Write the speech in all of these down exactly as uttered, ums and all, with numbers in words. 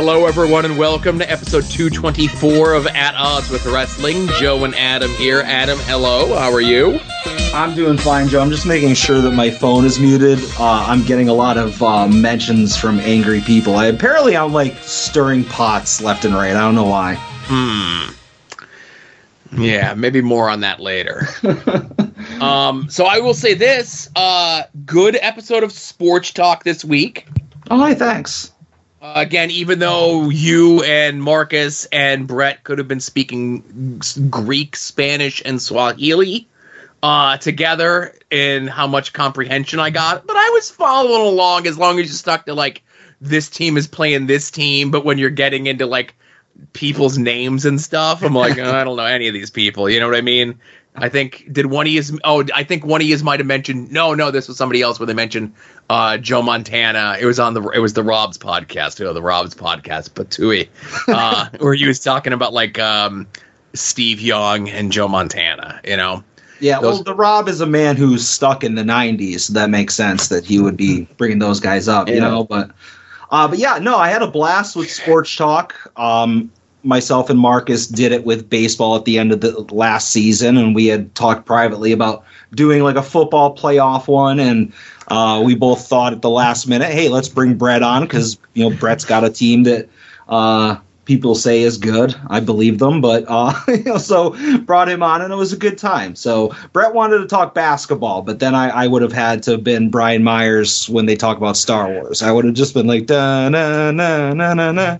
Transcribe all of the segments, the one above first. Hello, everyone, and welcome to episode two twenty-four of At Odds with Wrestling. Joe and Adam here. Adam, hello. How are you? I'm doing fine, Joe. I'm just making sure that my phone is muted. Uh, I'm getting a lot of uh, mentions from angry people. I, apparently, I'm, like, stirring pots left and right. I don't know why. Hmm. Yeah, maybe more on that later. um. So I will say this. Uh, good episode of Sports Talk this week. Oh, hi, thanks. Uh, again, even though you and Marcus and Brett could have been speaking Greek, Spanish, and Swahili uh, together in how much comprehension I got, but I was following along as long as you stuck to, like, this team is playing this team, but when you're getting into, like, people's names and stuff, I'm like, oh, I don't know any of these people, you know what I mean? I think, did one of you, oh, I think one of you might have mentioned, no, no, this was somebody else where they mentioned uh, Joe Montana. It was on the, it was the Rob's podcast, you know, the Rob's podcast, Patui, uh, where he was talking about, like, um, Steve Young and Joe Montana, you know? Yeah, those, well, the Rob is a man who's stuck in the nineties, so that makes sense that he would be bringing those guys up, you yeah. know? But, uh, but yeah, no, I had a blast with Sports Talk. Um Myself and Marcus did it with baseball at the end of the last season, and we had talked privately about doing, like, a football playoff one, and uh, we both thought at the last minute, hey, let's bring Brett on because, you know, Brett's got a team that uh, people say is good. I believe them, but uh, you know, so brought him on, and it was a good time. So Brett wanted to talk basketball, but then I, I would have had to have been Brian Myers when they talk about Star Wars. I would have just been like, da na na na na na.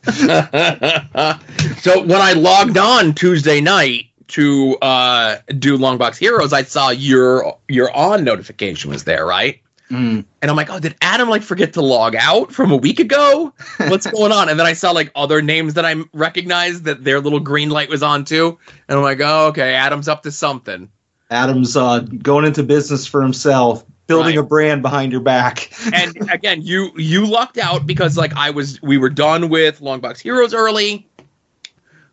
So when I logged on Tuesday night to uh, do Longbox Heroes, I saw your your on notification was there, right? Mm. And I'm like, oh, did Adam, like, forget to log out from a week ago? What's going on? And then I saw, like, other names that I recognized that their little green light was on too. And I'm like, oh, okay, Adam's up to something. Adam's uh, going into business for himself, building right. a brand behind your back. And again, you you lucked out because, like, I was we were done with Longbox Heroes early.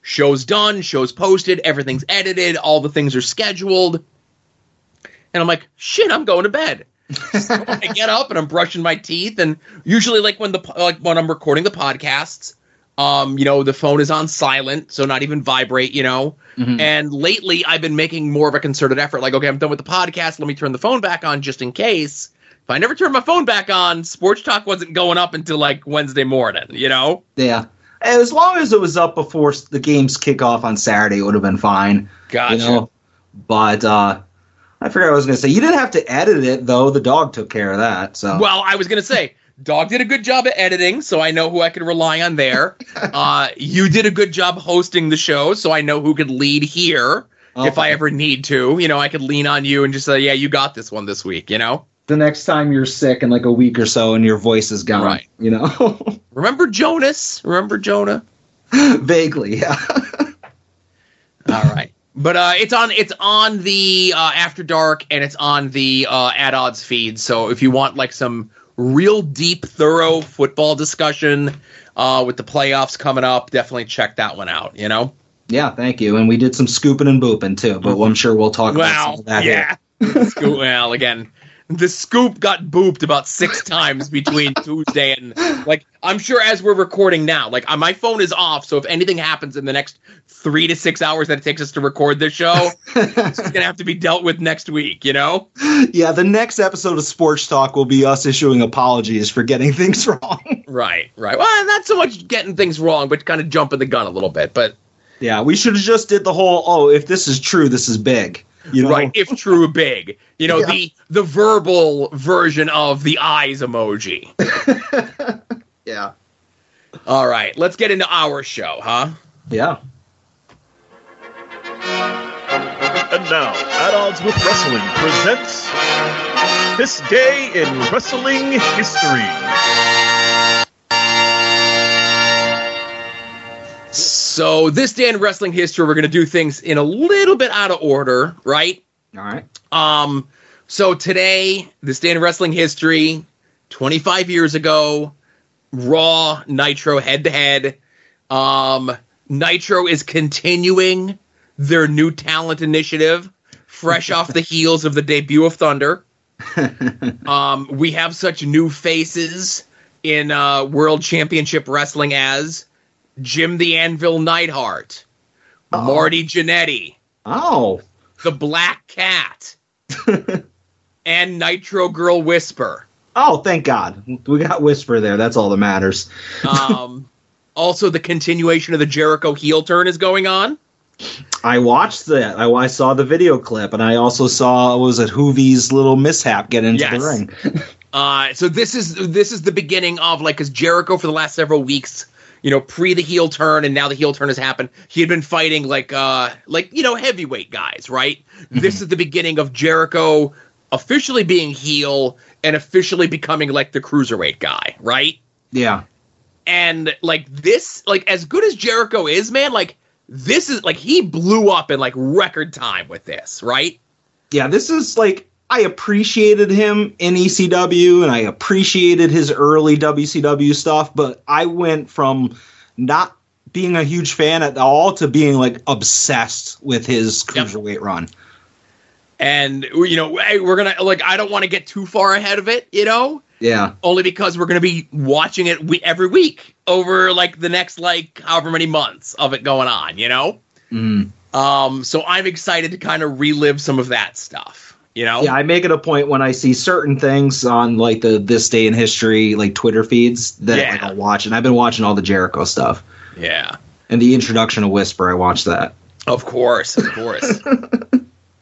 Show's done, show's posted, everything's edited, all the things are scheduled. And I'm like, shit, I'm going to bed. So I get up and I'm brushing my teeth, and usually, like, when the like when I'm recording the podcasts, um, you know, the phone is on silent, so not even vibrate, you know. Mm-hmm. And lately, I've been making more of a concerted effort. Like, okay, I'm done with the podcast. Let me turn the phone back on just in case. If I never turned my phone back on, Sports Talk wasn't going up until, like, Wednesday morning, you know. Yeah, as long as it was up before the game's kickoff on Saturday, it would have been fine. Gotcha. You know? But uh. I forgot what I was going to say. You didn't have to edit it, though. The dog took care of that. So, well, I was going to say, dog did a good job at editing, so I know who I could rely on there. uh, you did a good job hosting the show, so I know who could lead here okay. if I ever need to. You know, I could lean on you and just say, yeah, you got this one this week, you know? The next time you're sick in, like, a week or so and your voice is gone, right. you know? Remember Jonas? Remember Jonah? Vaguely, yeah. All right. But uh, it's on it's on the uh, After Dark, and it's on the uh, At Odds feed. So if you want, like, some real deep, thorough football discussion uh, with the playoffs coming up, definitely check that one out, you know? Yeah, thank you. And we did some scooping and booping, too. But I'm sure we'll talk well, about some of that yeah. here. Scoop, well, again, the scoop got booped about six times between Tuesday and, like, I'm sure as we're recording now, like, my phone is off, so if anything happens in the next three to six hours that it takes us to record this show, it's going to have to be dealt with next week, you know? Yeah, the next episode of Sports Talk will be us issuing apologies for getting things wrong. Right, right. Well, not so much getting things wrong, but kind of jumping the gun a little bit. But yeah, we should have just did the whole, oh, if this is true, this is big. You know? Right, if true, big. You know, yeah. the the verbal version of the eyes emoji. Yeah. All right, let's get into our show, huh? Yeah. And now, At Odds with Wrestling presents This Day in Wrestling History. So this day in wrestling history, we're going to do things in a little bit out of order, right? All right. Um. So today, this day in wrestling history, twenty-five years ago, Raw, Nitro head-to-head. Um, Nitro is continuing their new talent initiative, fresh off the heels of the debut of Thunder. Um, we have such new faces in uh, World Championship Wrestling as Jim the Anvil Neidhart, oh. Marty Jannetty, oh, the Black Cat, and Nitro Girl Whisper. Oh, thank God. We got Whisper there. That's all that matters. um, also, the continuation of the Jericho heel turn is going on. I watched that. I, I saw the video clip, and I also saw, what was it, Hoovy's little mishap get into yes. the ring. uh, so this is this is the beginning of, like, because Jericho for the last several weeks, you know, pre the heel turn, and now the heel turn has happened. He had been fighting, like, uh, like you know, heavyweight guys, right? Mm-hmm. This is the beginning of Jericho officially being heel and officially becoming, like, the cruiserweight guy, right? Yeah. And, like, this, like, as good as Jericho is, man, like, this is, like, he blew up in, like, record time with this, right? Yeah, this is, like, I appreciated him in E C W, and I appreciated his early W C W stuff, but I went from not being a huge fan at all to being, like, obsessed with his cruiserweight yep. run. And, you know, we're going to, like, I don't want to get too far ahead of it, you know? Yeah. Only because we're going to be watching it we- every week over, like, the next, like, however many months of it going on, you know? Mm. Um, so I'm excited to kind of relive some of that stuff, you know? Yeah, I make it a point when I see certain things on, like, the This Day in History, like, Twitter feeds that yeah. like, I'll watch. And I've been watching all the Jericho stuff. Yeah. And the introduction of Whisper, I watched that. Of course, of course.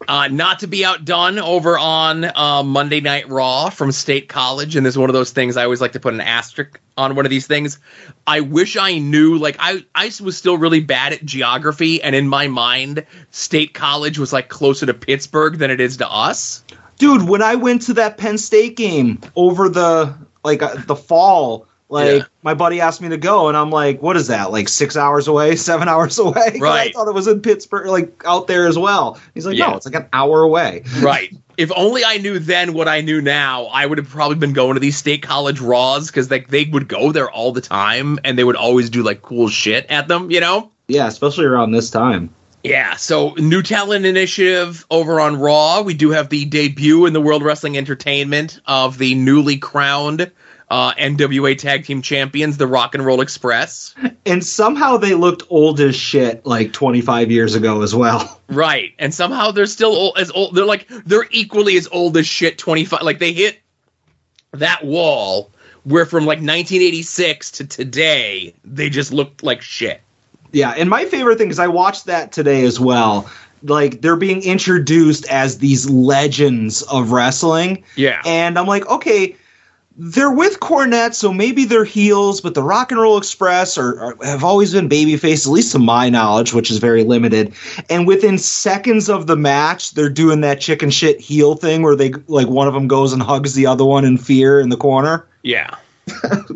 Uh, not to be outdone over on uh, Monday Night Raw from State College. And this is one of those things I always like to put an asterisk on one of these things. I wish I knew, like, I, I was still really bad at geography. And in my mind, State College was, like, closer to Pittsburgh than it is to us. Dude, when I went to that Penn State game over the, like, uh, the fall, like, yeah. my buddy asked me to go. And I'm like, what is that, like, six hours away, seven hours away? Right. I thought it was in Pittsburgh, like, out there as well. He's like, yeah. no, it's like an hour away. Right. If only I knew then what I knew now, I would have probably been going to these State College Raws, because, like, they would go there all the time, and they would always do, like, cool shit at them, you know? Yeah, especially around this time. Yeah, so New Talent Initiative over on Raw. We do have the debut in the World Wrestling Entertainment of the newly crowned Uh, N W A Tag Team Champions, the Rock and Roll Express. And somehow they looked old as shit like twenty-five years ago as well. Right. And somehow they're still old, as old. They're like, they're equally as old as shit twenty-five. Like, they hit that wall where from like nineteen eighty-six to today, they just looked like shit. Yeah. And my favorite thing is I watched that today as well. Like, they're being introduced as these legends of wrestling. Yeah. And I'm like, okay, they're with Cornette, so maybe they're heels, but the Rock and Roll Express are, are have always been babyface, at least to my knowledge, which is very limited. And within seconds of the match, they're doing that chicken shit heel thing where they, like, one of them goes and hugs the other one in fear in the corner. Yeah.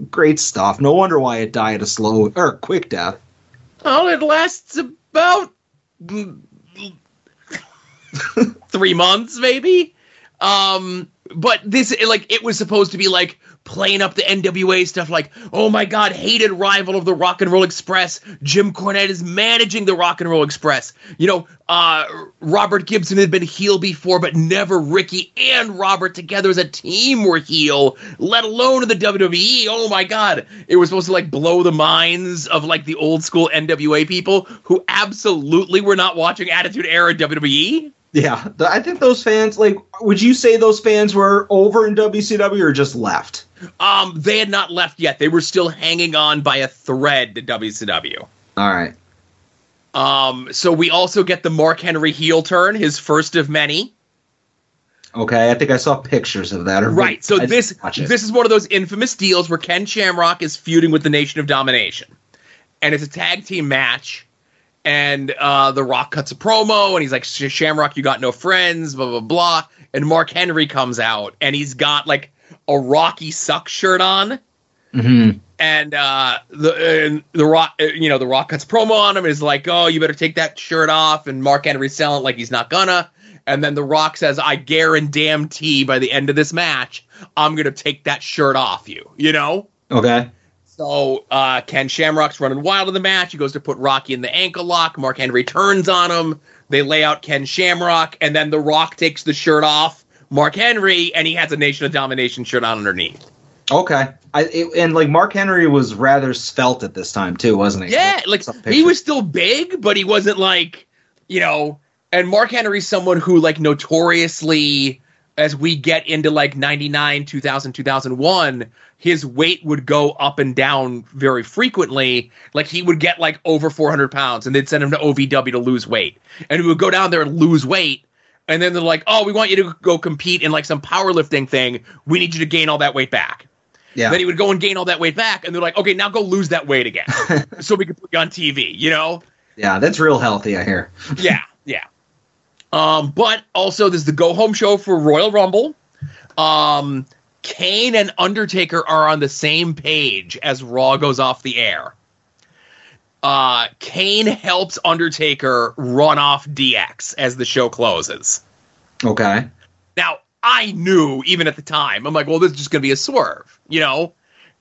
Great stuff. No wonder why it died a slow or quick death. Oh, it lasts about three months, maybe. Um, but this, like, it was supposed to be, like, playing up the N W A stuff, like, oh my God, hated rival of the Rock and Roll Express. Jim Cornette is managing the Rock and Roll Express. You know, uh, Robert Gibson had been heel before, but never Ricky and Robert together as a team were heel, let alone in the W W E. Oh my God. It was supposed to, like, blow the minds of, like, the old school N W A people who absolutely were not watching Attitude Era W W E. Yeah, I think those fans, like, would you say those fans were over in W C W or just left? Um, they had not left yet. They were still hanging on by a thread to W C W. All right. Um, so we also get the Mark Henry heel turn, his first of many. Okay, I think I saw pictures of that. Right, so this this is one of those infamous deals where Ken Shamrock is feuding with the Nation of Domination. And it's a tag team match. And uh, The Rock cuts a promo, and he's like, Shamrock, you got no friends, blah, blah, blah. And Mark Henry comes out, and he's got, like, a Rocky Suck shirt on. Mm-hmm. And uh, the and the Rock, you know, The Rock cuts promo on him, and is like, oh, you better take that shirt off. And Mark Henry's selling it like he's not gonna. And then The Rock says, I guarantee by the end of this match, I'm going to take that shirt off you, you know? Okay. So uh, Ken Shamrock's running wild in the match. He goes to put Rocky in the ankle lock. Mark Henry turns on him. They lay out Ken Shamrock, and then The Rock takes the shirt off Mark Henry, and he has a Nation of Domination shirt on underneath. Okay. I, it, and, like, Mark Henry was rather svelte at this time, too, wasn't he? Yeah, like, he was still big, but he wasn't, like, you know... And Mark Henry's someone who, like, notoriously, as we get into, like, ninety-nine, two thousand, two thousand one, his weight would go up and down very frequently. Like, he would get, like, over four hundred pounds, and they'd send him to O V W to lose weight. And he would go down there and lose weight, and then they're like, oh, we want you to go compete in, like, some powerlifting thing. We need you to gain all that weight back. Yeah. Then he would go and gain all that weight back, and they're like, okay, now go lose that weight again so we can put you on T V, you know? Yeah, that's real healthy, I hear. Yeah, yeah. Um, but also, there's the go-home show for Royal Rumble. Um, Kane and Undertaker are on the same page as Raw goes off the air. Uh, Kane helps Undertaker run off D X as the show closes. Okay. Now, I knew, even at the time, I'm like, well, this is just going to be a swerve. You know,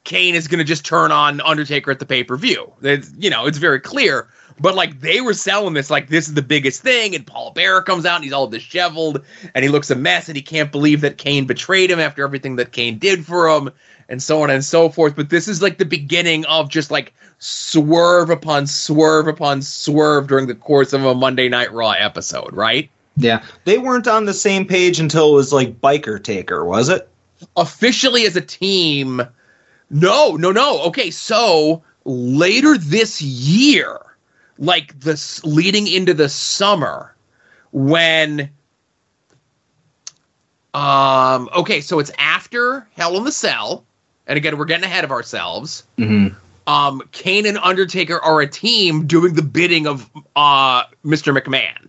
Kane is going to just turn on Undertaker at the pay-per-view. It's, you know, it's very clear. But, like, they were selling this, like, this is the biggest thing, and Paul Bearer comes out, and he's all disheveled, and he looks a mess, and he can't believe that Kane betrayed him after everything that Kane did for him, and so on and so forth. But this is, like, the beginning of just, like, swerve upon swerve upon swerve during the course of a Monday Night Raw episode, right? Yeah. They weren't on the same page until it was, like, Biker Taker, was it? Officially as a team, no, no, no. Okay, so later this year... Like this leading into the summer when, um, okay, so it's after Hell in the Cell. And again, we're getting ahead of ourselves. Mm-hmm. Um, Kane and Undertaker are a team doing the bidding of, uh, Mister McMahon.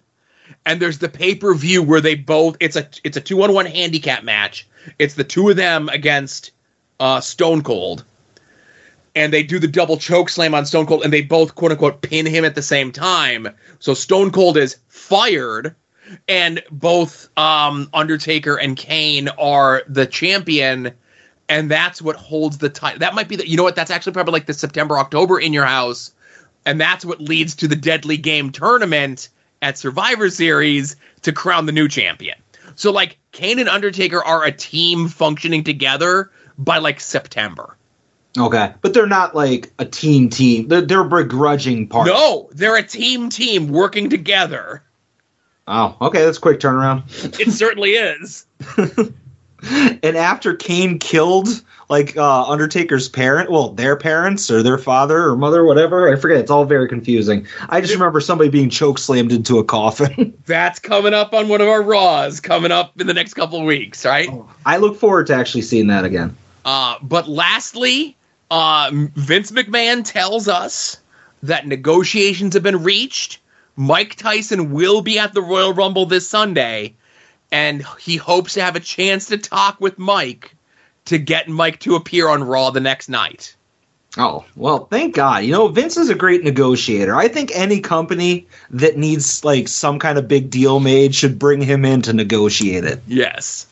And there's the pay-per-view where they both, it's a, it's a two on one handicap match. It's the two of them against, uh, Stone Cold. And they do the double choke slam on Stone Cold, and they both, quote unquote, pin him at the same time. So Stone Cold is fired, and both um, Undertaker and Kane are the champion, and that's what holds the title. That might be the, you know what? That's actually probably like the September, October in your house, and that's what leads to the Deadly Game tournament at Survivor Series to crown the new champion. So like Kane and Undertaker are a team functioning together by like September. Okay, but they're not like a team team. They're, they're begrudging partners. No, they're a team team working together. Oh, okay, that's a quick turnaround. It certainly is. And after Kane killed, like, uh, Undertaker's parent, well, their parents or their father or mother, whatever, I forget, it's all very confusing. I just remember somebody being chokeslammed into a coffin. That's coming up on one of our Raws, coming up in the next couple of weeks, right? Oh, I look forward to actually seeing that again. Uh, but lastly... Uh, Vince McMahon tells us that negotiations have been reached. Mike Tyson will be at the Royal Rumble this Sunday, and he hopes to have a chance to talk with Mike to get Mike to appear on Raw the next night. Oh, well, thank God. You know, Vince is a great negotiator. I think any company that needs, like, some kind of big deal made should bring him in to negotiate it. Yes.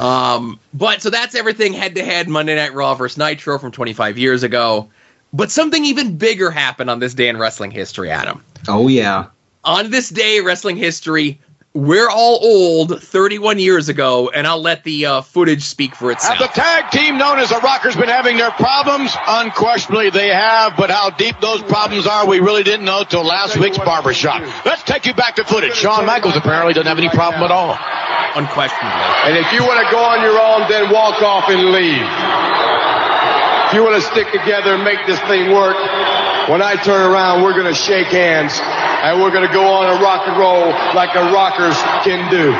Um, but so that's everything head-to-head Monday Night Raw versus Nitro from twenty-five years ago. But something even bigger happened on this day in wrestling history, Adam. Oh, yeah. On this day, wrestling history, we're all old thirty-one years ago, and I'll let the uh, footage speak for itself. Have the tag team known as the Rockers been having their problems? Unquestionably, they have, but how deep those problems are, we really didn't know till last week's barbershop. Let's take you back to footage. Shawn Michaels apparently doesn't have any problem at all. Unquestionably. And if you want to go on your own, then walk off and leave. If you want to stick together and make this thing work, when I turn around, we're going to shake hands, and we're going to go on and rock and roll like the Rockers can do.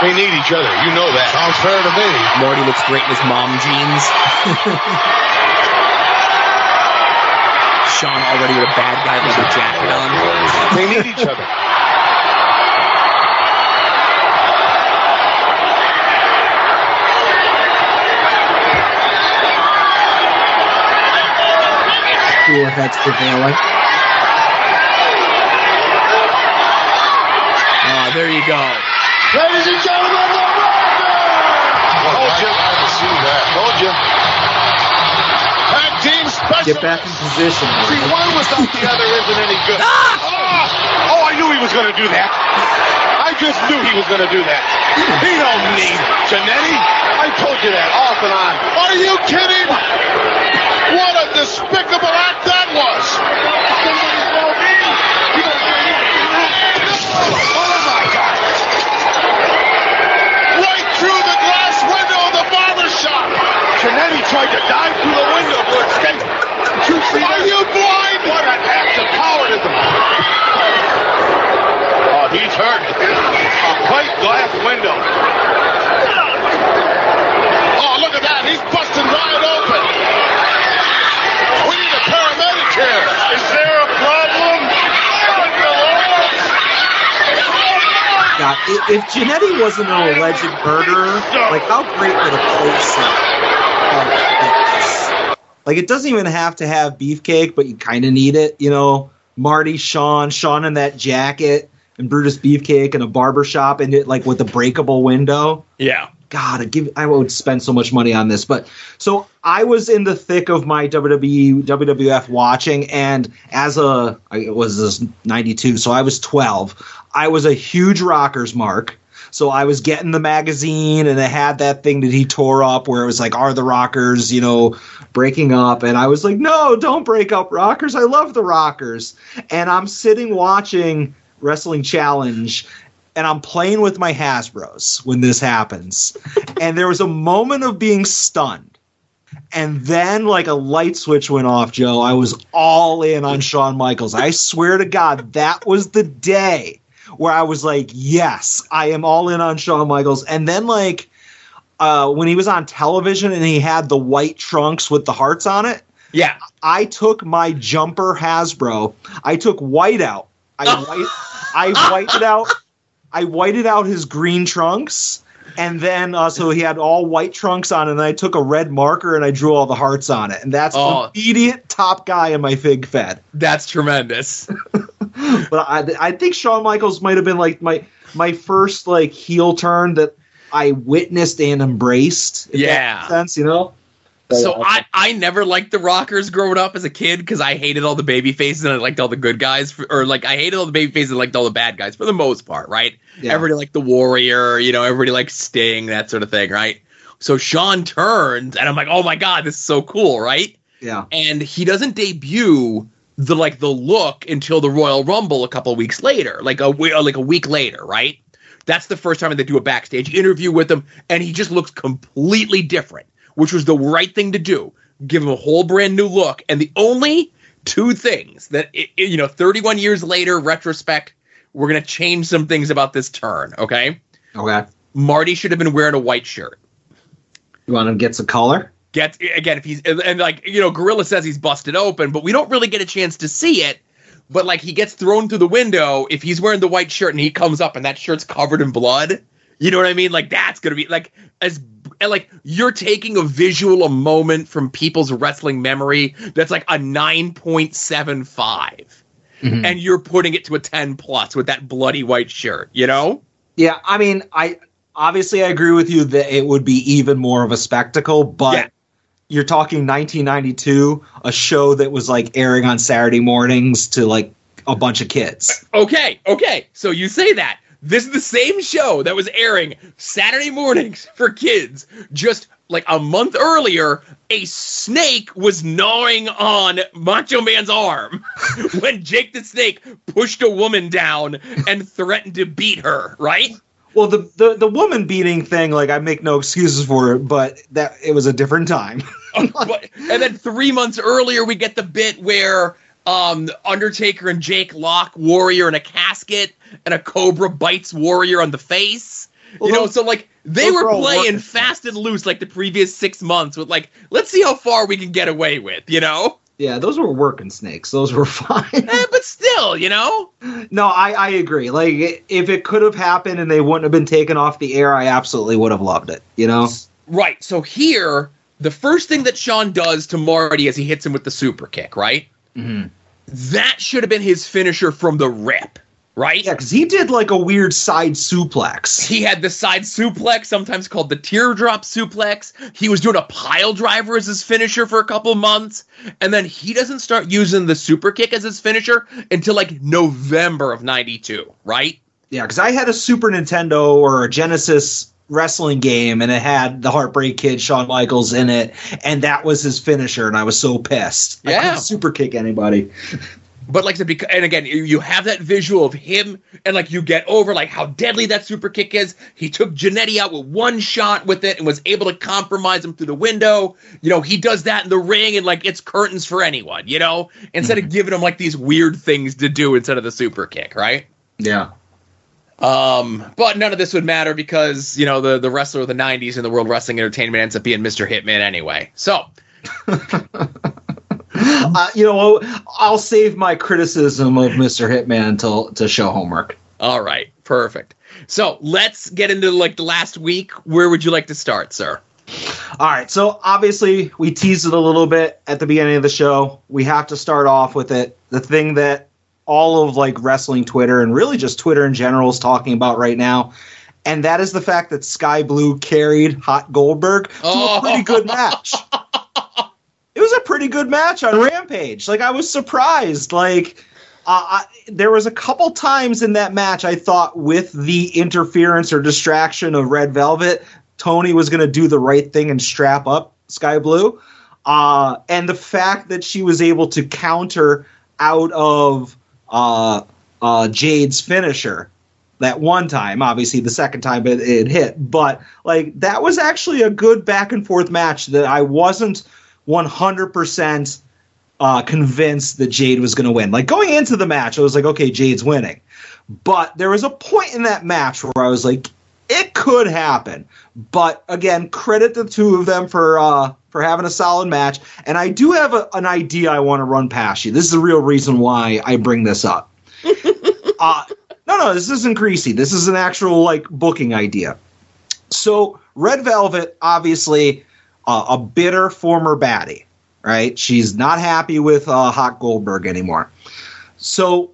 They need each other. You know that. Sounds fair to me. Marty looks great in his mom jeans. Sean already with a bad guy with a jacket on. They need each other. Cool effects prevailing. Ah, uh, there you go. Ladies and gentlemen, the Rockers! Told you. I see that. Told you. Tag team special. Get back in position. See, one without the other isn't any good. Ah! Oh, I knew he was going to do that. I I just knew he was going to do that. He don't need Jannetty. I told you that off and on. Are you kidding? What a despicable act that was. Oh, my God. Right through the glass window of the barber shop. Jannetty tried to dive through the window to escape. Are you blind? What an act of cowardice. He's hurt. A plate glass window. Oh, look at that. He's busting wide open. We need a paramedic here. Is there a problem? God, if Jannetty wasn't an alleged murderer, like, how great would a plate sound? Like, like, it doesn't even have to have beefcake, but you kind of need it. You know, Marty, Sean, Sean in that jacket. And Brutus Beefcake and a barbershop and it like with a breakable window. Yeah. God, I give I would spend so much money on this. But so I was in the thick of my W W E W W F watching, and as a it was this ninety-two, so I was twelve. I was a huge Rockers mark. So I was getting the magazine, and it had that thing that he tore up where it was like, are the Rockers, you know, breaking up? And I was like, no, don't break up Rockers. I love the Rockers. And I'm sitting watching Wrestling Challenge, and I'm playing with my Hasbros when this happens. And there was a moment of being stunned. And then, like, a light switch went off, Joe. I was all in on Shawn Michaels. I swear to God, that was the day where I was like, yes, I am all in on Shawn Michaels. And then, like, uh, when he was on television and he had the white trunks with the hearts on it, yeah, I took my jumper Hasbro. I took white out. I white, I whited out, I whited out his green trunks, and then uh, so he had all white trunks on, and then I took a red marker and I drew all the hearts on it, and that's oh. immediate top guy in my fig fed. That's tremendous. But I, I think Shawn Michaels might have been like my my first like heel turn that I witnessed and embraced. If yeah, that makes sense, you know. But so I, I never liked the Rockers growing up as a kid because I hated all the baby faces and I liked all the good guys. For, or, like, I hated all the baby faces and liked all the bad guys for the most part, right? Yeah. Everybody liked the Warrior, you know, everybody liked Sting, that sort of thing, right? So Sean turns, and I'm like, oh, my God, this is so cool, right? Yeah. And he doesn't debut the, like, the look until the Royal Rumble a couple weeks later, like a, like a week later, right? That's the first time they do a backstage interview with him, and he just looks completely different. Which was the right thing to do. Give him a whole brand new look. And the only two things that, it, it, you know, thirty-one years later, retrospect, we're going to change some things about this turn, okay? Okay. Marty should have been wearing a white shirt. You want him to get some color? Get, again, if he's, and, and like, you know, Gorilla says he's busted open, but we don't really get a chance to see it. But, like, he gets thrown through the window. If he's wearing the white shirt and he comes up and that shirt's covered in blood, you know what I mean? Like, that's going to be, like, as And, like, you're taking a visual, a moment from people's wrestling memory that's, like, a nine point seven five. Mm-hmm. And you're putting it to a ten plus with that bloody white shirt, you know? Yeah, I mean, I obviously I agree with you that it would be even more of a spectacle, but yeah. You're talking nineteen ninety-two, a show that was, like, airing on Saturday mornings to, like, a bunch of kids. Okay, okay, so you say that. This is the same show that was airing Saturday mornings for kids. Just like a month earlier, a snake was gnawing on Macho Man's arm when Jake the Snake pushed a woman down and threatened to beat her, right? Well, the, the, the woman beating thing, like, I make no excuses for it, but that it was a different time. oh, but, and then three months earlier, we get the bit where Um, Undertaker and Jake lock Warrior in a casket, and a cobra bites Warrior on the face. Well, you know, those, so, like, they were playing fast and loose, like, the previous six months with, like, let's see how far we can get away with, you know? Yeah, those were working snakes. Those were fine. eh, but still, you know? No, I, I agree. Like, if it could have happened and they wouldn't have been taken off the air, I absolutely would have loved it, you know? Right, so here, the first thing that Sean does to Marty is he hits him with the super kick, right? Mm-hmm. That should have been his finisher from the rip, right? Yeah, because he did like a weird side suplex. He had the side suplex, sometimes called the teardrop suplex. He was doing a pile driver as his finisher for a couple months. And then he doesn't start using the super kick as his finisher until like November of ninety-two, right? Yeah, because I had a Super Nintendo or a Genesis wrestling game, and it had the Heartbreak Kid Shawn Michaels in it, and that was his finisher, and I was so pissed. Yeah. I couldn't super kick anybody. But like the, and again, you have that visual of him, and like you get over like how deadly that super kick is. He took Jannetty out with one shot with it and was able to compromise him through the window. You know, he does that in the ring, and like it's curtains for anyone, you know, instead mm-hmm. of giving him like these weird things to do instead of the super kick. Right. Yeah. Um, but none of this would matter because, you know, the, the wrestler of the nineties in the World Wrestling Entertainment ends up being Mister Hitman anyway. So, Uh, you know, I'll save my criticism of Mister Hitman to, to show homework. All right. Perfect. So let's get into like the last week. Where would you like to start, sir? All right. So obviously we teased it a little bit at the beginning of the show. We have to start off with it. The thing that all of like wrestling Twitter and really just Twitter in general is talking about right now. And that is the fact that Sky Blue carried Hot Goldberg to oh. a pretty good match. It was a pretty good match on Rampage. Like, I was surprised. Like, uh, I, there was a couple times in that match I thought with the interference or distraction of Red Velvet, Tony was going to do the right thing and strap up Sky Blue. Uh, and the fact that she was able to counter out of uh, uh, Jade's finisher that one time, obviously the second time it, it hit. But, like, that was actually a good back-and-forth match that I wasn't one hundred percent uh, convinced that Jade was going to win. Like, going into the match, I was like, okay, Jade's winning. But there was a point in that match where I was like, it could happen. But, again, credit the two of them for uh, for having a solid match. And I do have a, an idea I want to run past you. This is the real reason why I bring this up. uh, no, no, this isn't greasy. This is an actual, like, booking idea. So, Red Velvet, obviously... Uh, a bitter former baddie, right? She's not happy with uh, Hot Goldberg anymore. So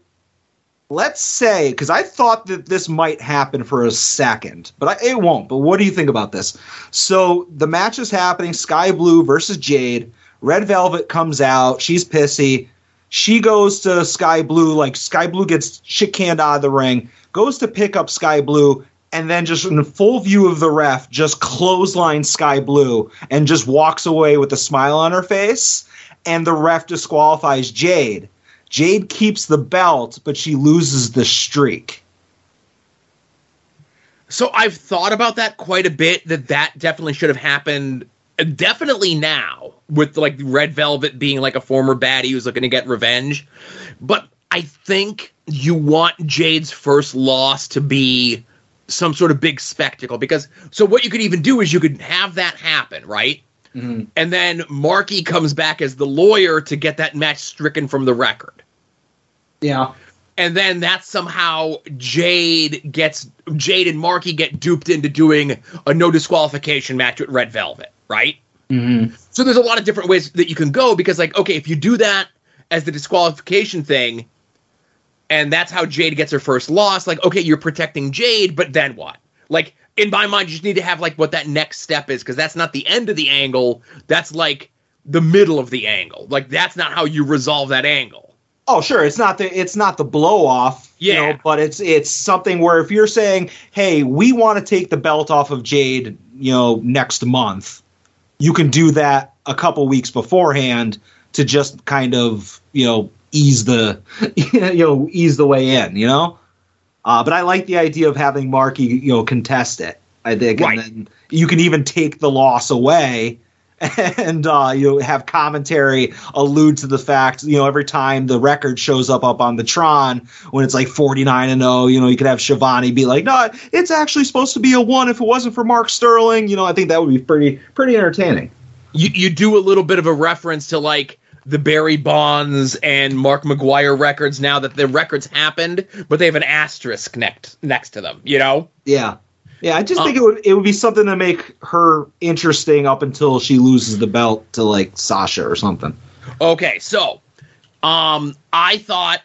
let's say, because I thought that this might happen for a second, but I, it won't. But what do you think about this? So the match is happening, Sky Blue versus Jade. Red Velvet comes out. She's pissy. She goes to Sky Blue. Like, Sky Blue gets shit canned out of the ring, goes to pick up Sky Blue, and then just in full view of the ref, just clotheslines Sky Blue and just walks away with a smile on her face. And the ref disqualifies Jade. Jade keeps the belt, but she loses the streak. So I've thought about that quite a bit, that that definitely should have happened. Definitely now, with like Red Velvet being like a former baddie who's looking to get revenge. But I think you want Jade's first loss to be some sort of big spectacle, because so what you could even do is you could have that happen, right? Mm-hmm. And then Marky comes back as the lawyer to get that match stricken from the record. Yeah. And then that's somehow Jade gets Jade and Marky get duped into doing a no disqualification match with Red Velvet, right? Mm-hmm. So there's a lot of different ways that you can go, because like, okay, if you do that as the disqualification thing, and that's how Jade gets her first loss. Like, okay, you're protecting Jade, but then what? Like, in my mind, you just need to have, like, what that next step is, because that's not the end of the angle. That's, like, the middle of the angle. Like, that's not how you resolve that angle. Oh, sure. It's not the it's not the blow-off, yeah. You know, but it's, it's something where if you're saying, hey, we want to take the belt off of Jade, you know, next month, you can do that a couple weeks beforehand to just kind of, you know, ease the, you know, ease the way in, you know? Uh, but I like the idea of having Marky, you know, contest it, I think. Right. And then you can even take the loss away and, uh, you know, have commentary allude to the fact, you know, every time the record shows up up on the Tron, when it's like forty-nine and oh, you know, you could have Shivani be like, no, it's actually supposed to be a one if it wasn't for Mark Sterling. You know, I think that would be pretty, pretty entertaining. You, you do a little bit of a reference to like, the Barry Bonds and Mark McGuire records now that the records happened, but they have an asterisk next next to them, you know? Yeah. Yeah, I just um, think it would it would be something to make her interesting up until she loses the belt to, like, Sasha or something. Okay, so um, I thought,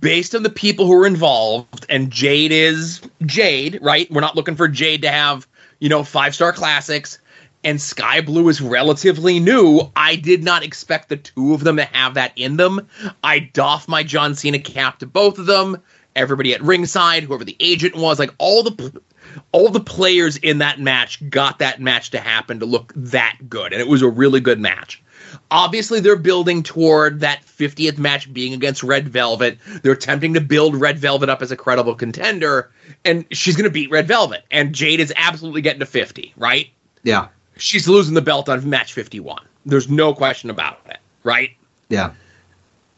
based on the people who were involved, and Jade is Jade, right? We're not looking for Jade to have, you know, five-star classics. And Sky Blue is relatively new. I did not expect the two of them to have that in them. I doff my John Cena cap to both of them. everybody at ringside, whoever the agent was, like all the all the players in that match got that match to happen to look that good. And it was a really good match. Obviously, they're building toward that fiftieth match being against Red Velvet. They're attempting to build Red Velvet up as a credible contender, and she's going to beat Red Velvet. And Jade is absolutely getting to fifty, right? Yeah. She's losing the belt on match fifty-one. There's no question about it, right? Yeah.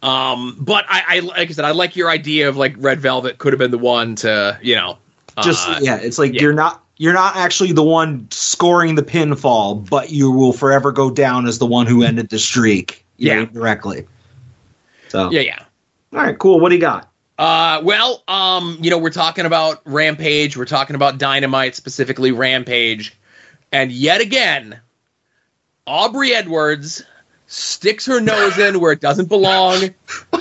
Um, but I, I like I said, I like your idea of like Red Velvet could have been the one to, you know, just uh, yeah. It's like yeah. you're not you're not actually the one scoring the pinfall, but you will forever go down as the one who ended the streak. Yeah, indirectly. So yeah, yeah. All right, cool. What do you got? Uh, well, um, you know, we're talking about Rampage. We're talking about Dynamite, specifically Rampage, and yet again, Aubrey Edwards sticks her nose in where it doesn't belong,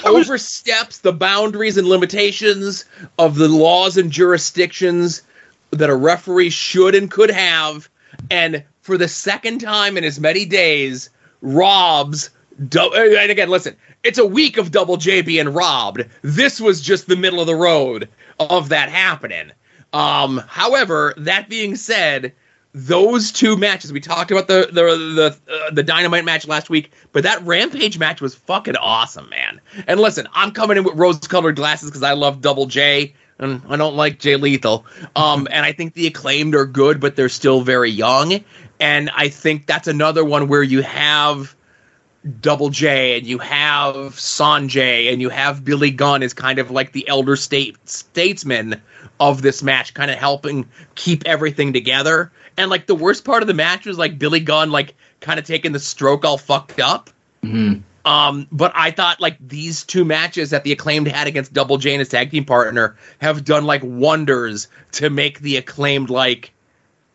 oversteps the boundaries and limitations of the laws and jurisdictions that a referee should and could have, and for the second time in as many days, robs... Do- and again, listen, it's a week of Double J being robbed. This was just the middle of the road of that happening. Um, however, that being said... Those two matches, we talked about the the the, uh, the Dynamite match last week, but that Rampage match was fucking awesome, man. And listen, I'm coming in with rose-colored glasses because I love Double J, and I don't like Jay Lethal. Um, and I think the Acclaimed are good, but they're still very young. And I think that's another one where you have Double J, and you have Sanjay, and you have Billy Gunn as kind of like the elder state statesman of this match, kind of helping keep everything together. And, like, the worst part of the match was, like, Billy Gunn, like, kind of taking the stroke all fucked up. Mm-hmm. Um, but I thought, like, these two matches that the Acclaimed had against Double J and his tag team partner have done, like, wonders to make the Acclaimed, like...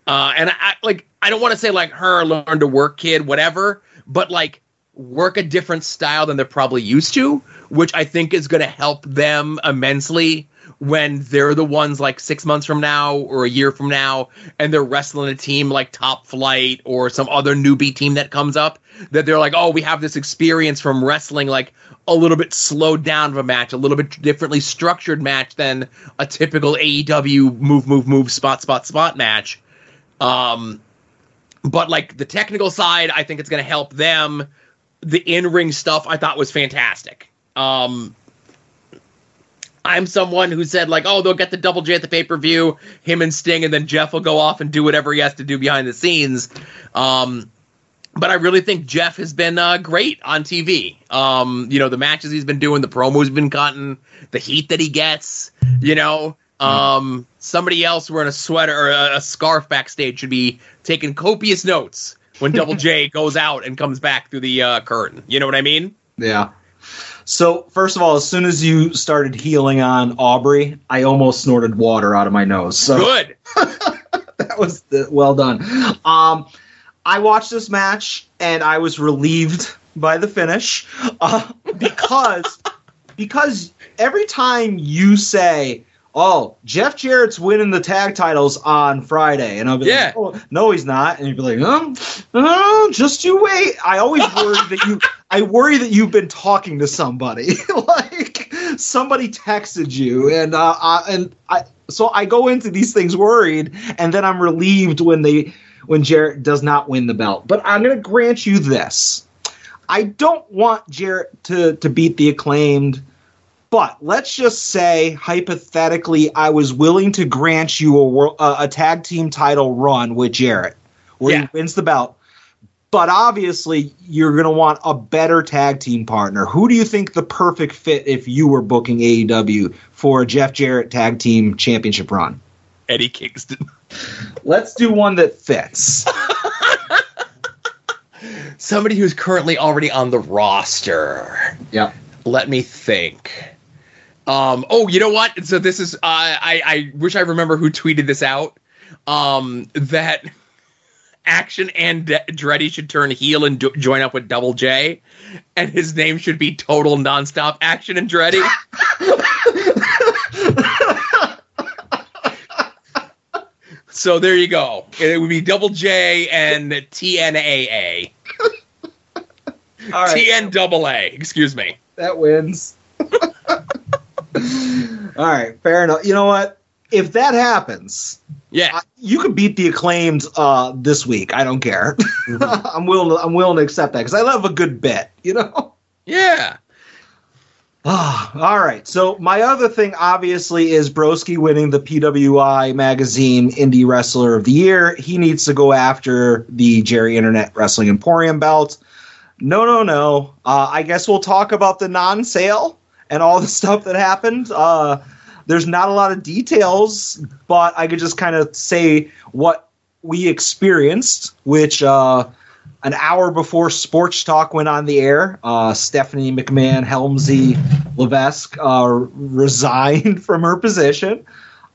Uh, and, I like, I don't want to say, like, her, learn to work, kid, whatever. But, like, work a different style than they're probably used to, which I think is going to help them immensely when they're the ones like six months from now or a year from now and they're wrestling a team like Top Flight or some other newbie team that comes up, that they're like, oh, we have this experience from wrestling like a little bit slowed down of a match, a little bit differently structured match than a typical A E W move, move, move, spot, spot, spot match. Um, but like the technical side, I think it's going to help them. The in-ring stuff I thought was fantastic. Um, I'm someone who said, like, oh, they'll get the Double J at the pay-per-view, him and Sting, and then Jeff will go off and do whatever he has to do behind the scenes. Um, but I really think Jeff has been uh, great on T V. Um, you know, the matches he's been doing, the promos he's been cutting, the heat that he gets, you know. Um, somebody else wearing a sweater or a, a scarf backstage should be taking copious notes when Double J goes out and comes back through the uh, curtain. You know what I mean? Yeah. So, first of all, as soon as you started healing on Aubrey, I almost snorted water out of my nose. So. Good. That was the, well done. Um, I watched this match, and I was relieved by the finish. Uh, because, because every time you say... oh, Jeff Jarrett's winning the tag titles on Friday. And I'll be yeah. like, oh, no, he's not. And you'd be like, um, oh, just you wait. I always worry that you, I worry that you've been talking to somebody. Like, somebody texted you. And, uh, I, and I, so I go into these things worried, and then I'm relieved when they, when Jarrett does not win the belt. But I'm going to grant you this. I don't want Jarrett to, to beat the Acclaimed. But let's just say, hypothetically, I was willing to grant you a, a, a tag team title run with Jarrett, where yeah. he wins the belt. But obviously, you're going to want a better tag team partner. Who do you think the perfect fit if you were booking A E W for a Jeff Jarrett tag team championship run? Eddie Kingston. Let's do one that fits. Somebody who's currently already on the roster. Yeah. Let me think. Um, oh, you know what? So this is, uh, I, I wish I remember who tweeted this out, um, that Action and De- Andretti should turn heel and do- join up with Double J, and his name should be Total Nonstop Action and Andretti. So there you go. It would be Double J and T N A A. All right. T N A A, excuse me. That wins. All right, fair enough. You know what? If that happens, yeah, uh, you could beat the Acclaimed uh, this week. I don't care. Mm-hmm. I'm willing. To, I'm willing to accept that because I love a good bet. You know? Yeah. Oh, all right. So my other thing, obviously, is Broski winning the P W I Magazine Indie Wrestler of the Year. He needs to go after the Jerry Internet Wrestling Emporium belt. No, no, no. Uh, I guess we'll talk about the non-sale and all the stuff that happened. Uh, there's not a lot of details, but I could just kind of say what we experienced, which uh, an hour before Sports Talk went on the air, uh, Stephanie McMahon Helmsley Levesque uh, resigned from her position.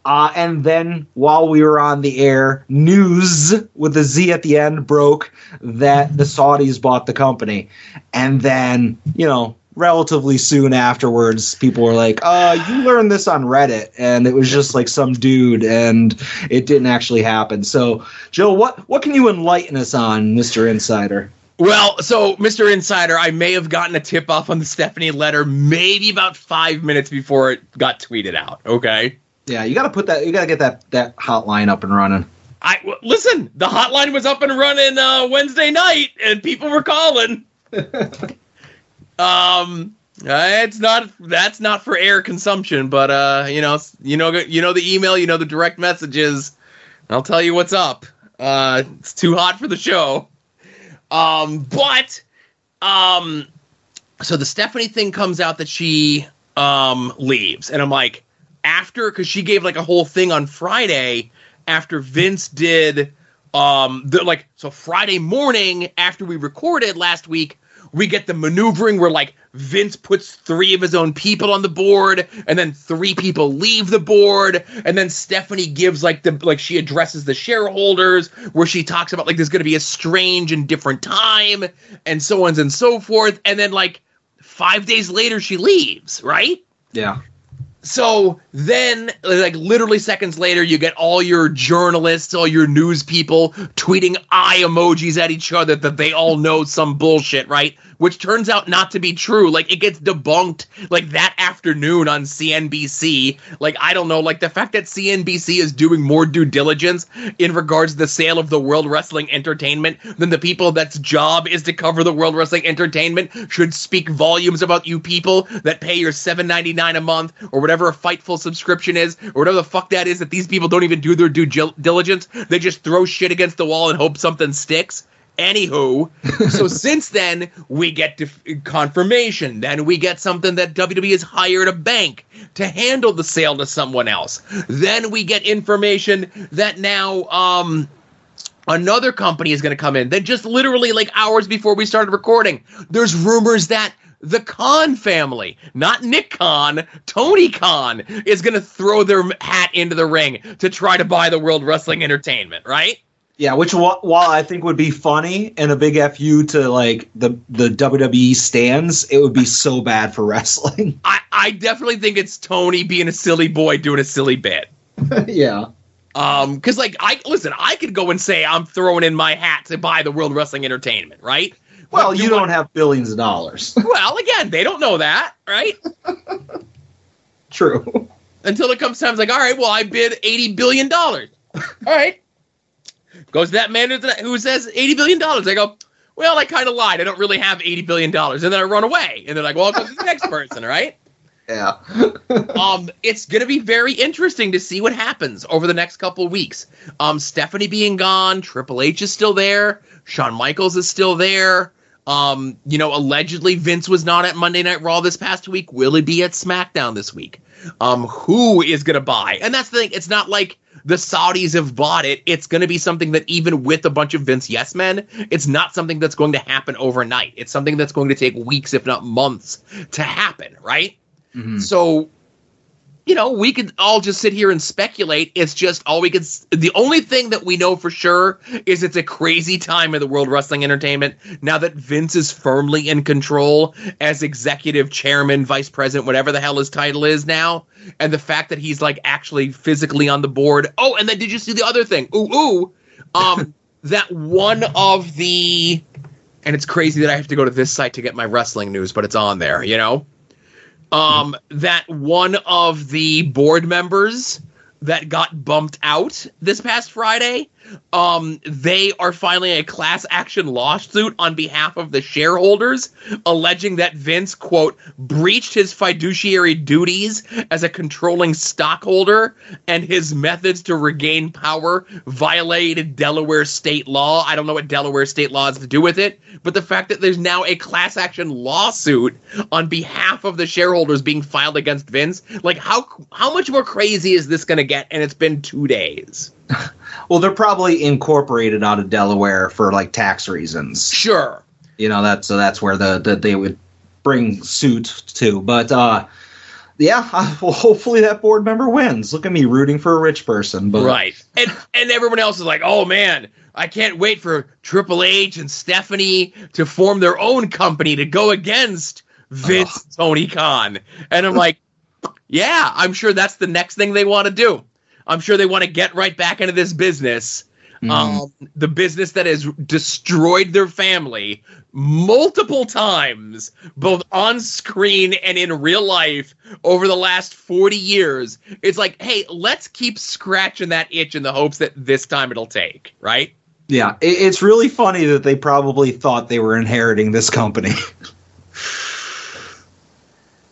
Uh, and then while we were on the air, news with a Z at the end broke that the Saudis bought the company. And then, you know, relatively soon afterwards, people were like, uh, you learned this on Reddit. And it was just like some dude and it didn't actually happen. So, Joe, what, what can you enlighten us on, Mister Insider? Well, so, Mister Insider, I may have gotten a tip off on the Stephanie letter maybe about five minutes before it got tweeted out. Okay. Yeah, you got to put that. You got to get that, that hotline up and running. I w- listen. The hotline was up and running uh, Wednesday night, and people were calling. um, it's not that's not for air consumption, but uh, you know, you know, you know the email, you know the direct messages. I'll tell you what's up. Uh, it's too hot for the show. Um, but um, so the Stephanie thing comes out that she um leaves, and I'm like. After, because she gave like a whole thing on Friday after Vince did, um, the, like, so Friday morning after we recorded last week, we get the maneuvering where like Vince puts three of his own people on the board and then three people leave the board. And then Stephanie gives like the, like she addresses the shareholders where she talks about like there's going to be a strange and different time and so on and so forth. And then like five days later, she leaves, right? Yeah. So then, like, literally seconds later, you get all your journalists, all your news people tweeting eye emojis at each other that they all know some bullshit, right? Which turns out not to be true. Like, it gets debunked, like, that afternoon on C N B C. Like, I don't know, like, the fact that C N B C is doing more due diligence in regards to the sale of the World Wrestling Entertainment than the people that's job is to cover the World Wrestling Entertainment should speak volumes about you people that pay your seven dollars and ninety-nine cents a month or whatever. Whatever a Fightful subscription is, or whatever the fuck that is, that these people don't even do their due diligence. They just throw shit against the wall and hope something sticks. Anywho, so since then, we get def- confirmation. Then we get something that W W E has hired a bank to handle the sale to someone else. Then we get information that now, um... another company is going to come in. Then just literally like hours before we started recording, there's rumors that the Khan family, not Nick Khan, Tony Khan, is going to throw their hat into the ring to try to buy the World Wrestling Entertainment, right? Yeah, which while I think would be funny and a big F U to like the, the W W E stands, it would be so bad for wrestling. I, I definitely think it's Tony being a silly boy doing a silly bit. Yeah. Um, cause like, I, listen, I could go and say I'm throwing in my hat to buy the World Wrestling Entertainment, right? Well, do you don't I, have billions of dollars. Well, again, they don't know that, right? True. Until it comes time, it's like, all right, well, I bid eighty billion dollars. All right. Goes to that man who says eighty billion dollars. I go, well, I kind of lied. I don't really have eighty billion dollars. And then I run away. And they're like, well, it goes to the next person, all right? Yeah. um, it's going to be very interesting to see what happens over the next couple of weeks. Um, Stephanie being gone, Triple H is still there, Shawn Michaels is still there. Um, you know, allegedly Vince was not at Monday Night Raw this past week. Will he be at SmackDown this week? Um, who is going to buy? And that's the thing. It's not like the Saudis have bought it. It's going to be something that even with a bunch of Vince yes men, it's not something that's going to happen overnight. It's something that's going to take weeks, if not months, to happen, right? Mm-hmm. So, you know, we could all just sit here and speculate. It's just all we could. The only thing that we know for sure is it's a crazy time in the World Wrestling Entertainment now that Vince is firmly in control as executive chairman, vice president, whatever the hell his title is now. And the fact that he's like actually physically on the board. Oh, and then did you see the other thing? Ooh, ooh. Um, that one of the. And it's crazy that I have to go to this site to get my wrestling news, but it's on there, you know. um, that one of the board members that got bumped out this past Friday, um, they are filing a class action lawsuit on behalf of the shareholders, alleging that Vince, quote, breached his fiduciary duties as a controlling stockholder and his methods to regain power violated Delaware state law. I don't know what Delaware state law has to do with it, but the fact that there's now a class action lawsuit on behalf of the shareholders being filed against Vince, like how, how much more crazy is this going to get? And it's been two days. Well, they're probably incorporated out of Delaware for like tax reasons. Sure. You know, that's, so that's where the, the they would bring suit to. But uh, yeah, I, well, hopefully that board member wins. Look at me rooting for a rich person. But. Right. And and everyone else is like, oh, man, I can't wait for Triple H and Stephanie to form their own company to go against Vince oh. Tony Khan. And I'm like, yeah, I'm sure that's the next thing they want to do. I'm sure they want to get right back into this business, um, mm. the business that has destroyed their family multiple times, both on screen and in real life over the last forty years. It's like, hey, let's keep scratching that itch in the hopes that this time it'll take, right? Yeah, it, it's really funny that they probably thought they were inheriting this company.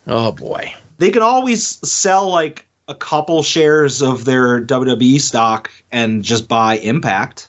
Oh, boy. They can always sell, like, a couple shares of their W W E stock and just buy Impact.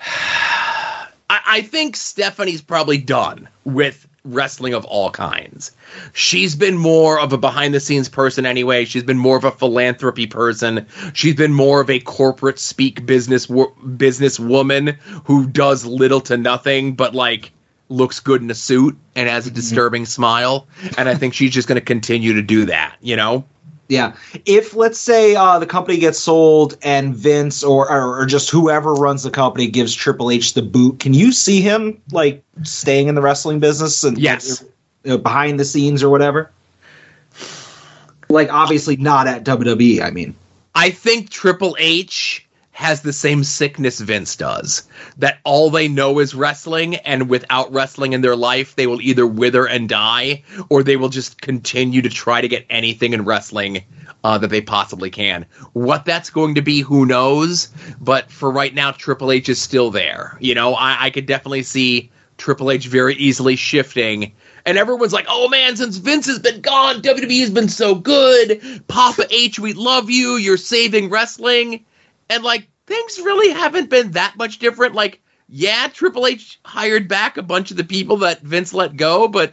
I, I think Stephanie's probably done with wrestling of all kinds. She's been more of a behind the scenes person anyway. She's been more of a philanthropy person. She's been more of a corporate speak business, wo- business woman who does little to nothing, but like looks good in a suit and has a disturbing mm-hmm. smile. And I think she's just going to continue to do that, you know? Yeah. If, let's say, uh, the company gets sold and Vince or, or or just whoever runs the company gives Triple H the boot, can you see him, like, staying in the wrestling business and yes. uh, behind the scenes or whatever? Like, obviously not at W W E, I mean. I think Triple H has the same sickness Vince does, that all they know is wrestling, and without wrestling in their life, they will either wither and die, or they will just continue to try to get anything in wrestling uh, that they possibly can. What that's going to be, who knows? But for right now, Triple H is still there. You know, I, I could definitely see Triple H very easily shifting. And everyone's like, oh, man, since Vince has been gone, W W E has been so good. Papa H, we love you. You're saving wrestling. And, like, things really haven't been that much different. Like, yeah, Triple H hired back a bunch of the people that Vince let go, but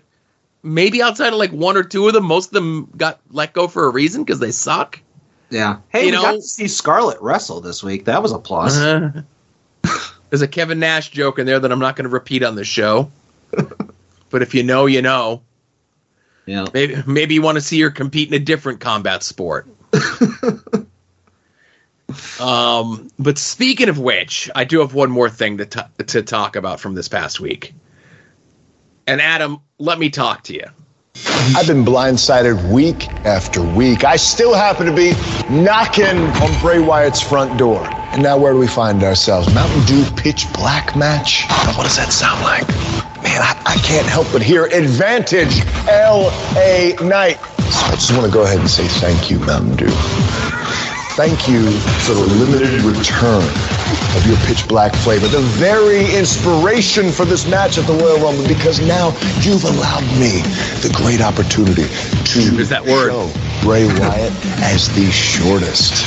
maybe outside of, like, one or two of them, most of them got let go for a reason because they suck. Yeah. Hey, you we know? got to see Scarlett wrestle this week. That was a plus. Uh, there's a Kevin Nash joke in there that I'm not going to repeat on the show. But if you know, you know. Yeah. Maybe, maybe you want to see her compete in a different combat sport. Um, but speaking of which, I do have one more thing to t- to talk about from this past week. And Adam, let me talk to you. I've been blindsided week after week. I still happen to be knocking on Bray Wyatt's front door. And now where do we find ourselves? Mountain Dew pitch black match? Now what does that sound like? Man, I, I can't help but hear Advantage L A Knight. So I just want to go ahead and say thank you, Mountain Dew. Thank you for the limited return of your pitch black flavor, the very inspiration for this match at the Royal Rumble, because now you've allowed me the great opportunity to that word? show Bray Wyatt as the shortest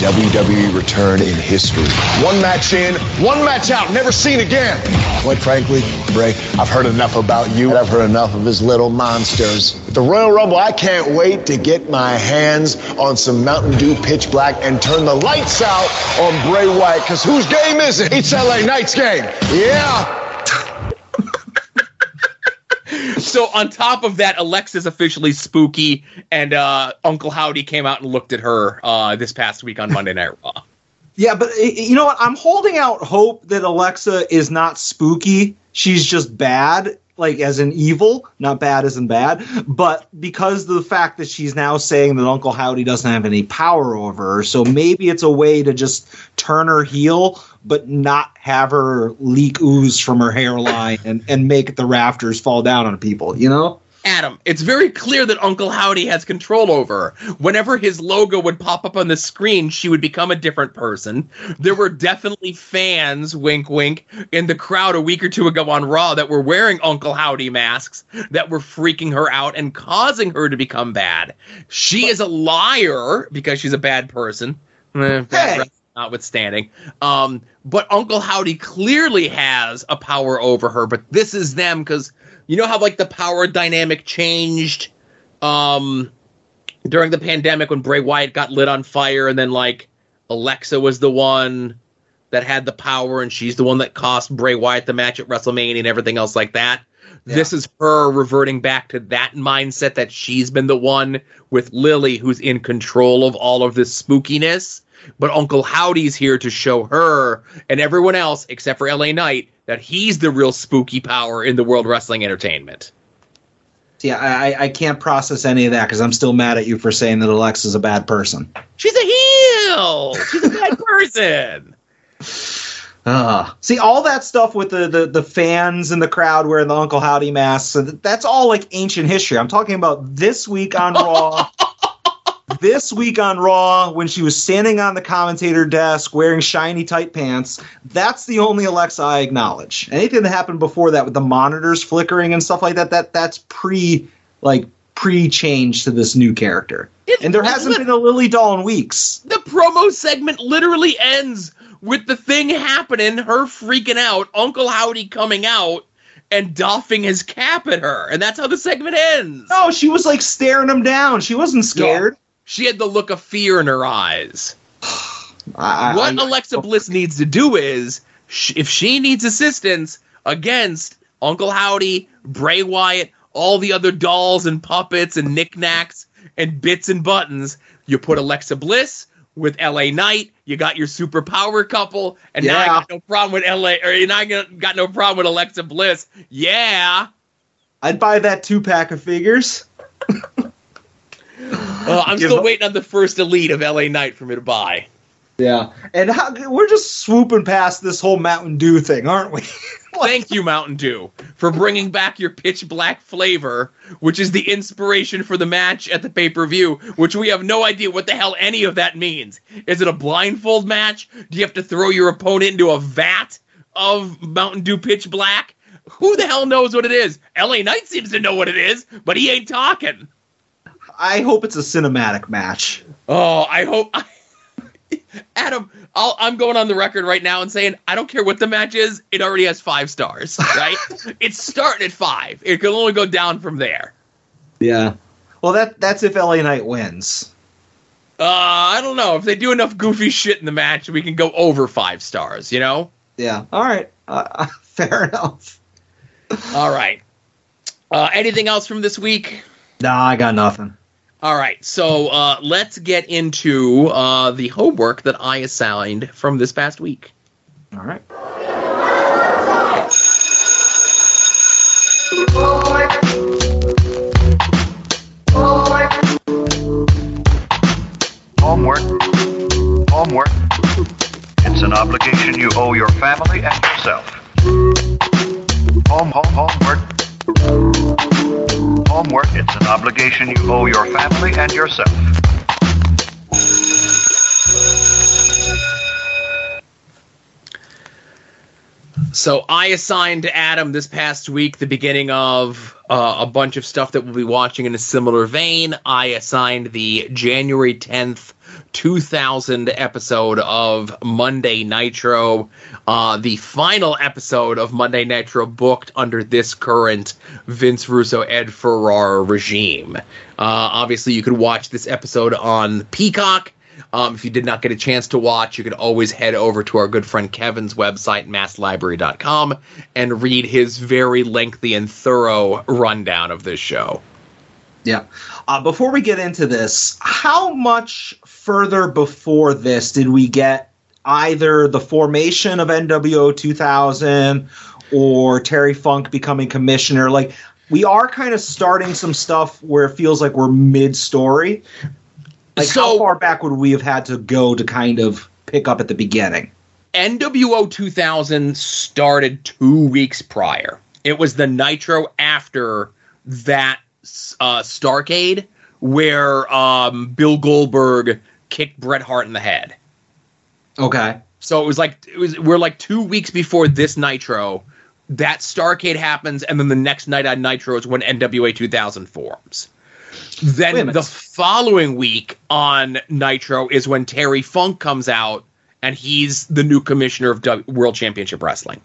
W W E return in history. One match in, one match out, never seen again. Quite frankly, Bray, I've heard enough about you. I've heard enough of his little monsters. At the Royal Rumble, I can't wait to get my hands on some Mountain Dew pitch black and turn the lights out on Bray Wyatt, because whose game is it? It's L A Knight's game. Yeah. So on top of that, Alexa's officially spooky, and uh, Uncle Howdy came out and looked at her uh, this past week on Monday Night Raw. Yeah, but you know what? I'm holding out hope that Alexa is not spooky. She's just bad. Like, as in evil, not bad as in bad, but because of the fact that she's now saying that Uncle Howdy doesn't have any power over her, so maybe it's a way to just turn her heel, but not have her leak ooze from her hairline and, and make the rafters fall down on people, you know? Adam, it's very clear that Uncle Howdy has control over her. Whenever his logo would pop up on the screen, she would become a different person. There were definitely fans, wink, wink, in the crowd a week or two ago on Raw that were wearing Uncle Howdy masks that were freaking her out and causing her to become bad. She is a liar because she's a bad person. Eh, hey. Notwithstanding. Um, but Uncle Howdy clearly has a power over her, but this is them because... You know how, like, the power dynamic changed um, during the pandemic when Bray Wyatt got lit on fire and then, like, Alexa was the one that had the power and she's the one that cost Bray Wyatt the match at WrestleMania and everything else like that? Yeah. This is her reverting back to that mindset that she's been the one with Lily who's in control of all of this spookiness. But Uncle Howdy's here to show her and everyone else, except for L A Knight, that he's the real spooky power in the World Wrestling Entertainment. Yeah, I, I can't process any of that because I'm still mad at you for saying that Alexa's a bad person. She's a heel! She's a bad person! Uh, see, all that stuff with the, the, the fans in the crowd wearing the Uncle Howdy masks, so that's all like ancient history. I'm talking about this week on Raw... This week on Raw, when she was standing on the commentator desk wearing shiny tight pants, that's the only Alexa I acknowledge. Anything that happened before that with the monitors flickering and stuff like that, that that's pre like pre-change to this new character. It's, and there hasn't been a Lily doll in weeks. The promo segment literally ends with the thing happening, her freaking out, Uncle Howdy coming out, and doffing his cap at her. And that's how the segment ends. No, she was like staring him down. She wasn't scared. Yeah. She had the look of fear in her eyes. I, what I, Alexa Bliss needs to do is, sh- if she needs assistance against Uncle Howdy, Bray Wyatt, all the other dolls and puppets and knickknacks and bits and buttons, you put Alexa Bliss with L A Knight, you got your superpower couple, and yeah. now I got no problem with L A, or and I got no problem with Alexa Bliss. Yeah, I'd buy that two pack of figures. Uh, I'm still waiting on the first Elite of L A Knight for me to buy. Yeah, and how, we're just swooping past this whole Mountain Dew thing, aren't we? Like, thank you, Mountain Dew, for bringing back your pitch black flavor, which is the inspiration for the match at the pay-per-view, which we have no idea what the hell any of that means. Is it a blindfold match? Do you have to throw your opponent into a vat of Mountain Dew pitch black? Who the hell knows what it is? L A Knight seems to know what it is, but he ain't talking. I hope it's a cinematic match. Oh, I hope... I, Adam, I'll, I'm going on the record right now and saying, I don't care what the match is, it already has five stars, right? It's starting at five. It can only go down from there. Yeah. Well, that that's if L A Knight wins. Uh, I don't know. If they do enough goofy shit in the match, we can go over five stars, you know? Yeah. All right. Uh, fair enough. All right. Uh, anything else from this week? Nah, I got nothing. All right, so uh, let's get into uh, the homework that I assigned from this past week. All right. Homework. Homework. Homework. Homework. It's an obligation you owe your family and yourself. Home, home, homework. Homework, it's an obligation you owe your family and yourself. So I assigned to Adam this past week the beginning of uh, a bunch of stuff that we'll be watching in a similar vein. I assigned the January tenth, two thousand episode of Monday Nitro, uh, the final episode of Monday Nitro booked under this current Vince Russo, Ed Ferrara regime. Uh, obviously, you could watch this episode on Peacock. Um, if you did not get a chance to watch, you could always head over to our good friend Kevin's website, mass library dot com, and read his very lengthy and thorough rundown of this show. Yeah. Uh, before we get into this, how much further before this did we get either the formation of N W O two thousand or Terry Funk becoming commissioner? Like, we are kind of starting some stuff where it feels like we're mid-story. Like, so, how far back would we have had to go to kind of pick up at the beginning? N W O two thousand started two weeks prior. It was the Nitro after that uh, Starcade where um, Bill Goldberg kicked Bret Hart in the head. Okay. So it was like it was we're like two weeks before this Nitro. That Starcade happens, and then the next night on Nitro is when N W A two thousand forms. Then the following week on Nitro is when Terry Funk comes out, and he's the new commissioner of w- World Championship Wrestling.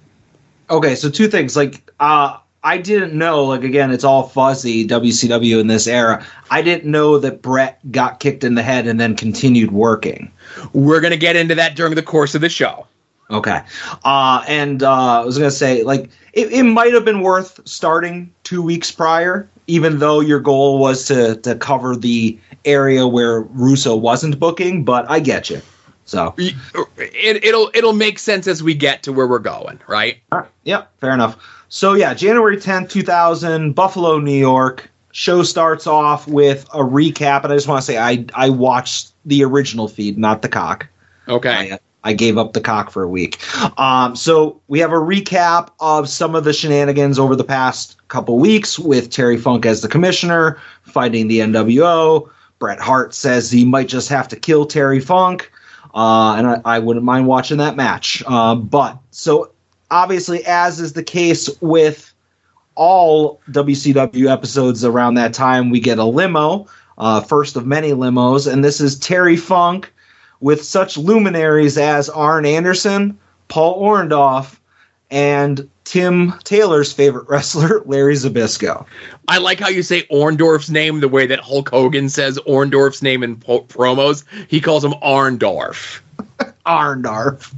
Okay, so two things. Like, uh, I didn't know, like, again, it's all fuzzy, W C W in this era. I didn't know that Brett got kicked in the head and then continued working. We're going to get into that during the course of the show. Okay. Uh, and uh, I was going to say, like, it, it might have been worth starting two weeks prior, even though your goal was to, to cover the area where Russo wasn't booking, but I get you. So it, it'll it'll make sense as we get to where we're going, right? All right. Yeah, fair enough. So, yeah, January tenth, two thousand, Buffalo, New York. Show starts off with a recap, and I just want to say I, I watched the original feed, not the cock. Okay. I, I gave up the cock for a week. Um, so we have a recap of some of the shenanigans over the past couple weeks with Terry Funk as the commissioner, fighting the N W O. Bret Hart says he might just have to kill Terry Funk. Uh, and I, I wouldn't mind watching that match. Uh, but so obviously, as is the case with all W C W episodes around that time, we get a limo, uh, first of many limos. And this is Terry Funk with such luminaries as Arn Anderson, Paul Orndorff, and Tim Taylor's favorite wrestler, Larry Zbyszko. I like how you say Orndorff's name the way that Hulk Hogan says Orndorff's name in po- promos. He calls him Arndorff. Arndorff.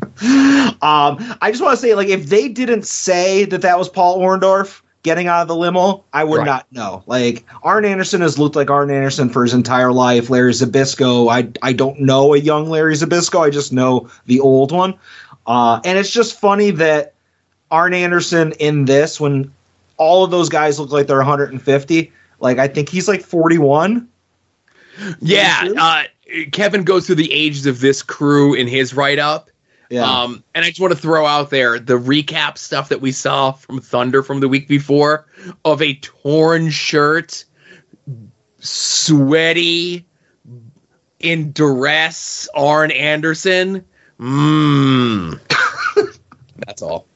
Um, I just want to say, like, if they didn't say that that was Paul Orndorff getting out of the limo, I would right. not know. Like, Arn Anderson has looked like Arn Anderson for his entire life. Larry Zbyszko, I I don't know a young Larry Zbyszko. I just know the old one. Uh, and it's just funny that Arn Anderson in this, when all of those guys look like they're one hundred fifty, like, I think he's like forty-one. Yeah. Uh, Kevin goes through the ages of this crew in his write-up. Yeah. Um, and I just want to throw out there the recap stuff that we saw from Thunder from the week before of a torn shirt, sweaty, in duress, Arn Anderson. Mmm. That's all.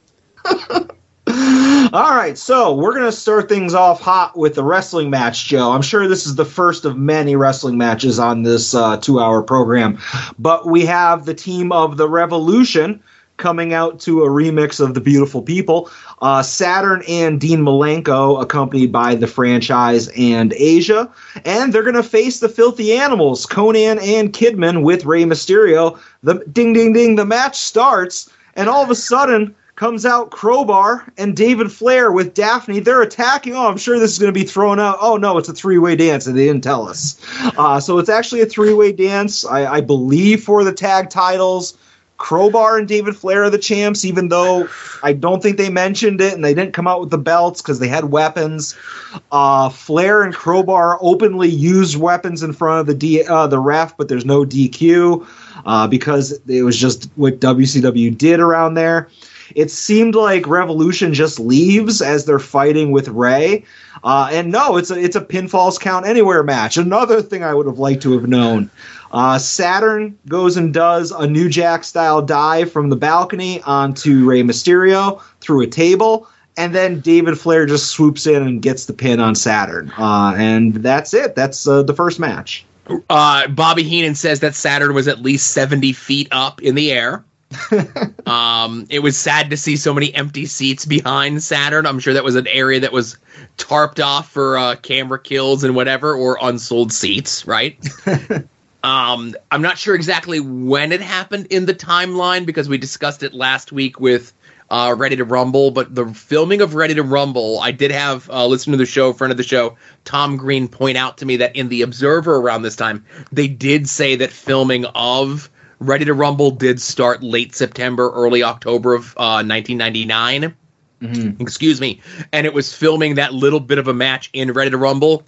All right, so we're going to start things off hot with the wrestling match, Joe. I'm sure this is the first of many wrestling matches on this uh, two-hour program. But we have the team of the Revolution coming out to a remix of The Beautiful People. Uh, Saturn and Dean Malenko accompanied by the Franchise and Asia. And they're going to face the Filthy Animals, Conan and Kidman with Rey Mysterio. The ding, ding, ding, the match starts, and all of a sudden comes out Crowbar and David Flair with Daphne. They're attacking. Oh, I'm sure this is going to be thrown out. Oh, no, it's a three-way dance, and they didn't tell us. Uh, so it's actually a three-way dance, I, I believe, for the tag titles. Crowbar and David Flair are the champs, even though I don't think they mentioned it, and they didn't come out with the belts because they had weapons. Uh, Flair and Crowbar openly used weapons in front of the D, uh, the ref, but there's no D Q uh, because it was just what W C W did around there. It seemed like Revolution just leaves as they're fighting with Rey. Uh, and no, it's a, it's a pinfalls count anywhere match. Another thing I would have liked to have known. Uh, Saturn goes and does a New Jack style dive from the balcony onto Rey Mysterio through a table. And then David Flair just swoops in and gets the pin on Saturn. Uh, and that's it. That's uh, the first match. Uh, Bobby Heenan says that Saturn was at least seventy feet up in the air. um, it was sad to see so many empty seats behind Saturn. I'm sure that was an area that was tarped off for uh, camera kills and whatever, or unsold seats, right? um, I'm not sure exactly when it happened in the timeline because we discussed it last week with uh, Ready to Rumble, but the filming of Ready to Rumble, I did have a uh, listener to the show, friend of the show, Tom Green, point out to me that in The Observer around this time, they did say that filming of Ready to Rumble did start late September, early October of uh, nineteen ninety-nine. Mm-hmm. Excuse me. And it was filming that little bit of a match in Ready to Rumble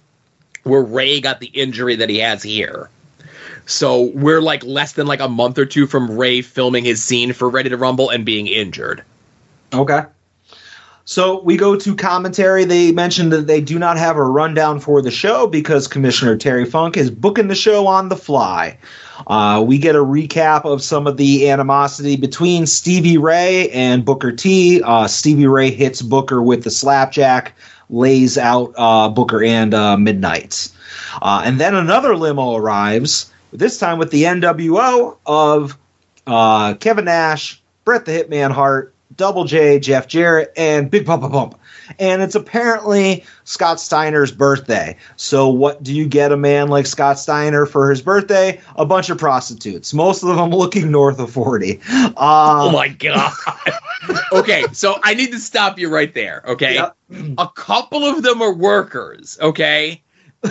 where Rey got the injury that he has here. So we're like less than like a month or two from Rey filming his scene for Ready to Rumble and being injured. Okay. So we go to commentary. They mentioned that they do not have a rundown for the show because Commissioner Terry Funk is booking the show on the fly. Uh, we get a recap of some of the animosity between Stevie Ray and Booker T. Uh, Stevie Ray hits Booker with the slapjack, lays out uh, Booker and uh, Midnight. Uh, and then another limo arrives, this time with the N W O of uh, Kevin Nash, Bret the Hitman Hart, Double J, Jeff Jarrett, and Big Papa Pump. And it's apparently Scott Steiner's birthday. So what do you get a man like Scott Steiner for his birthday? A bunch of prostitutes, most of them looking north of forty. Uh, oh, my God. Okay, so I need to stop you right there, okay? Yep. A couple of them are workers, okay?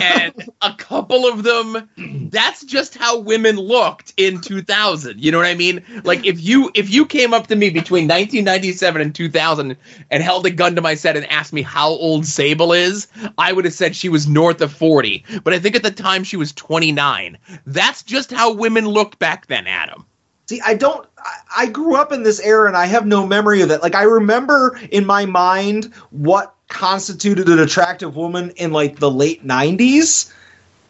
And a couple of them, that's just how women looked in two thousand. You know what I mean? Like, if you if you came up to me between nineteen ninety-seven and two thousand and held a gun to my head and asked me how old Sable is, I would have said she was north of forty. But I think at the time she was twenty-nine. That's just how women looked back then, Adam. See, I don't – I grew up in this era and I have no memory of it. Like, I remember in my mind what constituted an attractive woman in like the late nineties,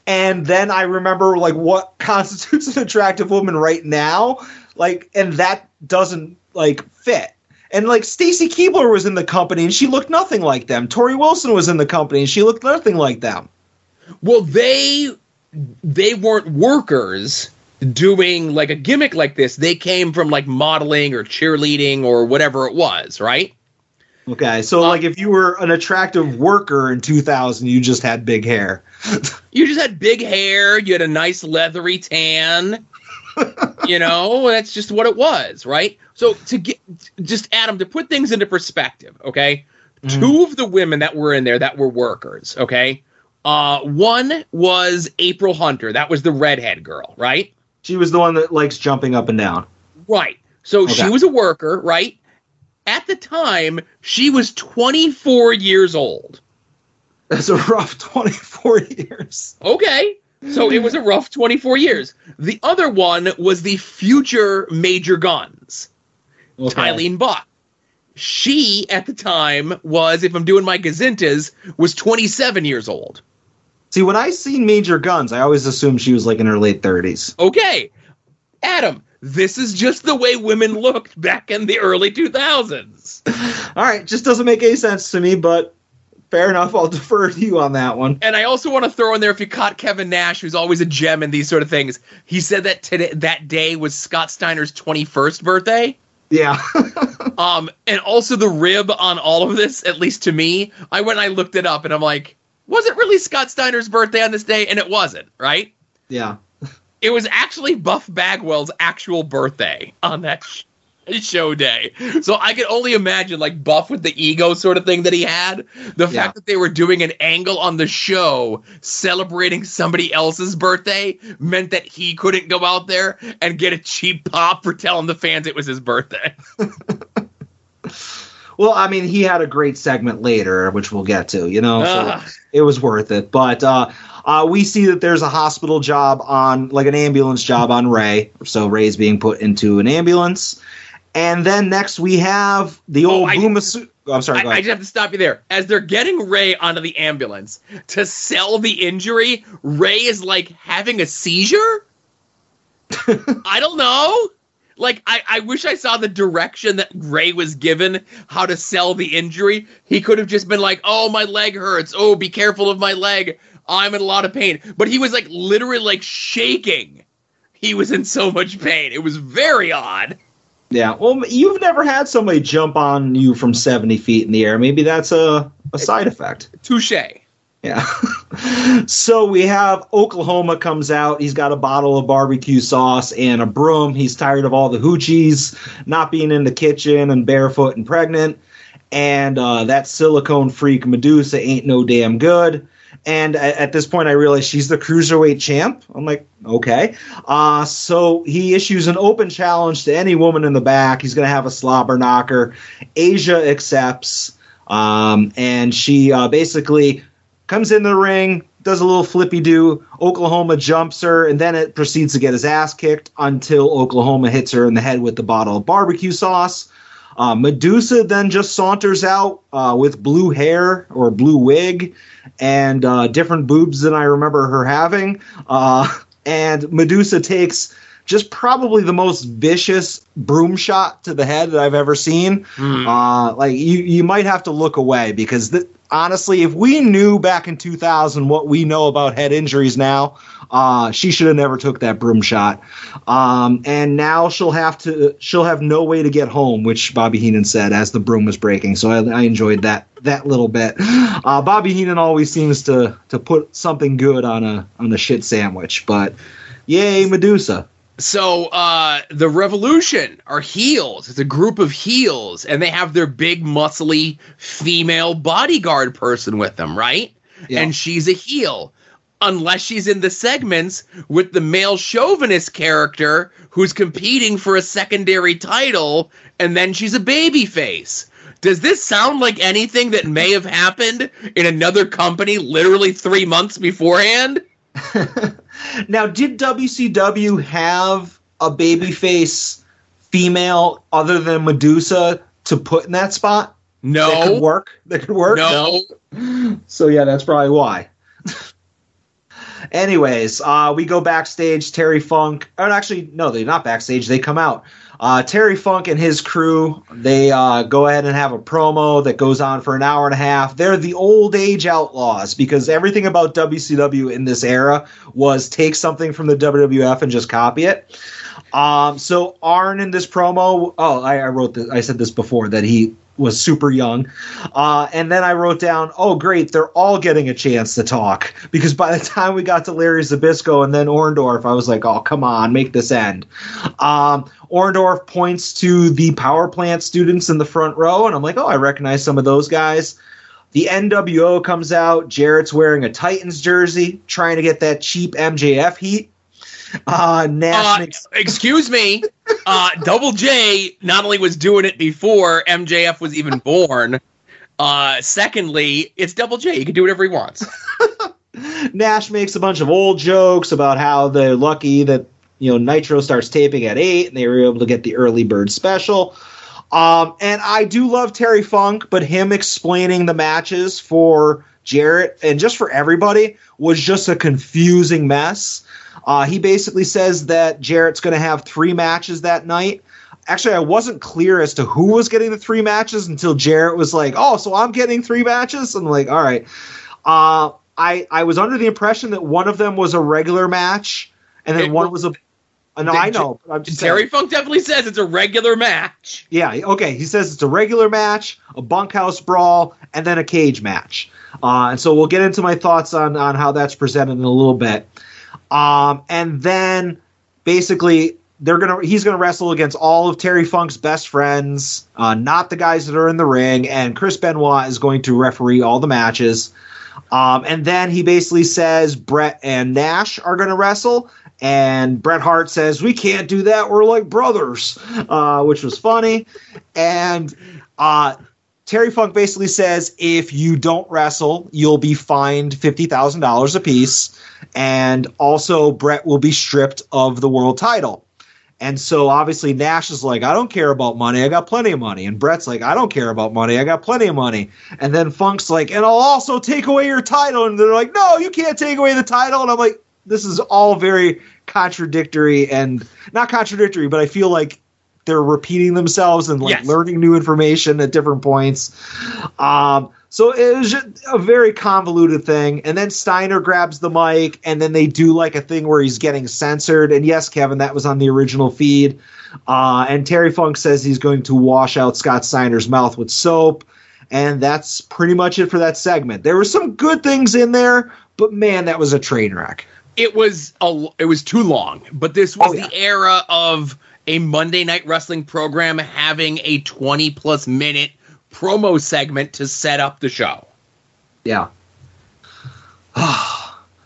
and then I remember like what constitutes an attractive woman right now, like, and that doesn't like fit. And like Stacy Keibler was in the company and she looked nothing like them. Tori Wilson was in the company and she looked nothing like them. Well, they they weren't workers doing like a gimmick like this. They came from like modeling or cheerleading or whatever it was, right? Okay, so um, like if you were an attractive worker in two thousand, you just had big hair. You just had big hair. You had a nice leathery tan. You know, that's just what it was, right? So to get just Adam to put things into perspective, okay? Mm. Two of the women that were in there that were workers, okay? Uh, one was April Hunter. That was the redhead girl, right? She was the one that likes jumping up and down. Right. So okay. She was a worker, right? At the time, she was twenty-four years old. That's a rough twenty-four years. Okay. So it was a rough twenty-four years. The other one was the future Major Guns, okay. Tylene Buck. She, at the time, was, if I'm doing my gazintas, was twenty-seven years old. See, when I seen Major Guns, I always assumed she was like in her late thirties. Okay. Adam. This is just the way women looked back in the early two thousands. All right. Just doesn't make any sense to me, but fair enough. I'll defer to you on that one. And I also want to throw in there, if you caught Kevin Nash, who's always a gem in these sort of things, he said that today, that day was Scott Steiner's twenty-first birthday. Yeah. um, and also the rib on all of this, at least to me, I went and I looked it up and I'm like, was it really Scott Steiner's birthday on this day? And it wasn't, right? Yeah. It was actually Buff Bagwell's actual birthday on that sh- show day. So I could only imagine, like, Buff with the ego sort of thing that he had. The yeah. fact that they were doing an angle on the show celebrating somebody else's birthday meant that he couldn't go out there and get a cheap pop for telling the fans it was his birthday. Well, I mean, he had a great segment later, which we'll get to, you know, uh. so it was worth it. But, uh, Uh, we see that there's a hospital job on, like an ambulance job on Ray. So Ray's being put into an ambulance. And then next we have the old oh, Boom. Su- oh, I'm sorry. I, I just have to stop you there. As they're getting Ray onto the ambulance to sell the injury, Ray is like having a seizure. I don't know. Like, I, I wish I saw the direction that Ray was given how to sell the injury. He could have just been like, oh, my leg hurts. Oh, be careful of my leg. I'm in a lot of pain. But he was, like, literally, like, shaking. He was in so much pain. It was very odd. Yeah. Well, you've never had somebody jump on you from seventy feet in the air. Maybe that's a, a side effect. Touche. Yeah. So we have Oklahoma comes out. He's got a bottle of barbecue sauce and a broom. He's tired of all the hoochies not being in the kitchen and barefoot and pregnant. And uh, that silicone freak Medusa ain't no damn good. And at this point, I realize she's the Cruiserweight champ. I'm like, okay. Uh, so he issues an open challenge to any woman in the back. He's going to have a slobber knocker. Asia accepts, um, and she uh, basically comes in the ring, does a little flippy-do. Oklahoma jumps her, and then it proceeds to get his ass kicked until Oklahoma hits her in the head with the bottle of barbecue sauce. Uh, Medusa then just saunters out uh, with blue hair or blue wig and uh, different boobs than I remember her having. Uh, and Medusa takes just probably the most vicious broom shot to the head that I've ever seen. Mm. Uh, like you, you might have to look away because th- honestly, if we knew back in two thousand what we know about head injuries now, uh, she should have never took that broom shot. Um, and now she'll have to, she'll have no way to get home, which Bobby Heenan said as the broom was breaking. So I, I enjoyed that that little bit. Uh, Bobby Heenan always seems to to put something good on a on a shit sandwich. But yay, Medusa. So uh, the Revolution are heels. It's a group of heels, and they have their big, muscly female bodyguard person with them, right? Yeah. And she's a heel, unless she's in the segments with the male chauvinist character who's competing for a secondary title, and then she's a babyface. Does this sound like anything that may have happened in another company literally three months beforehand? Now, did W C W have a babyface female other than Medusa to put in that spot? No. That could work? That could work? No. no. So, yeah, that's probably why. Anyways, uh, we go backstage. Terry Funk – or actually, no, they're not backstage. They come out. Uh, Terry Funk and his crew, they uh, go ahead and have a promo that goes on for an hour and a half. They're the old age outlaws because everything about W C W in this era was take something from the W W F and just copy it. Um, so Arn in this promo – oh, I, I wrote this. I said this before that he was super young. Uh, and then I wrote down, oh, great, they're all getting a chance to talk. Because by the time we got to Larry Zbysko and then Orndorff, I was like, oh, come on, make this end. Um Orndorff points to the power plant students in the front row, and I'm like, oh, I recognize some of those guys. The N W O comes out. Jarrett's wearing a Titans jersey, trying to get that cheap M J F heat. Uh, Nash uh, makes- excuse me. Uh, Double J not only was doing it before M J F was even born, uh, secondly, it's Double J. He can do whatever he wants. Nash makes a bunch of old jokes about how they're lucky that you know, Nitro starts taping at eight, and they were able to get the early bird special. Um, and I do love Terry Funk, but him explaining the matches for Jarrett and just for everybody was just a confusing mess. Uh, he basically says that Jarrett's going to have three matches that night. Actually, I wasn't clear as to who was getting the three matches until Jarrett was like, oh, so I'm getting three matches? I'm like, all right. Uh, I, I was under the impression that one of them was a regular match, and then it, one was a – no, I know. But I'm just Terry saying. Funk definitely says it's a regular match. Yeah, okay. He says it's a regular match, a bunkhouse brawl, and then a cage match. Uh, and so we'll get into my thoughts on, on how that's presented in a little bit. Um, and then basically they're gonna he's going to wrestle against all of Terry Funk's best friends, uh, not the guys that are in the ring, and Chris Benoit is going to referee all the matches. Um, and then he basically says Brett and Nash are going to wrestle. And Bret Hart says, we can't do that. We're like brothers, uh, which was funny. And uh, Terry Funk basically says, if you don't wrestle, you'll be fined fifty thousand dollars apiece. And also Bret will be stripped of the world title. And so obviously Nash is like, I don't care about money. I got plenty of money. And Bret's like, I don't care about money. I got plenty of money. And then Funk's like, and I'll also take away your title. And they're like, no, you can't take away the title. And I'm like, this is all very contradictory and not contradictory, but I feel like they're repeating themselves and like yes. learning new information at different points. Um, so it was just a very convoluted thing. And then Steiner grabs the mic and then they do like a thing where he's getting censored. And yes, Kevin, that was on the original feed. Uh, and Terry Funk says he's going to wash out Scott Steiner's mouth with soap. And that's pretty much it for that segment. There were some good things in there, but man, that was a train wreck. It was a, it was too long, but this was oh, yeah. the era of a Monday Night Wrestling program having a twenty-plus minute promo segment to set up the show. Yeah.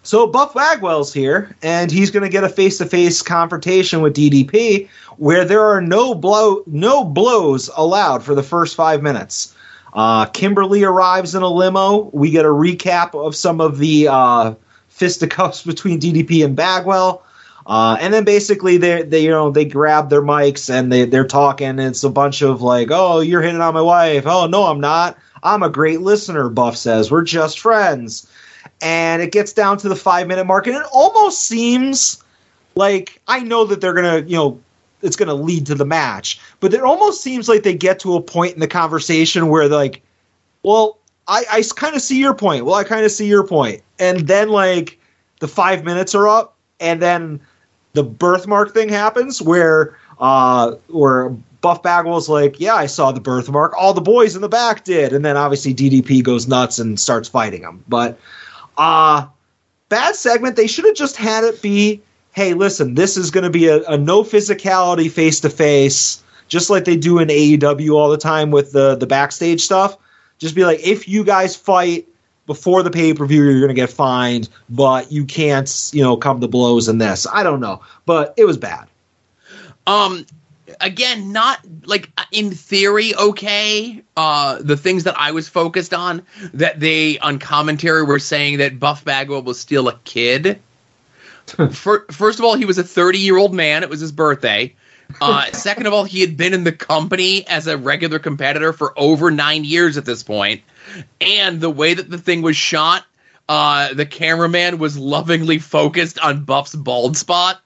So Buff Bagwell's here, and he's going to get a face-to-face confrontation with D D P, where there are no blow, no blows allowed for the first five minutes. Uh, Kimberly arrives in a limo. We get a recap of some of the uh, fisticuffs between D D P and Bagwell. Uh, and then basically they they you know they grab their mics and they they're talking. And it's a bunch of like, oh, you're hitting on my wife. Oh no, I'm not. I'm a great listener. Buff says we're just friends. And it gets down to the five minute mark, and it almost seems like I know that they're gonna you know. it's going to lead to the match, but it almost seems like they get to a point in the conversation where they're like, well, I, I kind of see your point. Well, I kind of see your point. And then like the five minutes are up and then the birthmark thing happens where, uh, where Buff Bagwell's like, yeah, I saw the birthmark. All the boys in the back did. And then obviously D D P goes nuts and starts fighting him. But, uh, bad segment. They should have just had it be, hey, listen, this is going to be a, a no physicality face-to-face, just like they do in A E W all the time with the, the backstage stuff. Just be like, if you guys fight before the pay-per-view, you're going to get fined, but you can't, you know, come to blows in this. I don't know, but it was bad. Um, again, not, like, in theory, okay, uh, the things that I was focused on, that they, on commentary, were saying that Buff Bagwell was still a kid. First of all, he was a thirty-year-old man. It was his birthday. Uh, second of all, he had been in the company as a regular competitor for over nine years at this point. And the way that the thing was shot, uh, the cameraman was lovingly focused on Buff's bald spot.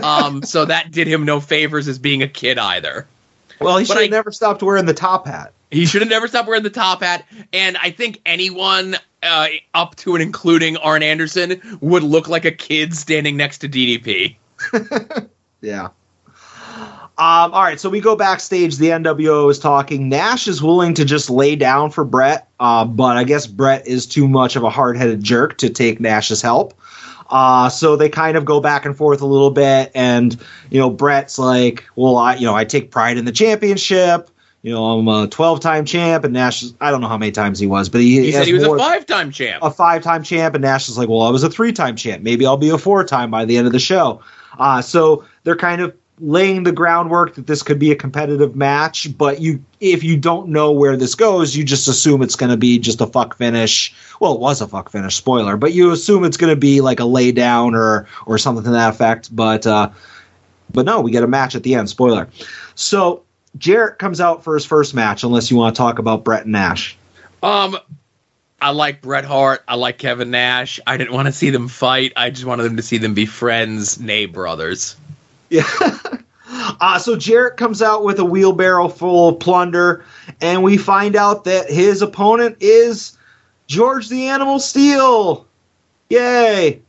Um, so that did him no favors as being a kid either. Well, he should have never stopped wearing the top hat. He should have never stopped wearing the top hat. And I think anyone... Uh, up to and including Arn Anderson would look like a kid standing next to D D P. Yeah. Um, all right. So we go backstage. The N W O is talking. Nash is willing to just lay down for Brett. Uh, but I guess Brett is too much of a hard-headed jerk to take Nash's help. Uh, so they kind of go back and forth a little bit. And, you know, Brett's like, well, I, you know, I take pride in the championship. You know, I'm a twelve-time champ, and Nash is, I don't know how many times he was, but he, he said he was a five-time champ. A five-time champ, and Nash is like, well, I was a three-time champ. Maybe I'll be a four-time by the end of the show. Uh, so they're kind of laying the groundwork that this could be a competitive match, but you, if you don't know where this goes, you just assume it's going to be just a fuck finish. Well, it was a fuck finish, spoiler, but you assume it's going to be like a lay-down or, or something to that effect. But, uh, but no, we get a match at the end, spoiler. So... Jarrett comes out for his first match, unless you want to talk about Bret and Nash. Um, I like Bret Hart. I like Kevin Nash. I didn't want to see them fight. I just wanted them to see them be friends, nay, brothers. Yeah. uh, so Jarrett comes out with a wheelbarrow full of plunder, and we find out that his opponent is George the Animal Steele. Yay.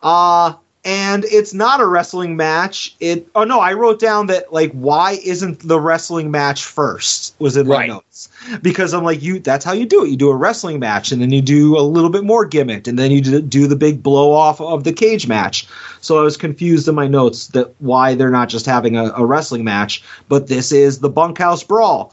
Uh And it's not a wrestling match. It oh no, I wrote down that like why isn't the wrestling match first? Was in my notes because I'm like you. That's how you do it. You do a wrestling match and then you do a little bit more gimmicked and then you do, do the big blow off of the cage match. So I was confused in my notes that why they're not just having a, a wrestling match, but this is the bunkhouse brawl.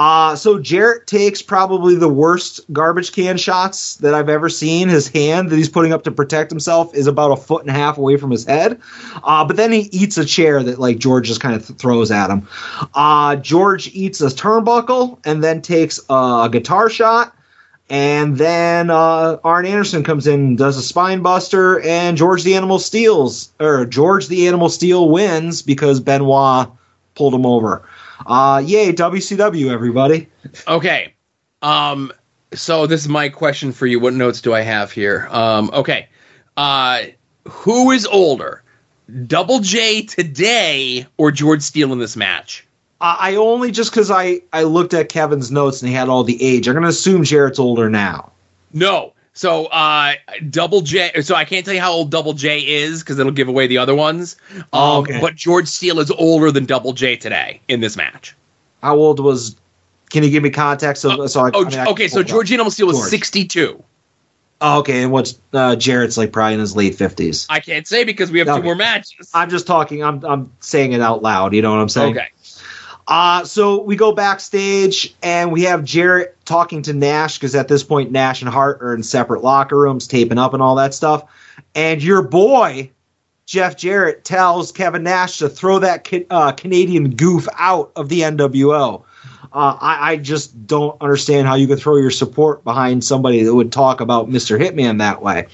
Uh, so Jarrett takes probably the worst garbage can shots that I've ever seen. His hand that he's putting up to protect himself is about a foot and a half away from his head. Uh, but then he eats a chair that like George just kind of th- throws at him. Uh, George eats a turnbuckle and then takes a guitar shot. And then uh, Arn Anderson comes in, does a spine buster, and George the Animal steals or George the Animal Steel wins because Benoit pulled him over. Uh, yay, W C W, everybody. Okay. Um, so this is my question for you. What notes do I have here? Um, okay. Uh, who is older, Double J today or George Steele in this match? Uh, I only just because I, I looked at Kevin's notes and he had all the age. I'm going to assume Jarrett's older now. No. So uh, Double J. So I can't tell you how old Double J is because it'll give away the other ones. Um, okay. But George Steele is older than Double J today in this match. How old was? Can you give me context? Of, uh, so I, oh, I mean, okay. So George Animal Steele was sixty-two. Oh, okay, and what's uh, Jarrett's like? Probably in his late fifties. I can't say because we have okay. two more matches. I'm just talking. I'm I'm saying it out loud. You know what I'm saying? Okay. Uh, so we go backstage and we have Jarrett talking to Nash because at this point Nash and Hart are in separate locker rooms taping up and all that stuff. And your boy, Jeff Jarrett, tells Kevin Nash to throw that ca- uh, Canadian goof out of the N W O. Uh, I, I just don't understand how you could throw your support behind somebody that would talk about Mister Hitman that way.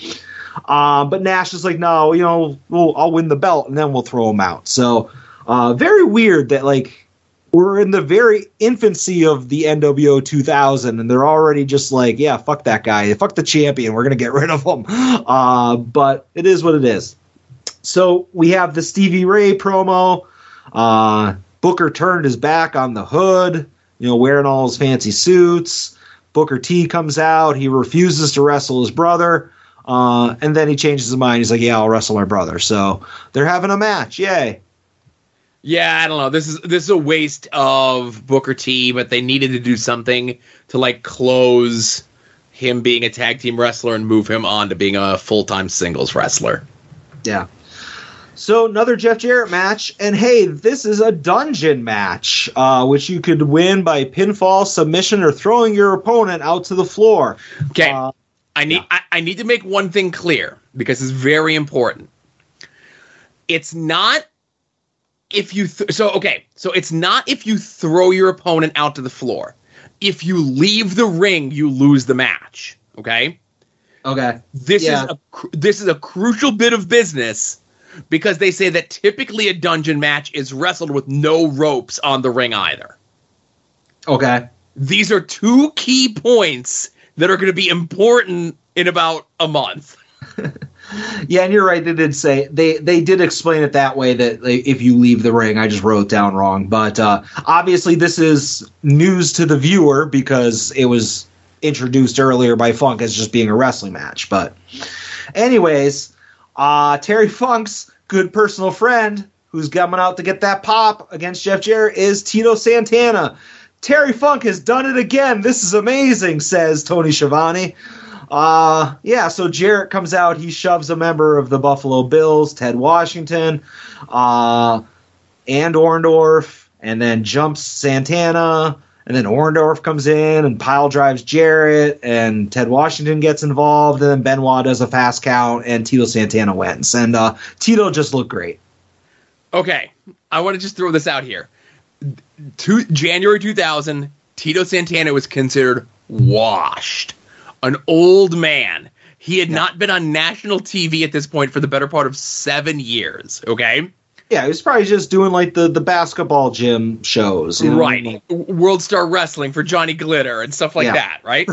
Uh, but Nash is like, no, you know, we'll, I'll win the belt and then we'll throw him out. So uh, very weird that, like, we're in the very infancy of the N W O two thousand, and they're already just like, yeah, fuck that guy. Fuck the champion. We're going to get rid of him. Uh, but it is what it is. So we have the Stevie Ray promo. Uh, Booker turned his back on the Hood, you know, wearing all his fancy suits. Booker T comes out. He refuses to wrestle his brother. Uh, and then he changes his mind. He's like, yeah, I'll wrestle my brother. So they're having a match. Yay. Yeah, I don't know. This is this is a waste of Booker T, but they needed to do something to, like, close him being a tag team wrestler and move him on to being a full-time singles wrestler. Yeah. So another Jeff Jarrett match. And, hey, this is a dungeon match, uh, which you could win by pinfall, submission, or throwing your opponent out to the floor. Okay. Uh, I need yeah. I, I need to make one thing clear, because it's very important. It's not if you th- so okay, so it's not if you throw your opponent out to the floor. If you leave the ring, you lose the match. Okay? Okay. This yeah. is a cr- this is a crucial bit of business, because they say that typically a dungeon match is wrestled with no ropes on the ring either. Okay. These are two key points that are going to be important in about a month. Yeah, and you're right. They did say they they did explain it that way, that like, if you leave the ring, I just wrote down wrong. But uh, obviously, this is news to the viewer, because it was introduced earlier by Funk as just being a wrestling match. But anyways, uh, Terry Funk's good personal friend, who's coming out to get that pop against Jeff Jarrett, is Tito Santana. Terry Funk has done it again. This is amazing, says Tony Schiavone. Uh, yeah, so Jarrett comes out. He shoves a member of the Buffalo Bills, Ted Washington, uh, and Orndorff, and then jumps Santana, and then Orndorff comes in and pile drives Jarrett, and Ted Washington gets involved, and then Benoit does a fast count, and Tito Santana wins. And uh, Tito just looked great. Okay, I want to just throw this out here. To January two thousand, Tito Santana was considered washed, an old man. He had yeah. not been on national T V at this point for the better part of seven years. Okay. Yeah, he was probably just doing like the, the basketball gym shows, you know? Right? World Star Wrestling for Johnny Glitter and stuff like yeah. that, right?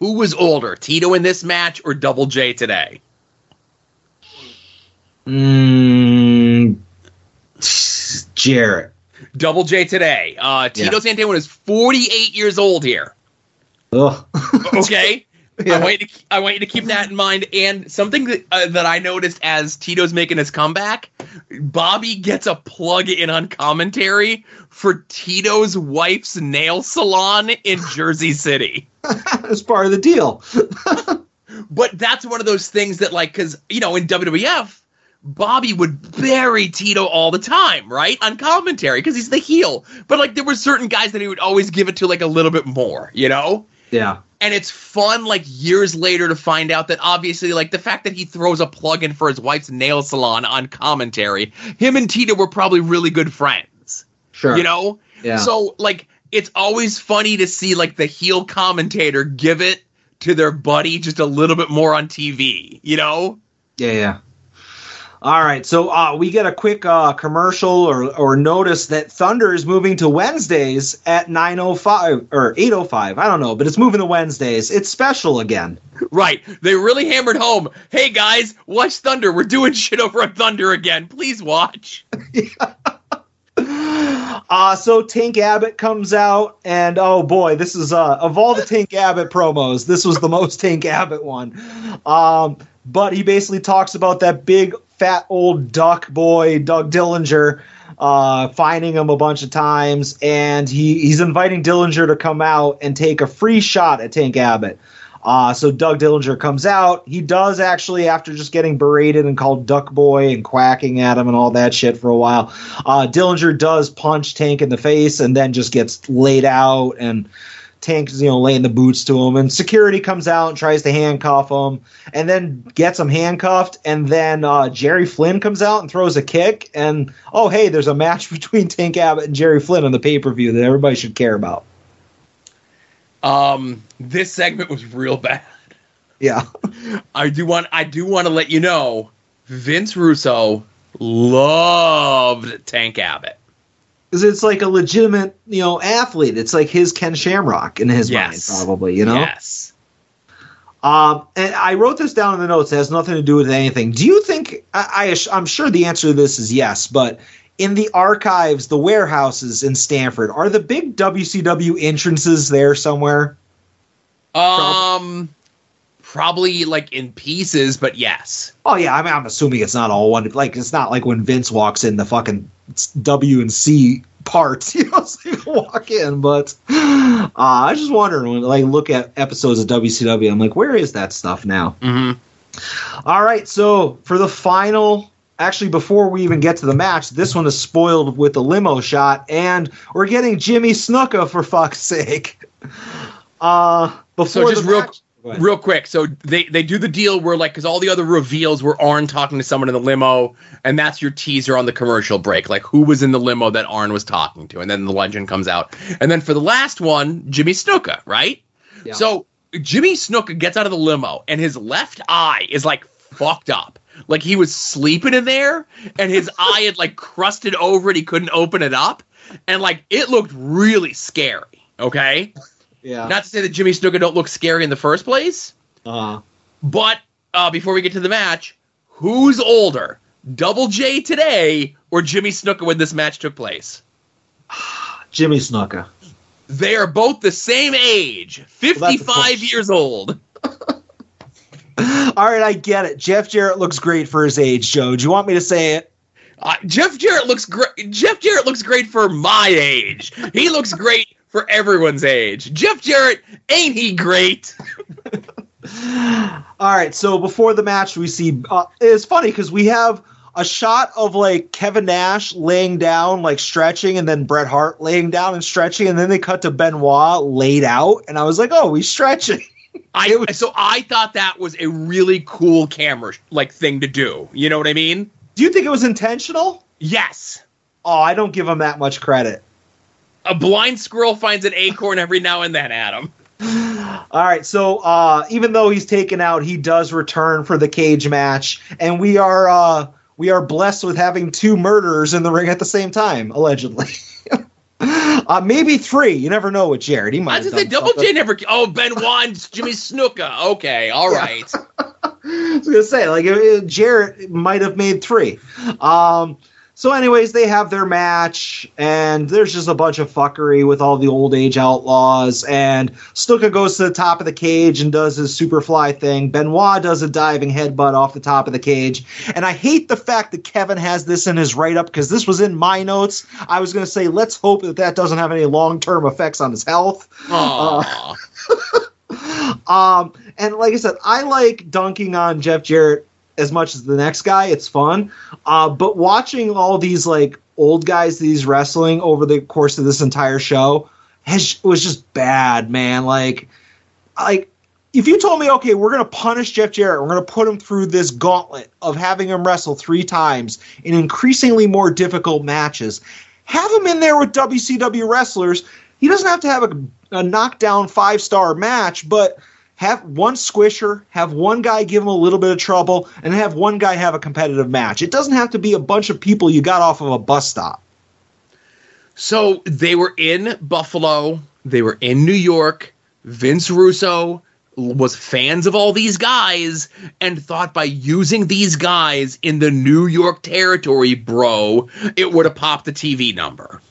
Who was older, Tito in this match or Double J today? Mm, Jarrett. Double J today. Uh, Tito yeah. Santana is forty-eight years old here. Ugh. Okay? Yeah. I, want you to, I want you to keep that in mind. And something that, uh, that I noticed as Tito's making his comeback, Bobby gets a plug in on commentary for Tito's wife's nail salon in Jersey City. That's part of the deal. But that's one of those things that, like, because, you know, in W W F, Bobby would bury Tito all the time, right? On commentary, because he's the heel. But, like, there were certain guys that he would always give it to, like, a little bit more, you know? Yeah. And it's fun, like, years later to find out that, obviously, like, the fact that he throws a plug-in for his wife's nail salon on commentary, him and Tito were probably really good friends. Sure. You know? Yeah. So, like, it's always funny to see, like, the heel commentator give it to their buddy just a little bit more on T V, you know? Yeah, yeah. All right, so uh, we get a quick uh, commercial or, or notice that Thunder is moving to Wednesdays at nine oh five or eight oh five. I don't know, but it's moving to Wednesdays. It's special again. Right. They really hammered home, hey, guys, watch Thunder. We're doing shit over on Thunder again. Please watch. Yeah. Uh, so Tank Abbott comes out, and oh boy, this is, uh, of all the Tank Abbott promos, this was the most Tank Abbott one. Um, but he basically talks about that big fat old duck boy, Doug Dillinger, uh, finding him a bunch of times. And he, he's inviting Dillinger to come out and take a free shot at Tank Abbott. Uh, so Doug Dillinger comes out. He does actually, after just getting berated and called duck boy and quacking at him and all that shit for a while, uh, Dillinger does punch Tank in the face and then just gets laid out, and Tank's, you know, laying the boots to him, and security comes out and tries to handcuff him, and then gets him handcuffed, and then uh, Jerry Flynn comes out and throws a kick, and oh hey, there's a match between Tank Abbott and Jerry Flynn on the pay-per-view that everybody should care about. Um, this segment was real bad. Yeah. I do want I do want to let you know, Vince Russo loved Tank Abbott. Because it's like a legitimate, you know, athlete. It's like his Ken Shamrock in his yes. mind, probably, you know? Yes. Um, and I wrote this down in the notes. It has nothing to do with anything. Do you think I, I, I'm sure the answer to this is yes, but in the archives, the warehouses in Stanford, are the big W C W entrances there somewhere? Um, probably, probably like in pieces, but yes. Oh yeah, I mean, I'm assuming it's not all one. Like it's not like when Vince walks in the fucking W and C parts, you know, so you walk in. But uh, I was just wondering when I look at episodes of W C W, I'm like, where is that stuff now? Mm-hmm. All right, so for the final. Actually, before we even get to the match, this one is spoiled with a limo shot, and we're getting Jimmy Snuka, for fuck's sake. Uh, before so just real, match, real quick, so they, they do the deal where, like, because all the other reveals were Arn talking to someone in the limo, and that's your teaser on the commercial break, like, who was in the limo that Arn was talking to, and then the legend comes out. And then for the last one, Jimmy Snuka, right? Yeah. So Jimmy Snuka gets out of the limo, and his left eye is, like, fucked up. Like, he was sleeping in there, and his eye had, like, crusted over it. He couldn't open it up. And, like, it looked really scary, okay? Yeah. Not to say that Jimmy Snuka don't look scary in the first place. Uh-huh. But uh, before we get to the match, who's older, Double J today or Jimmy Snuka when this match took place? Jimmy Snuka. They are both the same age, fifty-five well, years old. All right, I get it. Jeff Jarrett looks great for his age, Joe. Do you want me to say it? Uh, Jeff Jarrett looks great. Jeff Jarrett looks great for my age. He looks great for everyone's age. Jeff Jarrett, ain't he great? All right, so before the match, we see uh, it's funny because we have a shot of like Kevin Nash laying down, like stretching, and then Bret Hart laying down and stretching, and then they cut to Benoit laid out, and I was like, oh, he's stretching. I, so I thought that was a really cool camera like thing to do. You know what I mean? Do you think it was intentional? Yes. Oh, I don't give him that much credit. A blind squirrel finds an acorn every now and then, Adam. All right, so uh, even though he's taken out, he does return for the cage match, and we are uh, we are blessed with having two murderers in the ring at the same time, allegedly. Uh, maybe three. You never know with Jared. He might. I just said Double J never. Oh, Benoit, Jimmy Snuka. Okay, all right. Yeah. I was gonna say like Jared might have made three. Um. So, anyways, they have their match, and there's just a bunch of fuckery with all the old age outlaws. And Snuka goes to the top of the cage and does his Superfly thing. Benoit does a diving headbutt off the top of the cage. And I hate the fact that Kevin has this in his write-up because this was in my notes. I was going to say, let's hope that that doesn't have any long-term effects on his health. Uh, um, and like I said, I like dunking on Jeff Jarrett as much as the next guy. It's fun. Uh, but watching all these like old guys, these wrestling over the course of this entire show has, was just bad, man. Like, like if you told me, okay, we're going to punish Jeff Jarrett, we're going to put him through this gauntlet of having him wrestle three times in increasingly more difficult matches, have him in there with W C W wrestlers. He doesn't have to have a, a knockdown five-star match, but have one squisher, have one guy give him a little bit of trouble, and have one guy have a competitive match. It doesn't have to be a bunch of people you got off of a bus stop. So they were in Buffalo. They were in New York. Vince Russo was fans of all these guys and thought by using these guys in the New York territory, bro, it would have popped the T V number.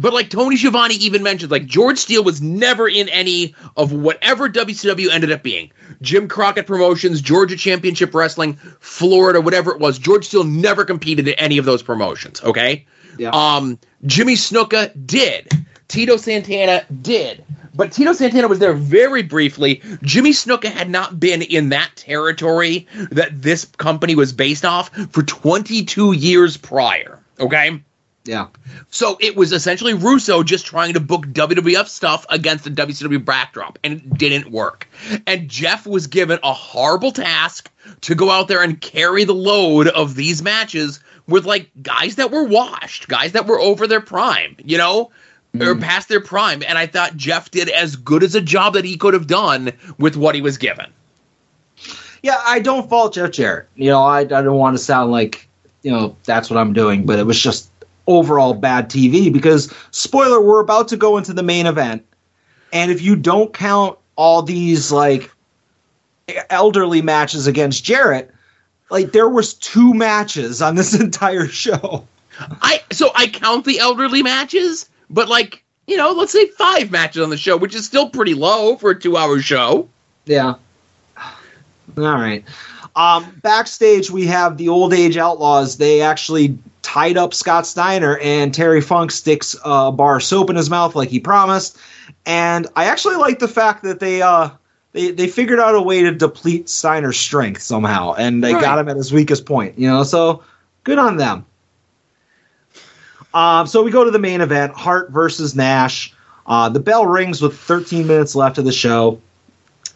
But like Tony Schiavone even mentioned, like George Steele was never in any of whatever W C W ended up being. Jim Crockett Promotions, Georgia Championship Wrestling, Florida, whatever it was. George Steele never competed in any of those promotions, okay? Yeah. Um, Jimmy Snuka did. Tito Santana did. But Tito Santana was there very briefly. Jimmy Snuka had not been in that territory that this company was based off for twenty-two years prior, okay? Yeah. So it was essentially Russo just trying to book W W F stuff against the W C W backdrop, and it didn't work. And Jeff was given a horrible task to go out there and carry the load of these matches with, like, guys that were washed, guys that were over their prime, you know? mm. or past their prime. And I thought Jeff did as good as a job that he could have done with what he was given. Yeah, I don't fault Jeff Jarrett. You know, I, I don't want to sound like, you know, that's what I'm doing, but it was just overall bad T V because, spoiler, we're about to go into the main event. And if you don't count all these, like, elderly matches against Jarrett, like, there was two matches on this entire show. I So I count the elderly matches, but, like, you know, let's say five matches on the show, which is still pretty low for a two-hour show. Yeah. All right. Um, backstage, we have the Old Age Outlaws. They actually tied up Scott Steiner, and Terry Funk sticks a bar of soap in his mouth like he promised. And I actually like the fact that they uh, they they figured out a way to deplete Steiner's strength somehow, and they right. got him at his weakest point. You know, so good on them. Um, so we go to the main event: Hart versus Nash. Uh, the bell rings with thirteen minutes left of the show.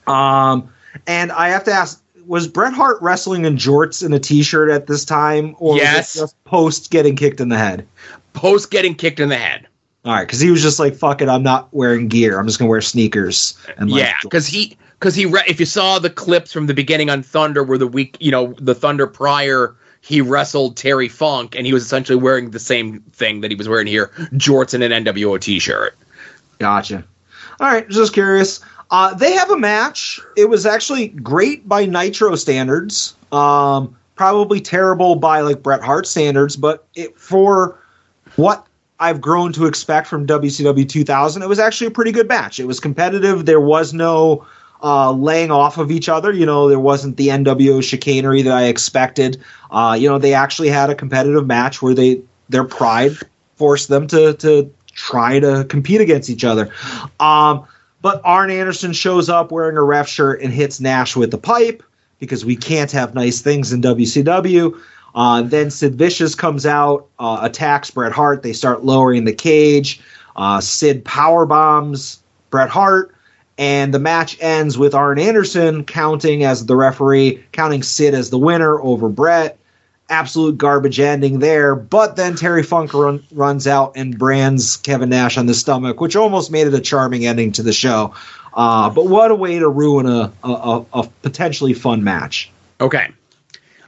Um. And I have to ask, was Bret Hart wrestling in jorts and a t-shirt at this time? Or yes. was it just post getting kicked in the head? Post getting kicked in the head. All right, because he was just like, fuck it, I'm not wearing gear. I'm just going to wear sneakers. And yeah, because he, because he re- if you saw the clips from the beginning on Thunder where the week, you know, the Thunder prior, he wrestled Terry Funk, and he was essentially wearing the same thing that he was wearing here, jorts and an N W O t-shirt. Gotcha. All right, just curious. Uh, they have a match. It was actually great by Nitro standards, um, probably terrible by like Bret Hart standards, but it, for what I've grown to expect from W C W two thousand, it was actually a pretty good match. It was competitive. There was no uh, laying off of each other. You know, there wasn't the N W O chicanery that I expected. Uh, you know, they actually had a competitive match where they their pride forced them to to try to compete against each other. Um, But Arn Anderson shows up wearing a ref shirt and hits Nash with the pipe because we can't have nice things in W C W. Uh, then Sid Vicious comes out, uh, attacks Bret Hart. They start lowering the cage. Uh, Sid powerbombs Bret Hart. And the match ends with Arn Anderson counting as the referee, counting Sid as the winner over Bret. Absolute garbage ending there, but then Terry Funk run, runs out and brands Kevin Nash on the stomach, which almost made it a charming ending to the show. Uh, but what a way to ruin a, a, a potentially fun match. Okay.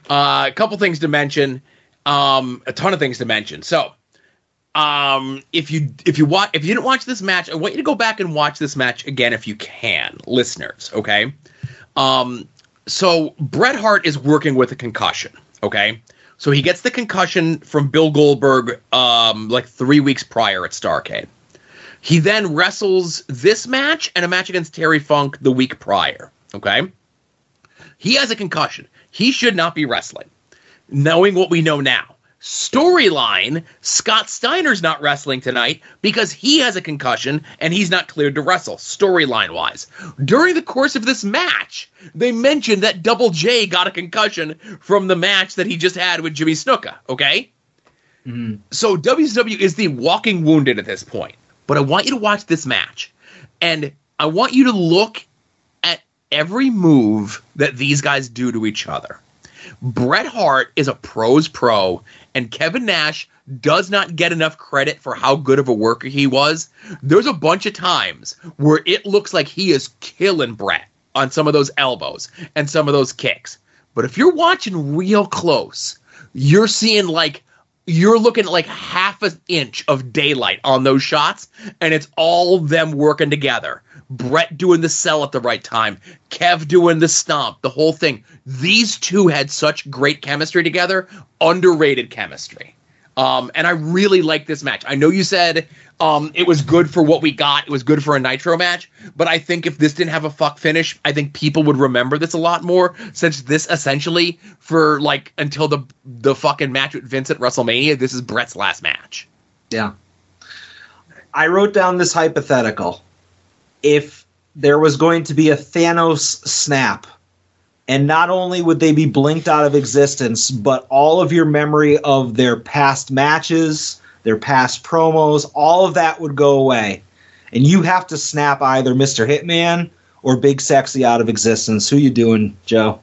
Uh, a couple things to mention, um, a ton of things to mention. So um, if you if you watch, if you didn't watch this match, I want you to go back and watch this match again if you can, listeners, okay? Um, so Bret Hart is working with a concussion, okay? So he gets the concussion from Bill Goldberg um, like three weeks prior at Starrcade. He then wrestles this match and a match against Terry Funk the week prior. Okay, he has a concussion. He should not be wrestling. Knowing what we know now, storyline: Scott Steiner's not wrestling tonight because he has a concussion and he's not cleared to wrestle. Storyline wise, during the course of this match, they mentioned that Double J got a concussion from the match that he just had with Jimmy Snuka. Okay, mm-hmm. So W C W is the walking wounded at this point. But I want you to watch this match, and I want you to look at every move that these guys do to each other. Bret Hart is a pro's pro, and Kevin Nash does not get enough credit for how good of a worker he was. There's a bunch of times where it looks like he is killing Bret on some of those elbows and some of those kicks. But if you're watching real close, you're seeing like, you're looking at like half an inch of daylight on those shots, and it's all them working together. Bret doing the sell at the right time, Kev doing the stomp, the whole thing. These two had such great chemistry together, underrated chemistry. Um, and I really like this match. I know you said um, it was good for what we got. It was good for a Nitro match. But I think if this didn't have a fuck finish, I think people would remember this a lot more, since this essentially for like until the the fucking match with Vince at WrestleMania, this is Bret's last match. Yeah. I wrote down this hypothetical. If there was going to be a Thanos snap, and not only would they be blinked out of existence, but all of your memory of their past matches, their past promos, all of that would go away. And you have to snap either Mister Hitman or Big Sexy out of existence. Who you doing, Joe?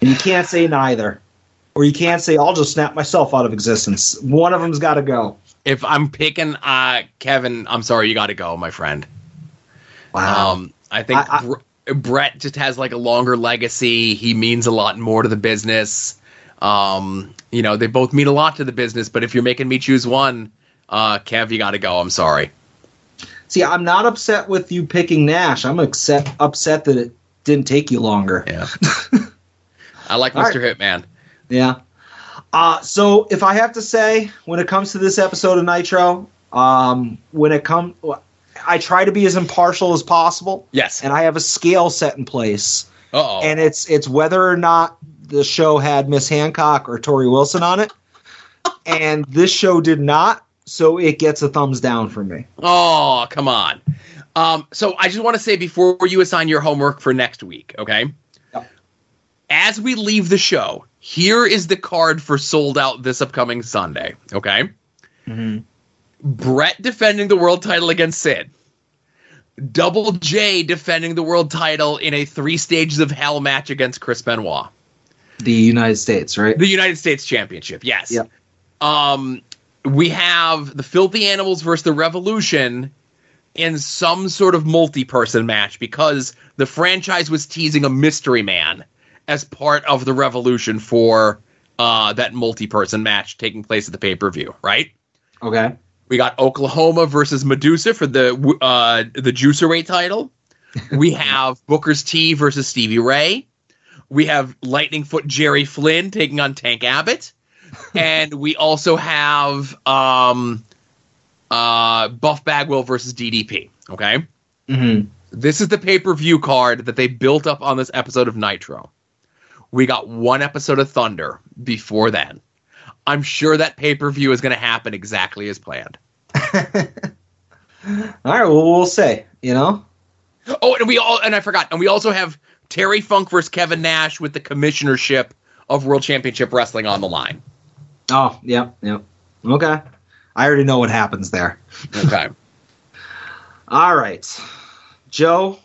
And you can't say neither. Or you can't say, I'll just snap myself out of existence. One of them's got to go. if I'm picking uh, Kevin, I'm sorry, you got to go, my friend. Wow. Um, I think I, I, Br- Brett just has like a longer legacy. He means a lot more to the business. Um, you know, they both mean a lot to the business, but if you're making me choose one, uh, Kev, you got to go. I'm sorry. See, I'm not upset with you picking Nash. I'm upset, upset that it didn't take you longer. Yeah. I like Mister Right. Hitman. Yeah. Uh, so if I have to say, when it comes to this episode of Nitro, um, when it comes, I try to be as impartial as possible. Yes. And I have a scale set in place. Uh-oh. And it's it's whether or not the show had Miss Hancock or Tori Wilson on it. And this show did not. So it gets a thumbs down from me. Oh, come on. Um, so I just want to say before you assign your homework for next week, okay? Yep. As we leave the show, here is the card for Sold Out this upcoming Sunday, okay? Mm-hmm. Brett defending the world title against Sid. Double J defending the world title in a three stages of hell match against Chris Benoit. The United States, right? The United States Championship, yes. Yep. Um... We have the Filthy Animals versus the Revolution in some sort of multi-person match because the franchise was teasing a mystery man as part of the Revolution for uh, that multi-person match taking place at the pay-per-view, right? Okay. We got Oklahoma versus Medusa for the uh, the Juicerweight title. We have Booker's T versus Stevie Ray. We have Lightning Foot Jerry Flynn taking on Tank Abbott. And we also have um, uh, Buff Bagwell versus D D P, okay? Mm-hmm. This is the pay-per-view card that they built up on this episode of Nitro. We got one episode of Thunder before then. I'm sure that pay-per-view is going to happen exactly as planned. All right, well, we'll say, you know? Oh, and we all, and I forgot, and we also have Terry Funk versus Kevin Nash with the commissionership of World Championship Wrestling on the line. Oh, yeah, yeah. Okay. I already know what happens there. Okay. All right. Joe,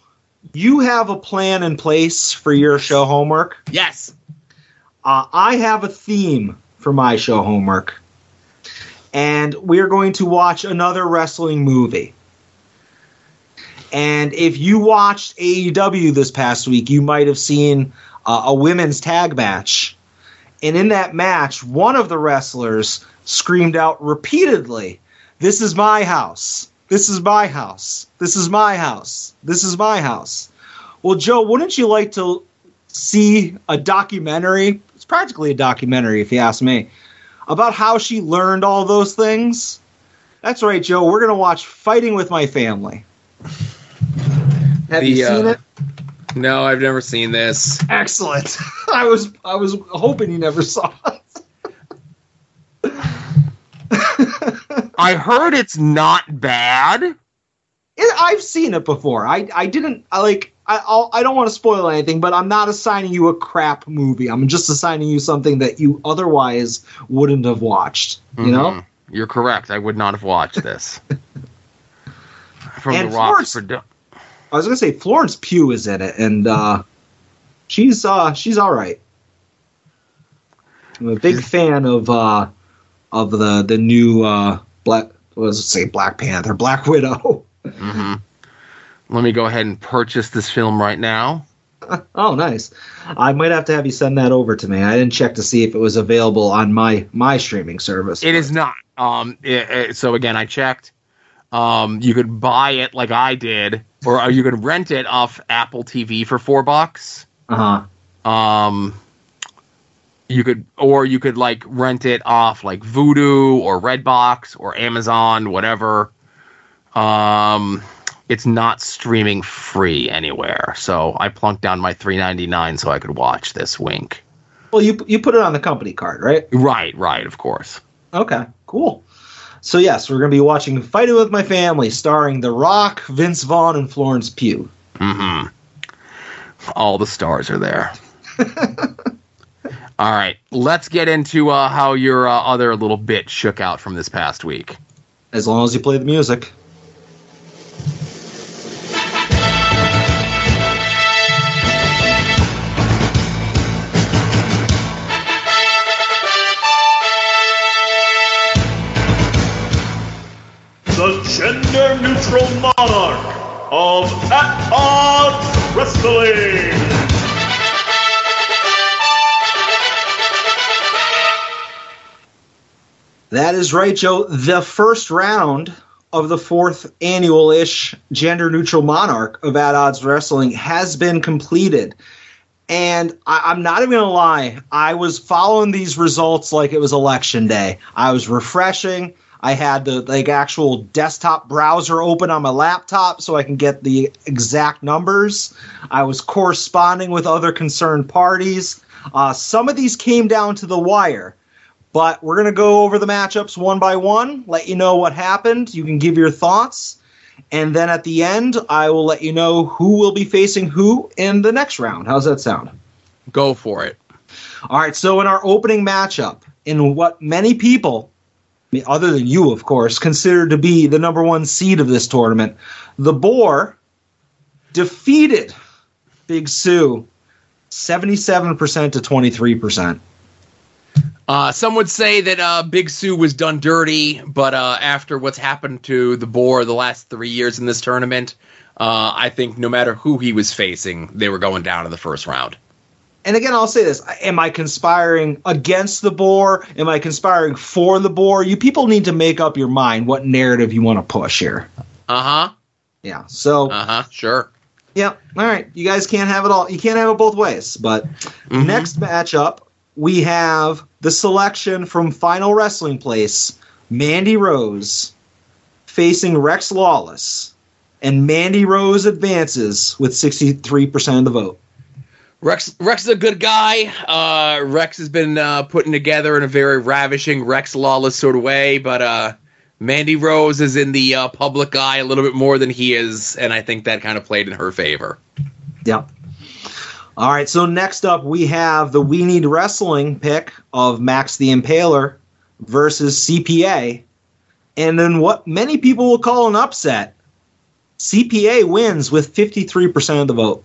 you have a plan in place for your show homework? Yes. Uh, I have a theme for my show homework. And we're going to watch another wrestling movie. And if you watched A E W this past week, you might have seen uh, a women's tag match. And in that match, one of the wrestlers screamed out repeatedly, "This is my house. This is my house. This is my house. This is my house." Well, Joe, wouldn't you like to see a documentary? It's practically a documentary, if you ask me, about how she learned all those things. That's right, Joe. We're going to watch Fighting With My Family. Have the, you seen uh... it? No, I've never seen this. Excellent. I was I was hoping you never saw it. I heard it's not bad. It, I've seen it before. I, I didn't I like I I'll, I don't want to spoil anything, but I'm not assigning you a crap movie. I'm just assigning you something that you otherwise wouldn't have watched. You mm-hmm. know, you're correct. I would not have watched this. From and the Rock's production. I was going to say Florence Pugh is in it, and uh, she's uh, she's all right. I'm a big fan of uh, of the the new uh, Black what was it say Black Panther, Black Widow. Mm-hmm. Let me go ahead and purchase this film right now. Oh, nice! I might have to have you send that over to me. I didn't check to see if it was available on my my streaming service. It is not. Um, it, it, so again, I checked. Um, you could buy it like I did, or you could rent it off Apple T V for four bucks. Uh huh. Um, you could, or you could like rent it off like Vudu or Redbox or Amazon, whatever. Um, it's not streaming free anywhere, so I plunked down my three ninety-nine so I could watch this. Wink. Well, you you put it on the company card, right? Right, right, of course. Okay, cool. So, yes, we're going to be watching Fighting With My Family, starring The Rock, Vince Vaughn, and Florence Pugh. Mm-hmm. All the stars are there. All right, let's get into uh, how your uh, other little bit shook out from this past week. As long as you play the music. the gender-neutral monarch of At Odds Wrestling. That is right, Joe. The first round of the fourth annual-ish gender-neutral monarch of At Odds Wrestling has been completed. And I, I'm not even going to lie, I was following these results like it was election day. I was refreshing. I had the like actual desktop browser open on my laptop so I can get the exact numbers. I was corresponding with other concerned parties. Uh, some of these came down to the wire. But we're going to go over the matchups one by one, let you know what happened. You can give your thoughts. And then at the end, I will let you know who will be facing who in the next round. How's that sound? Go for it. All right, so in our opening matchup, in what many people, other than you, of course, consider to be the number one seed of this tournament, the Boar defeated Big Sue seventy-seven percent to twenty-three percent. Uh, some would say that uh, Big Sue was done dirty, but uh, after what's happened to the Boar the last three years in this tournament, uh, I think no matter who he was facing, they were going down in the first round. And again, I'll say this. Am I conspiring against the Boar? Am I conspiring for the Boar? You people need to make up your mind what narrative you want to push here. Uh-huh. Yeah, so... Uh-huh, sure. Yeah, all right. You guys can't have it all. You can't have it both ways, but mm-hmm. Next matchup, we have the selection from Final Wrestling Place, Mandy Rose, facing Rex Lawless. And Mandy Rose advances with sixty-three percent of the vote. Rex Rex is a good guy. Uh, Rex has been uh, putting together in a very ravishing Rex Lawless sort of way. But uh, Mandy Rose is in the uh, public eye a little bit more than he is. And I think that kind of played in her favor. Yeah. All right, so next up we have the We Need Wrestling pick of Max the Impaler versus C P A. And then what many people will call an upset, C P A wins with fifty-three percent of the vote.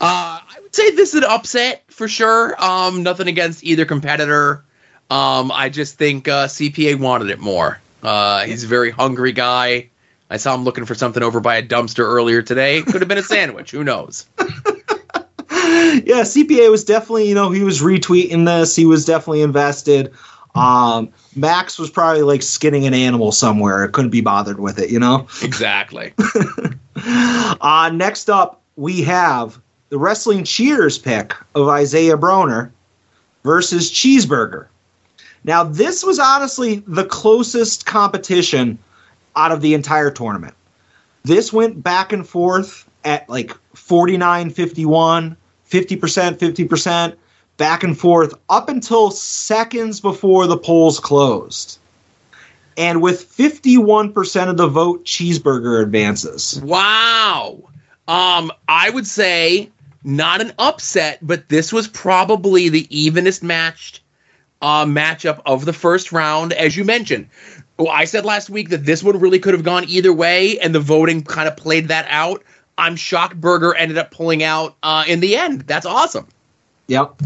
Uh, I would say this is an upset for sure. Um, nothing against either competitor. Um, I just think uh, C P A wanted it more. Uh, he's a very hungry guy. I saw him looking for something over by a dumpster earlier today. Could have been a sandwich. Who knows? Yeah, C P A was definitely, you know, he was retweeting this. He was definitely invested. Um, Max was probably like skinning an animal somewhere. It couldn't be bothered with it, you know? Exactly. uh, next up, we have the Wrestling Cheaters pick of Isaiah Broner versus Cheeseburger. Now, this was honestly the closest competition out of the entire tournament. This went back and forth at like forty-nine fifty-one. fifty percent, fifty percent, back and forth, up until seconds before the polls closed. And with fifty-one percent of the vote, Cheeseburger advances. Wow. Um, I would say not an upset, but this was probably the evenest matched uh, matchup of the first round, as you mentioned. Well, I said last week that this one really could have gone either way, and the voting kind of played that out. I'm shocked Burger ended up pulling out uh, in the end. That's awesome. Yep.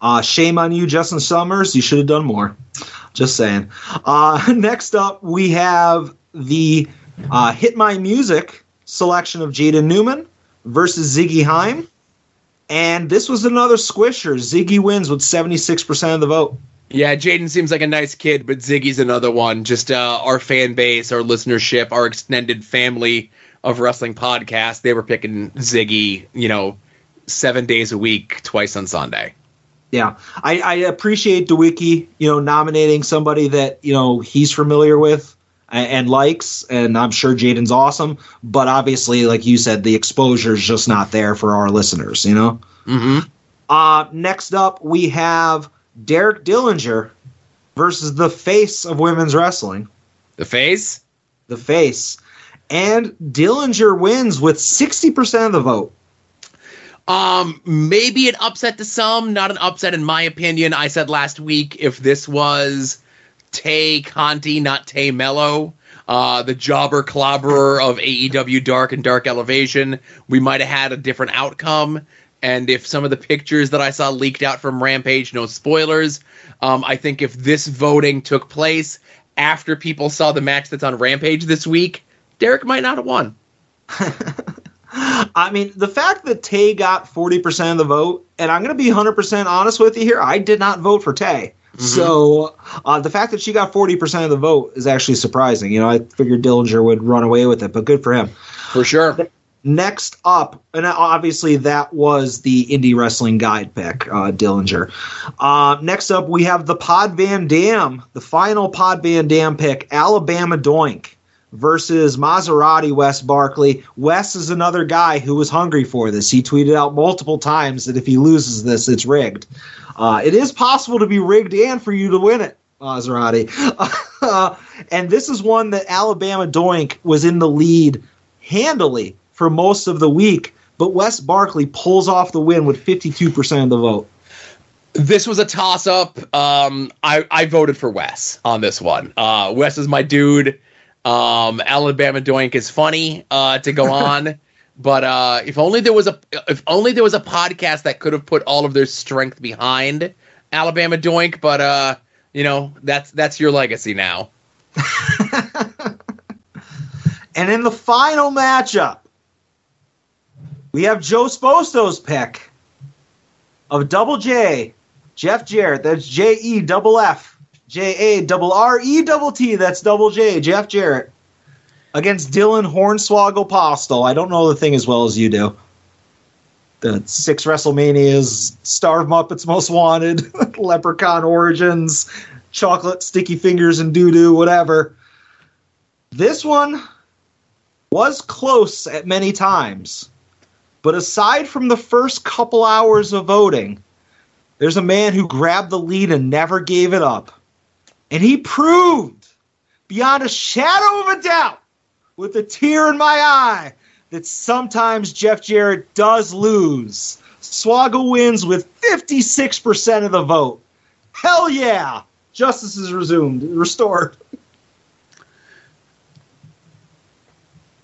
Uh, shame on you, Justin Summers. You should have done more. Just saying. Uh, next up, we have the uh, Hit My Music selection of Jaden Newman versus Ziggy Heim. And this was another squisher. Ziggy wins with seventy-six percent of the vote. Yeah, Jaden seems like a nice kid, but Ziggy's another one. Just uh, our fan base, our listenership, our extended family of wrestling podcasts, they were picking Ziggy, you know, seven days a week, twice on Sunday. Yeah, I, I appreciate DeWiki, you know, nominating somebody that, you know, he's familiar with and, and likes, and I'm sure Jaden's awesome. But obviously, like you said, the exposure is just not there for our listeners, you know? Mm-hmm. Uh, next up, we have Derek Dillinger versus the face of women's wrestling. The face? The face. And Dillinger wins with sixty percent of the vote. Um, maybe an upset to some, not an upset in my opinion. I said last week if this was Tay Conti, not Tay Mello, uh, the jobber clobberer of A E W Dark and Dark Elevation, we might have had a different outcome. And if some of the pictures that I saw leaked out from Rampage, no spoilers, um, I think if this voting took place after people saw the match that's on Rampage this week, Derek might not have won. I mean, the fact that Tay got forty percent of the vote, and I'm going to be one hundred percent honest with you here, I did not vote for Tay. Mm-hmm. So uh, the fact that she got forty percent of the vote is actually surprising. You know, I figured Dillinger would run away with it, but good for him. For sure. Next up, and obviously that was the Indie Wrestling Guide pick, uh, Dillinger. Uh, next up, we have the Pod Van Dam, the final Pod Van Dam pick, Alabama Doink versus Maserati Wes Barkley. Wes is another guy who was hungry for this. He tweeted out multiple times that if he loses this, it's rigged. Uh, it is possible to be rigged and for you to win it, Maserati. Uh, and this is one that Alabama Doink was in the lead handily for most of the week, but Wes Barkley pulls off the win with fifty-two percent of the vote. This was a toss-up. Um, I, I voted for Wes on this one. Uh, Wes is my dude. Um, Alabama Doink is funny uh, to go on, but uh, if only there was a if only there was a podcast that could have put all of their strength behind Alabama Doink. But uh, you know, that's that's your legacy now. And in the final matchup, we have Joe Sposto's pick of Double J, Jeff Jarrett. That's J E double F. J A R R E T T, that's Double J, Jeff Jarrett, against Dylan Hornswoggle Postel. I don't know the thing as well as you do. The six WrestleManias, Star of Muppets Most Wanted, Leprechaun Origins, Chocolate Sticky Fingers and Doo-Doo, whatever. This one was close at many times, but aside from the first couple hours of voting, there's a man who grabbed the lead and never gave it up. And he proved, beyond a shadow of a doubt, with a tear in my eye, that sometimes Jeff Jarrett does lose. Swaggle wins with fifty-six percent of the vote. Hell yeah! Justice is resumed, restored.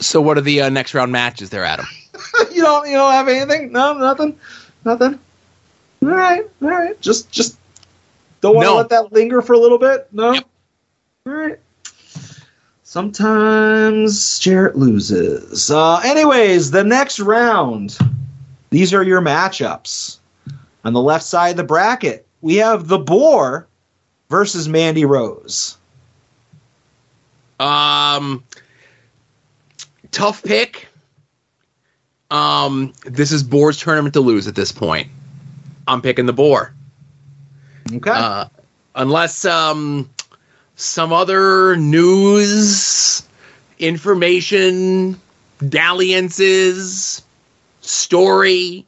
So what are the uh, next round matches there, Adam? you don't, you don't have anything? No, nothing, nothing. All right, all right. Just, just. Don't want to no. let that linger for a little bit? No? Yep. All right. Sometimes Jarrett loses. Uh, anyways, the next round. These are your matchups. On the left side of the bracket, we have The Boar versus Mandy Rose. Um, tough pick. Um, this is Boar's tournament to lose at this point. I'm picking The Boar. Okay. Uh, unless um, some other news, information, dalliances, story,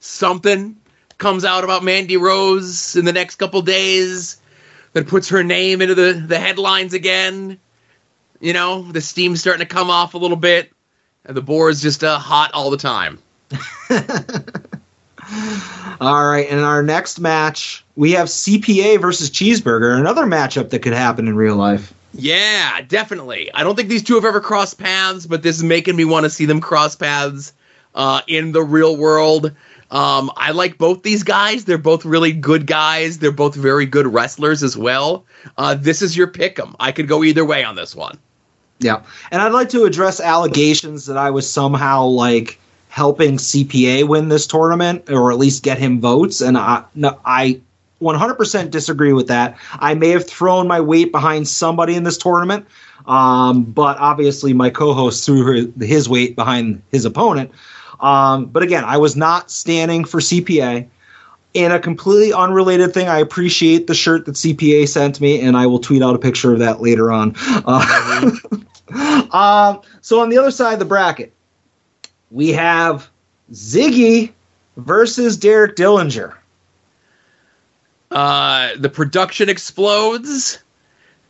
something comes out about Mandy Rose in the next couple days that puts her name into the, the headlines again. You know, the steam's starting to come off a little bit, and The Boar is just uh, hot all the time. All right, in our next match, we have C P A versus Cheeseburger, another matchup that could happen in real life. Yeah, definitely. I don't think these two have ever crossed paths, but this is making me want to see them cross paths uh, in the real world. Um, I like both these guys. They're both really good guys. They're both very good wrestlers as well. Uh, this is your pick 'em. I could go either way on this one. Yeah, and I'd like to address allegations that I was somehow like helping C P A win this tournament, or at least get him votes. And I, no, I one hundred percent disagree with that. I may have thrown my weight behind somebody in this tournament, um, but obviously my co-host threw her, his weight behind his opponent. Um, but again, I was not standing for C P A. In a completely unrelated thing, I appreciate the shirt that C P A sent me, and I will tweet out a picture of that later on. Uh, um, so on the other side of the bracket, we have Ziggy versus Derek Dillinger. Uh, the production explodes.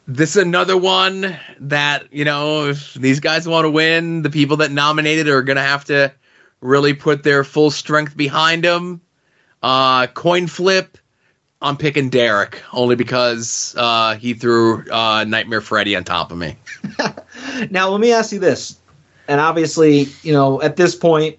This is another one that, you know, if these guys want to win, the people that nominated are going to have to really put their full strength behind them. Uh, coin flip. I'm picking Derek only because uh, he threw uh, Nightmare Freddy on top of me. Now, let me ask you this. And obviously, you know, at this point,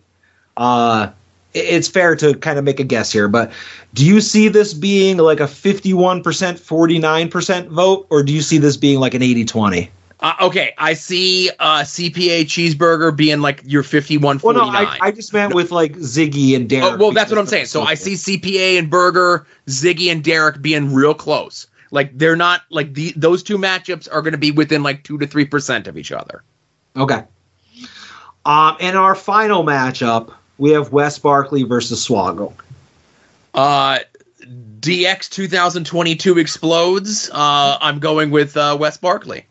uh, it's fair to kind of make a guess here, but do you see this being like a fifty-one percent, forty-nine percent vote, or do you see this being like an eighty twenty? Uh, okay, I see uh, C P A Cheeseburger being like your fifty-one forty-nine. Well, no, I, I just meant no. with like Ziggy and Derek. Oh, well, that's what I'm saying. So I see C P A and Burger, Ziggy and Derek being real close. Like they're not like the, those two matchups are going to be within like two to three percent of each other. Okay. Um, in our final matchup, we have Wes Barkley versus Swoggle. Uh, D X two thousand twenty-two explodes. Uh, I'm going with uh, Wes Barkley.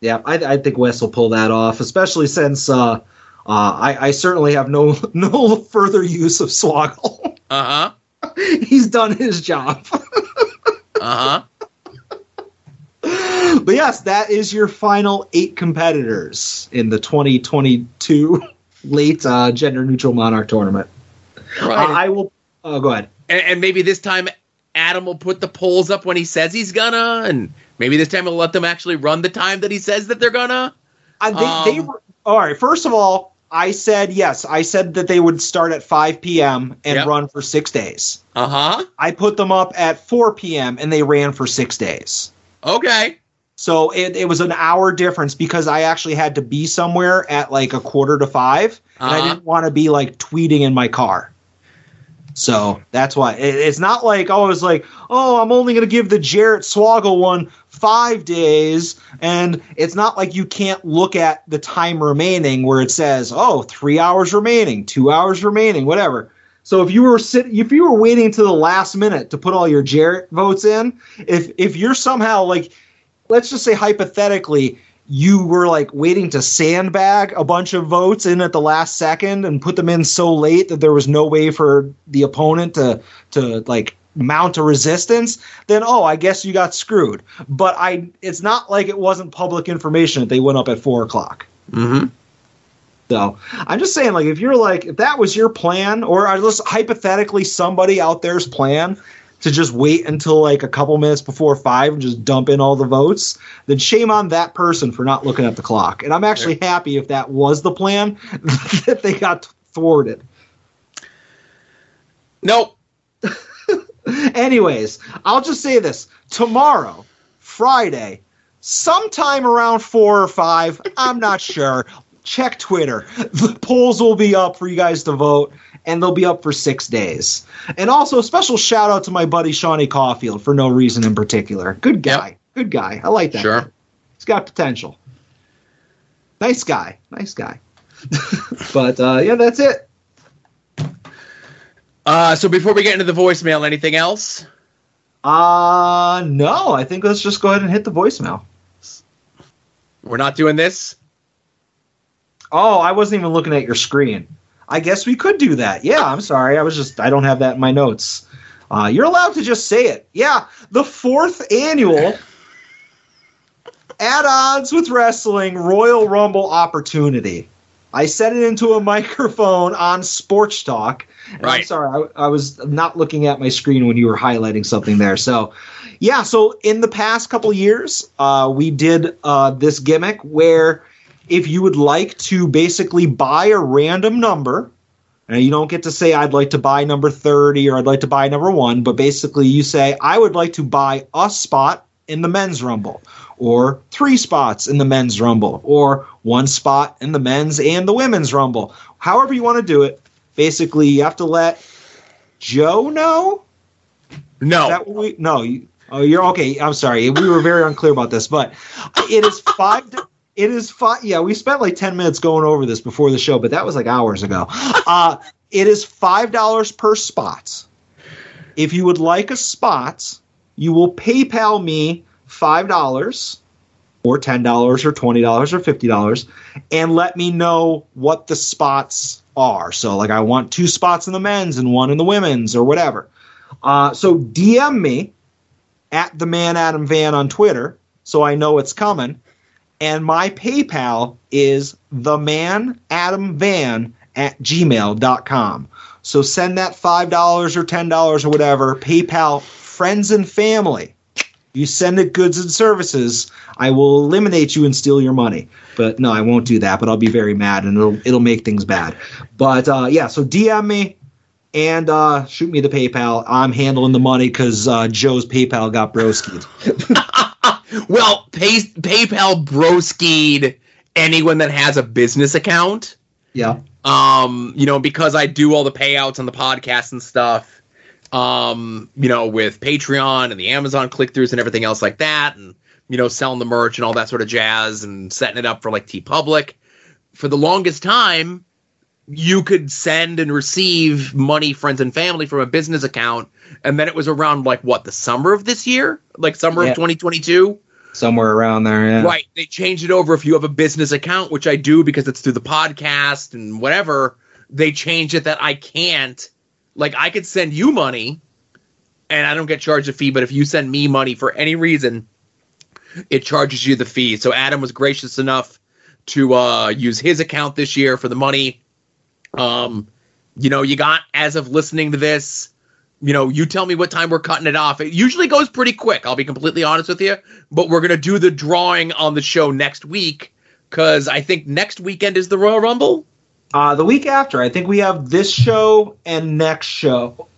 Yeah, I, I think Wes will pull that off, especially since uh, uh, I, I certainly have no no further use of Swoggle. Uh huh. He's done his job. uh huh. But yes, that is your final eight competitors in the twenty twenty-two late uh, gender neutral Monarch tournament. Right. Uh, I will. Oh, uh, go ahead. And, and maybe this time Adam will put the polls up when he says he's gonna, and maybe this time we'll let them actually run the time that he says that they're gonna. Uh, they, um, they were, all right. First of all, I said yes. I said that they would start at five p.m. and yep. run for six days. Uh huh. I put them up at four p.m. and they ran for six days. Okay. So it, it was an hour difference because I actually had to be somewhere at like a quarter to five, uh-huh. and I didn't want to be like tweeting in my car. So that's why it, it's not like oh, I was like oh, I'm only gonna give the Jarrett Swoggle one five days, and it's not like you can't look at the time remaining where it says, oh, three hours remaining, two hours remaining, whatever. So if you were sitting, if you were waiting to the last minute to put all your Jarrett votes in, if if you're somehow like, let's just say hypothetically, you were like waiting to sandbag a bunch of votes in at the last second and put them in so late that there was no way for the opponent to to like mount a resistance, then oh, I guess you got screwed. But I, it's not like it wasn't public information that they went up at four o'clock. Mm-hmm. So I'm just saying, like, if you're like, if that was your plan, or just hypothetically somebody out there's plan to just wait until like a couple minutes before five and just dump in all the votes, then shame on that person for not looking at the clock. And I'm actually happy if that was the plan that they got thwarted. Nope. Anyways, I'll just say this. Tomorrow, Friday, sometime around four or five, I'm not sure. Check Twitter. The polls will be up for you guys to vote, and they'll be up for six days. And also, a special shout out to my buddy Shawnee Caulfield for no reason in particular. Good guy. Yep. Good guy. I like that. Sure. He's got potential. Nice guy. Nice guy. But, uh, yeah, that's it. Uh, so before we get into the voicemail, anything else? Uh, no, I think let's just go ahead and hit the voicemail. We're not doing this? Oh, I wasn't even looking at your screen. I guess we could do that. Yeah, I'm sorry. I was just, I don't have that in my notes. Uh, you're allowed to just say it. Yeah, the fourth annual At Odds with Wrestling Royal Rumble opportunity. I said it into a microphone on Sports Talk. And right. I'm sorry, I, I was not looking at my screen when you were highlighting something there. So, yeah, so in the past couple years, uh, we did uh, this gimmick where if you would like to basically buy a random number, and you don't get to say I'd like to buy number thirty or I'd like to buy number one, but basically you say I would like to buy a spot in the men's rumble, or three spots in the men's rumble, or one spot in the men's and the women's rumble. However you want to do it, basically you have to let Joe know. No. Is that what we, no. You, oh, you're okay. I'm sorry. We were very unclear about this, but it is five to, it is five. Yeah, we spent like ten minutes going over this before the show, but that was like hours ago. Uh, it is five dollars per spot. If you would like a spot, you will PayPal me five dollars or ten dollars or twenty dollars or fifty dollars and let me know what the spots are. So like I want two spots in the men's and one in the women's or whatever. Uh, so D M me at the man Adam Van on Twitter so I know it's coming. And my PayPal is the man Adam Van at gmail dot com. So send that five dollars or ten dollars or whatever, PayPal friends and family. You send it goods and services, I will eliminate you and steal your money. But no, I won't do that, but I'll be very mad and it'll it'll make things bad. But uh, yeah, so D M me and uh, shoot me the PayPal. I'm handling the money because uh, Joe's PayPal got broskied. Well, pay, PayPal broskied anyone that has a business account. Yeah. Um, you know, because I do all the payouts on the podcast and stuff, um, you know, with Patreon and the Amazon click-throughs and everything else like that, and, you know, selling the merch and all that sort of jazz and setting it up for, like, TeePublic. For the longest time, you could send and receive money, friends and family, from a business account, and then it was around, like, what, the summer of this year? Like, summer yeah. of twenty twenty-two? Somewhere around there, yeah. Right. They changed it over if you have a business account, which I do because it's through the podcast and whatever. They changed it that I can't. Like, I could send you money, and I don't get charged a fee, but if you send me money for any reason, it charges you the fee. So Adam was gracious enough to uh, use his account this year for the money. Um, you know, you got, as of listening to this, you know, you tell me what time we're cutting it off. It usually goes pretty quick, I'll be completely honest with you. But we're going to do the drawing on the show next week, because I think next weekend is the Royal Rumble. Uh, the week after. I think we have this show and next show,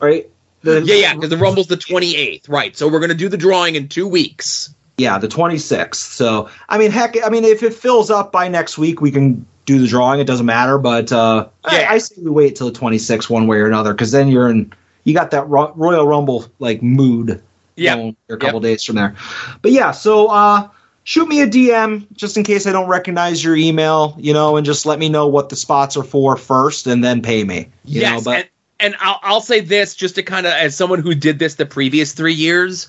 right? The, yeah, yeah, because the Rumble's the twenty-eighth, right. So we're going to do the drawing in two weeks. Yeah, the twenty-sixth. So, I mean, heck, I mean, if it fills up by next week, we can do the drawing. It doesn't matter. But uh, yeah. I, I say we wait till the twenty-sixth one way or another, because then you're in – you got that Ro- Royal Rumble like mood yeah. a couple yep. days from there. But yeah, so uh, shoot me a D M just in case I don't recognize your email, you know, and just let me know what the spots are for first and then pay me. You yes, know, but- and, and I'll, I'll say this just to kind of, as someone who did this the previous three years,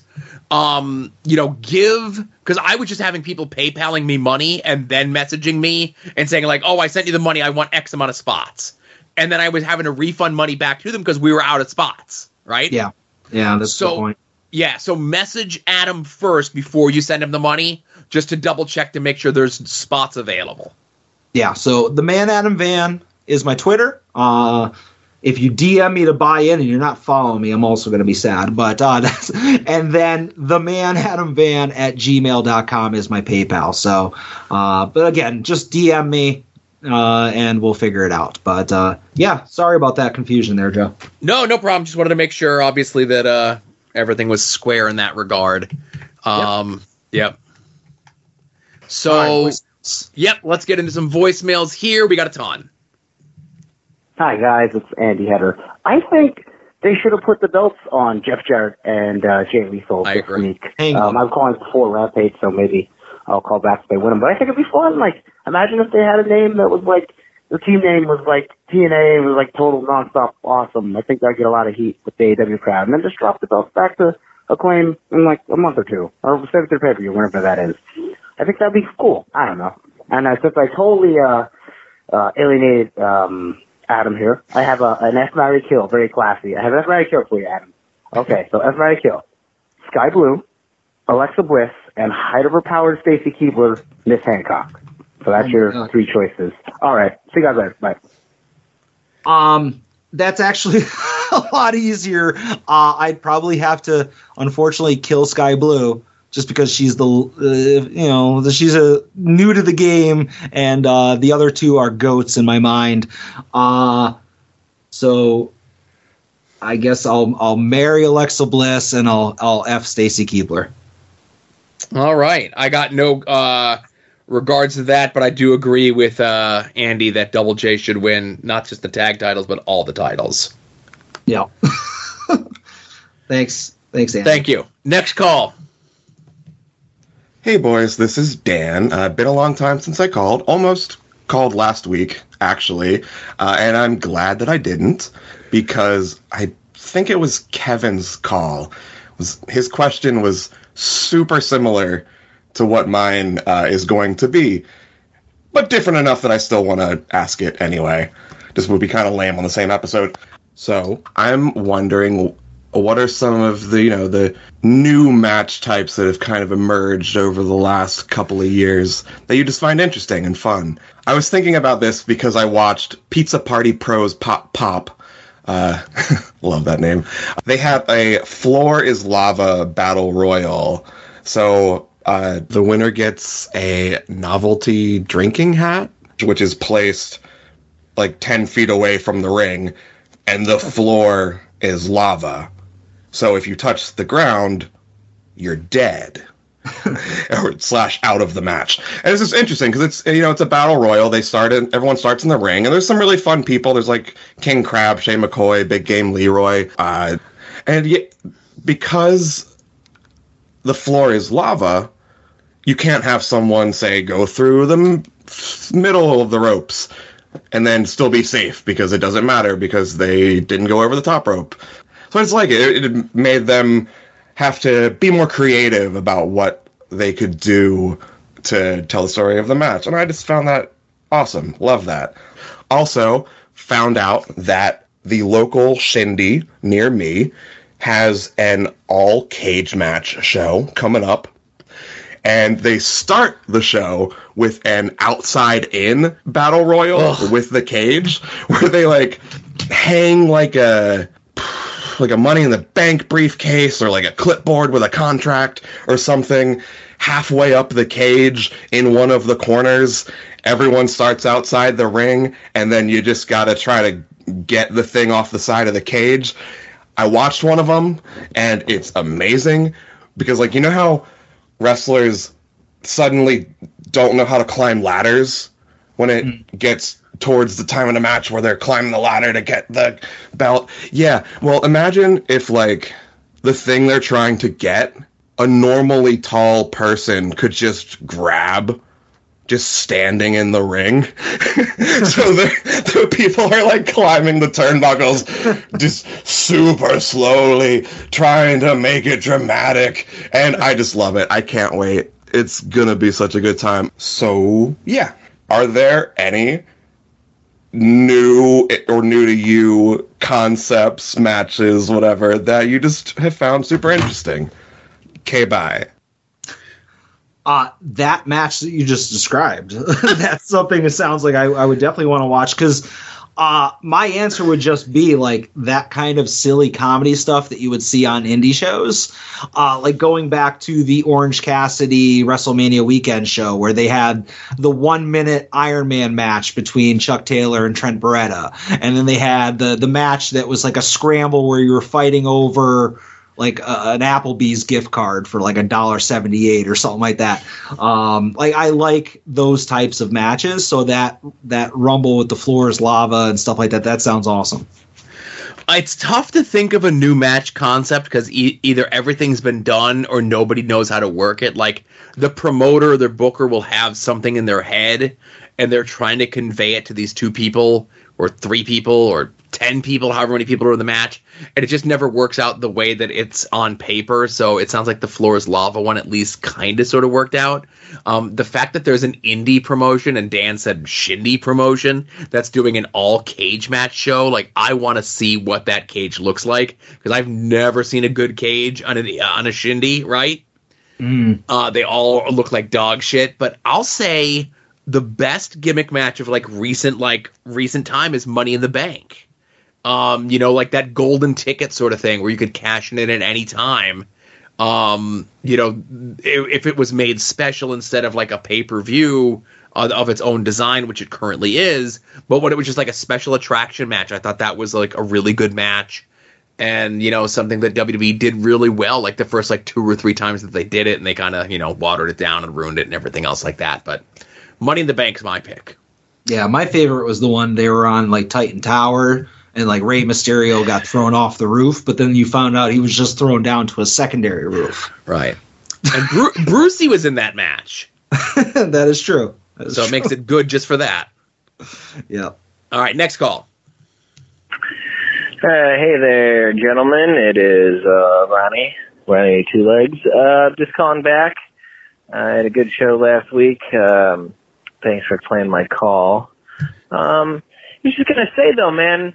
um, you know, give, because I was just having people PayPaling me money and then messaging me and saying like, oh, I sent you the money, I want X amount of spots. And then I was having to refund money back to them because we were out of spots, right? Yeah. Yeah, that's so, the point. Yeah, so message Adam first before you send him the money just to double-check to make sure there's spots available. Yeah, so the man Adam Van is my Twitter. Uh, if you D M me to buy in and you're not following me, I'm also going to be sad. But uh, that's, and then the man Adam Van at gmail dot com is my PayPal. So, uh, but again, just D M me. Uh, and we'll figure it out. But uh, yeah, sorry about that confusion there, Joe. No, no problem. Just wanted to make sure, obviously, that uh, everything was square in that regard. Um, yep. yep. So, yep, let's get into some voicemails here. We got a ton. Hi, guys. It's Andy Header. I think they should have put the belts on Jeff Jarrett and uh, Jay Lethal I this agree. week. Um, I was calling before Rampage, so maybe I'll call back if they win them. But I think it'd be fun. Like, imagine if they had a name that was like, the team name was like T N A, it was like Total Nonstop Awesome. I think that'd get a lot of heat with the A E W crowd. And then just drop the belts back to Acclaim in like a month or two. Or save it to the pay-per-view, whenever that is. I think that'd be cool. I don't know. And uh, since I totally uh, uh, alienated um, Adam here, I have a, an F. Mary Kill, very classy. I have an F. Mary Kill for you, Adam. Okay, so F. Mary Kill. Sky Blue, Alexa Bliss, and Heidelberg-powered Stacy Keebler, Miss Hancock. So that's oh your God. three choices. All right. See you guys later. Bye. Um, that's actually a lot easier. Uh, I'd probably have to, unfortunately, kill Sky Blue just because she's the, uh, you know, she's a new to the game, and uh, the other two are goats in my mind. Uh, so I guess I'll I'll marry Alexa Bliss and I'll I'll F Stacy Keebler. All right. I got no uh, regards to that, but I do agree with uh, Andy that Double J should win not just the tag titles, but all the titles. Yeah. Thanks. Thanks, Andy. Thank you. Next call. Hey, boys. This is Dan. Uh, been a long time since I called. Almost called last week, actually. Uh, and I'm glad that I didn't, because I think it was Kevin's call. Was, his question was super similar to what mine uh, is going to be, but different enough that I still want to ask it anyway. This would be kind of lame on the same episode. So I'm wondering, what are some of the, you know, the new match types that have kind of emerged over the last couple of years that you just find interesting and fun? I was thinking about this because I watched Pizza Party Pros Pop Pop. Uh, love that name. They have a Floor is Lava Battle Royal. So uh, the winner gets a novelty drinking hat, which is placed like ten feet away from the ring. and the floor is lava. So if you touch the ground, you're dead. or slash out of the match. And it's just interesting because it's, you know, it's a battle royal. They start in, everyone starts in the ring, and there's some really fun people. There's like King Crab, Shane McCoy, Big Game Leroy. Uh, and yet, because the floor is lava, you can't have someone say, go through the m- middle of the ropes and then still be safe, because it doesn't matter because they didn't go over the top rope. So it's like it, it made them have to be more creative about what they could do to tell the story of the match. And I just found that awesome. Love that. Also found out that the local shindy near me has an all cage match show coming up. And they start the show with an outside in battle royal Ugh. with the cage, where they like hang like a... like a money in the bank briefcase or like a clipboard with a contract or something halfway up the cage in one of the corners. Everyone starts outside the ring, and then you just got to try to get the thing off the side of the cage. I watched one of them, and it's amazing because, like, you know how wrestlers suddenly don't know how to climb ladders when it mm-hmm. gets towards the time of the match where they're climbing the ladder to get the belt. Yeah, well, imagine if, like, the thing they're trying to get, a normally tall person could just grab, just standing in the ring. So the, the people are, like, climbing the turnbuckles just super slowly, trying to make it dramatic. And I just love it. I can't wait. It's gonna be such a good time. So, yeah. Are there any new or new to you concepts, matches, whatever, that you just have found super interesting? Okay, bye. Uh, that match that you just described, that's something that sounds like I, I would definitely want to watch, because uh, my answer would just be like that kind of silly comedy stuff that you would see on indie shows. Uh, like going back to the Orange Cassidy WrestleMania weekend show where they had the one minute Iron Man match between Chuck Taylor and Trent Beretta. And then they had the, the match that was like a scramble where you were fighting over like a, an Applebee's gift card for like a dollar seventy-eight or something like that. Um, like I like those types of matches. So that, that rumble with the floor is lava and stuff like that, that sounds awesome. It's tough to think of a new match concept because e- either everything's been done or nobody knows how to work it. Like the promoter or the booker will have something in their head and they're trying to convey it to these two people or three people or ten people, however many people are in the match, and it just never works out the way that it's on paper. So it sounds like the floor is lava one at least kind of sort of worked out. Um, the fact that there's an indie promotion, and Dan said shindy promotion, that's doing an all cage match show, like I want to see what that cage looks like, because I've never seen a good cage on a, on a shindy, right? Mm. Uh, they all look like dog shit, but I'll say the best gimmick match of like recent like recent time is Money in the Bank. Um, you know, like that golden ticket sort of thing where you could cash in it at any time. Um, you know, if, if it was made special instead of like a pay-per-view uh, of its own design, which it currently is, but when it was just like a special attraction match, I thought that was like a really good match. And, you know, something that W W E did really well, like the first like two or three times that they did it, and they kind of, you know, watered it down and ruined it and everything else like that. But Money in the Bank's my pick. Yeah, my favorite was the one they were on like Titan Tower, and like Rey Mysterio got thrown off the roof, but then you found out he was just thrown down to a secondary roof. Right. And Bru- Brucey was in that match. That is true. That is so true. It makes it good just for that. Yeah. All right, next call. Uh, hey there, gentlemen. It is uh, Ronnie, Ronnie Two Legs. Uh, just calling back. I had a good show last week. Um, thanks for playing my call. Um, I was just going to say, though, man,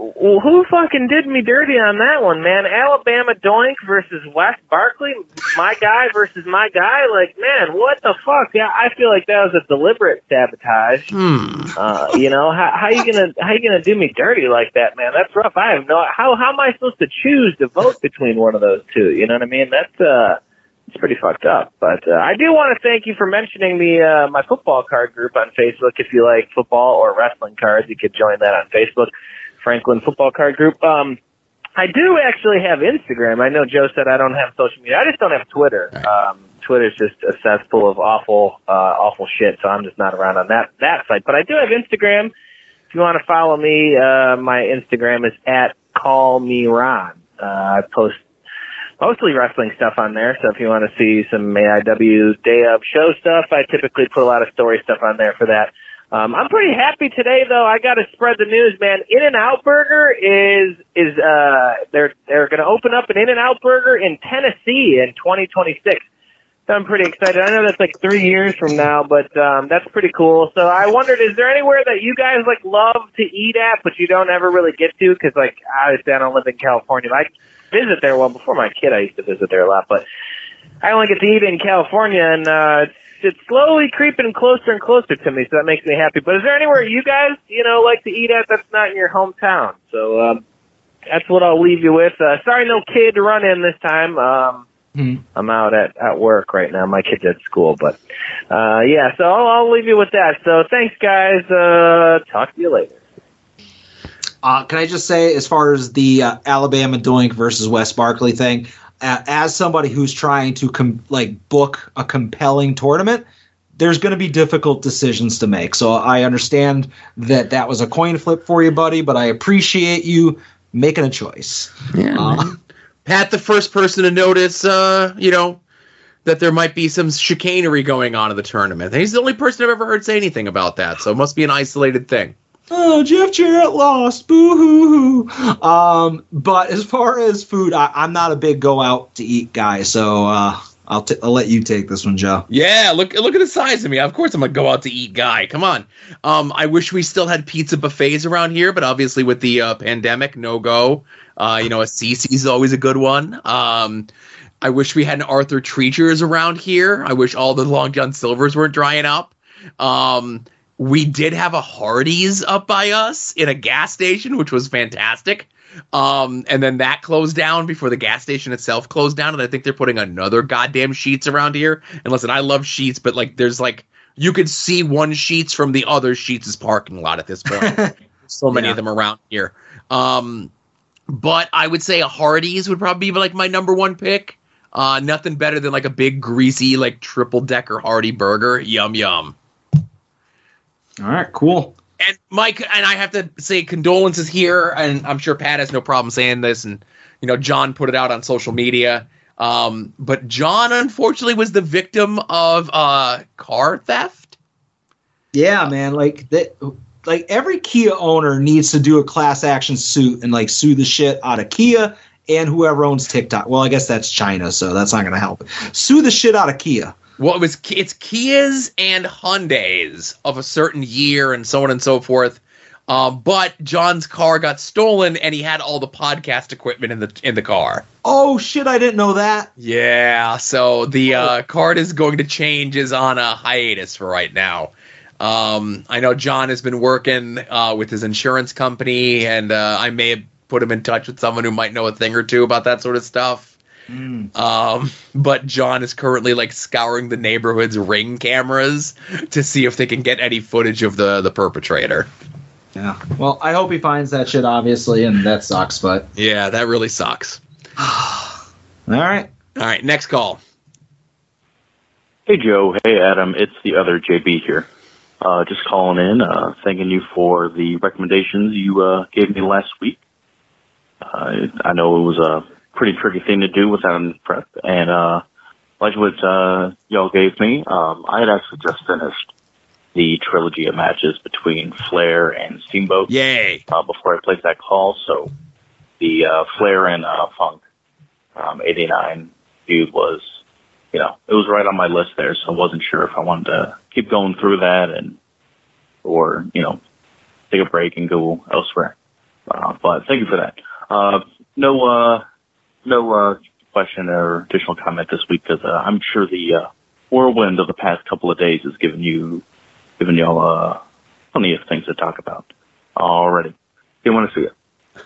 well, who fucking did me dirty on that one, man? Alabama Doink versus West Barkley, my guy versus my guy. Like, man, what the fuck? Yeah, I feel like that was a deliberate sabotage. Hmm. Uh, you know, how, how you gonna how you gonna do me dirty like that, man? That's rough. I have no how how am I supposed to choose to vote between one of those two? You know what I mean? That's uh, it's pretty fucked up. But uh, I do want to thank you for mentioning the uh, my football card group on Facebook. If you like football or wrestling cards, you could join that on Facebook. Franklin Football Card Group. Um, I do actually have Instagram. I know Joe said I don't have social media. I just don't have Twitter. Um, Twitter's just a cesspool of awful, uh, awful shit, so I'm just not around on that, that site. But I do have Instagram. If you want to follow me, uh, my Instagram is at callmeron. Uh, I post mostly wrestling stuff on there, so if you want to see some A I W Day of Show stuff, I typically put a lot of story stuff on there for that. Um, I'm pretty happy today, though. I got to spread the news, man. In-N-Out Burger is is uh they're they're going to open up an In-N-Out Burger in Tennessee in twenty twenty-six. So I'm pretty excited. I know that's like three years from now, but um, that's pretty cool. So I wondered, is there anywhere that you guys like love to eat at, but you don't ever really get to? Because like obviously I don't live in California. I visit there well before my kid. I used to visit there a lot, but I only get to eat in California, and uh, it's it's slowly creeping closer and closer to me, so that makes me happy. But is there anywhere you guys, you know, like to eat at that's not in your hometown? So um, that's what I'll leave you with. Uh, sorry, no kid run-in this time. Um, mm-hmm. I'm out at, at work right now. My kid's at school. But, uh, yeah, so I'll, I'll leave you with that. So thanks, guys. Uh, talk to you later. Uh, can I just say, as far as the uh, Alabama Doink versus Wes Barkley thing, as somebody who's trying to com- like book a compelling tournament, there's going to be difficult decisions to make. So I understand that that was a coin flip for you, buddy, but I appreciate you making a choice. Yeah, uh, Pat, the first person to notice, uh, you know, that there might be some chicanery going on in the tournament. He's the only person I've ever heard say anything about that, so it must be an isolated thing. Oh, Jeff Jarrett lost. Boo-hoo-hoo. Um, but as far as food, I, I'm not a big go-out-to-eat guy, so uh, I'll, t- I'll let you take this one, Joe. Yeah, look look at the size of me. Of course I'm a go-out-to-eat guy. Come on. Um, I wish we still had pizza buffets around here, but obviously with the uh, pandemic, no go. Uh, you know, a Cece's is always a good one. Um, I wish we had an Arthur Treacher's around here. I wish all the Long John Silvers weren't drying up. Um We did have a Hardee's up by us in a gas station, which was fantastic. Um, and then that closed down before the gas station itself closed down. And I think they're putting another goddamn Sheetz around here. And listen, I love Sheetz, but like, there's like, you could see one Sheetz from the other Sheetz's parking lot at this point. So many yeah. of them around here. Um, but I would say a Hardee's would probably be like my number one pick. Uh, nothing better than like a big greasy, like triple decker Hardy burger. Yum, yum. All right, cool. And Mike, and I have to say condolences here, and I'm sure Pat has no problem saying this, and, you know, John put it out on social media, um, but John, unfortunately, was the victim of uh, car theft. Yeah, uh, man, like, that, like every Kia owner needs to do a class action suit and, like, sue the shit out of Kia and whoever owns TikTok. Well, I guess that's China, so that's not going to help. Sue the shit out of Kia. Well, it was it's Kias and Hyundais of a certain year and so on and so forth. Uh, but John's car got stolen, and he had all the podcast equipment in the in the car. Oh shit! I didn't know that. Yeah. So the oh. uh, card is going to change is on a hiatus for right now. Um, I know John has been working uh, with his insurance company, and uh, I may have put him in touch with someone who might know a thing or two about that sort of stuff. Mm. Um, but John is currently like scouring the neighborhood's ring cameras to see if they can get any footage of the, the perpetrator. Yeah. Well, I hope he finds that shit, obviously, and that sucks, but yeah, that really sucks. All right. All right. Next call. Hey, Joe. Hey, Adam. It's the other J B here. Uh, just calling in, uh, thanking you for the recommendations you, uh, gave me last week. Uh, I know it was, uh, pretty tricky thing to do without any prep, and uh, like what uh, y'all gave me, um, I had actually just finished the trilogy of matches between Flair and Steamboat. Yay! Uh, before I placed that call, so the uh, Flair and uh, Funk um, eighty-nine feud was, you know, it was right on my list there, so I wasn't sure if I wanted to keep going through that and or you know take a break and go elsewhere. Uh, but thank you for that. Uh, no. Uh, No uh, question or additional comment this week because uh, I'm sure the uh, whirlwind of the past couple of days has given you, given y'all uh, plenty of things to talk about already. Didn't want to see it.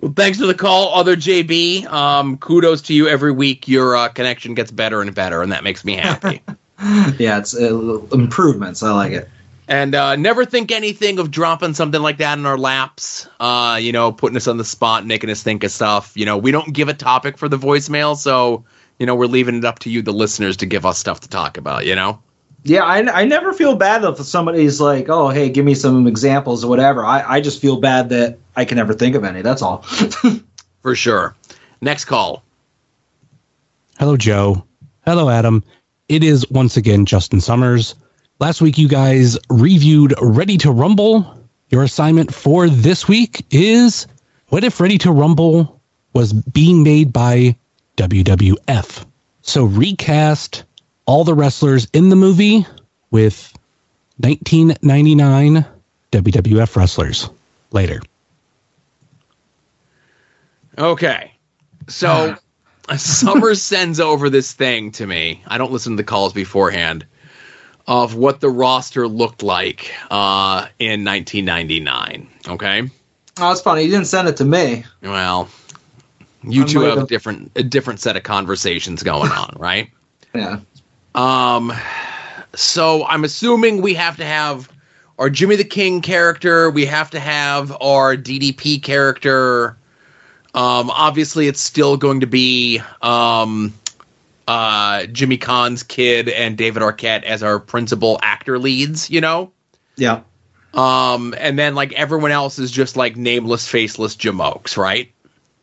Well, thanks for the call, other J B. Um, kudos to you every week. Your uh, connection gets better and better, and that makes me happy. Yeah, it's uh, improvements. I like it. And uh, never think anything of dropping something like that in our laps, uh, you know, putting us on the spot, making us think of stuff. You know, we don't give a topic for the voicemail, so, you know, we're leaving it up to you, the listeners, to give us stuff to talk about, you know? Yeah, I, I never feel bad if somebody's like, oh, hey, give me some examples or whatever. I, I just feel bad that I can never think of any. That's all. For sure. Next call. Hello, Joe. Hello, Adam. It is once again Justin Summers. Last week, you guys reviewed Ready to Rumble. Your assignment for this week is, what if Ready to Rumble was being made by W W F? So recast all the wrestlers in the movie with nineteen ninety-nine W W F wrestlers. Later. Okay. So Summers sends over this thing to me. I don't listen to the calls beforehand. Of what the roster looked like uh, in nineteen ninety-nine. Okay? Oh, that's funny. You didn't send it to me. Well, you I'm two have a different, a different set of conversations going on, right? Yeah. Um, so I'm assuming we have to have our Jimmy the King character. We have to have our D D P character. Um, obviously, it's still going to be um, uh, Jimmy Khan's kid and David Arquette as our principal actor leads, you know? Yeah. Um, and then, like, everyone else is just, like, nameless, faceless jamokes, right?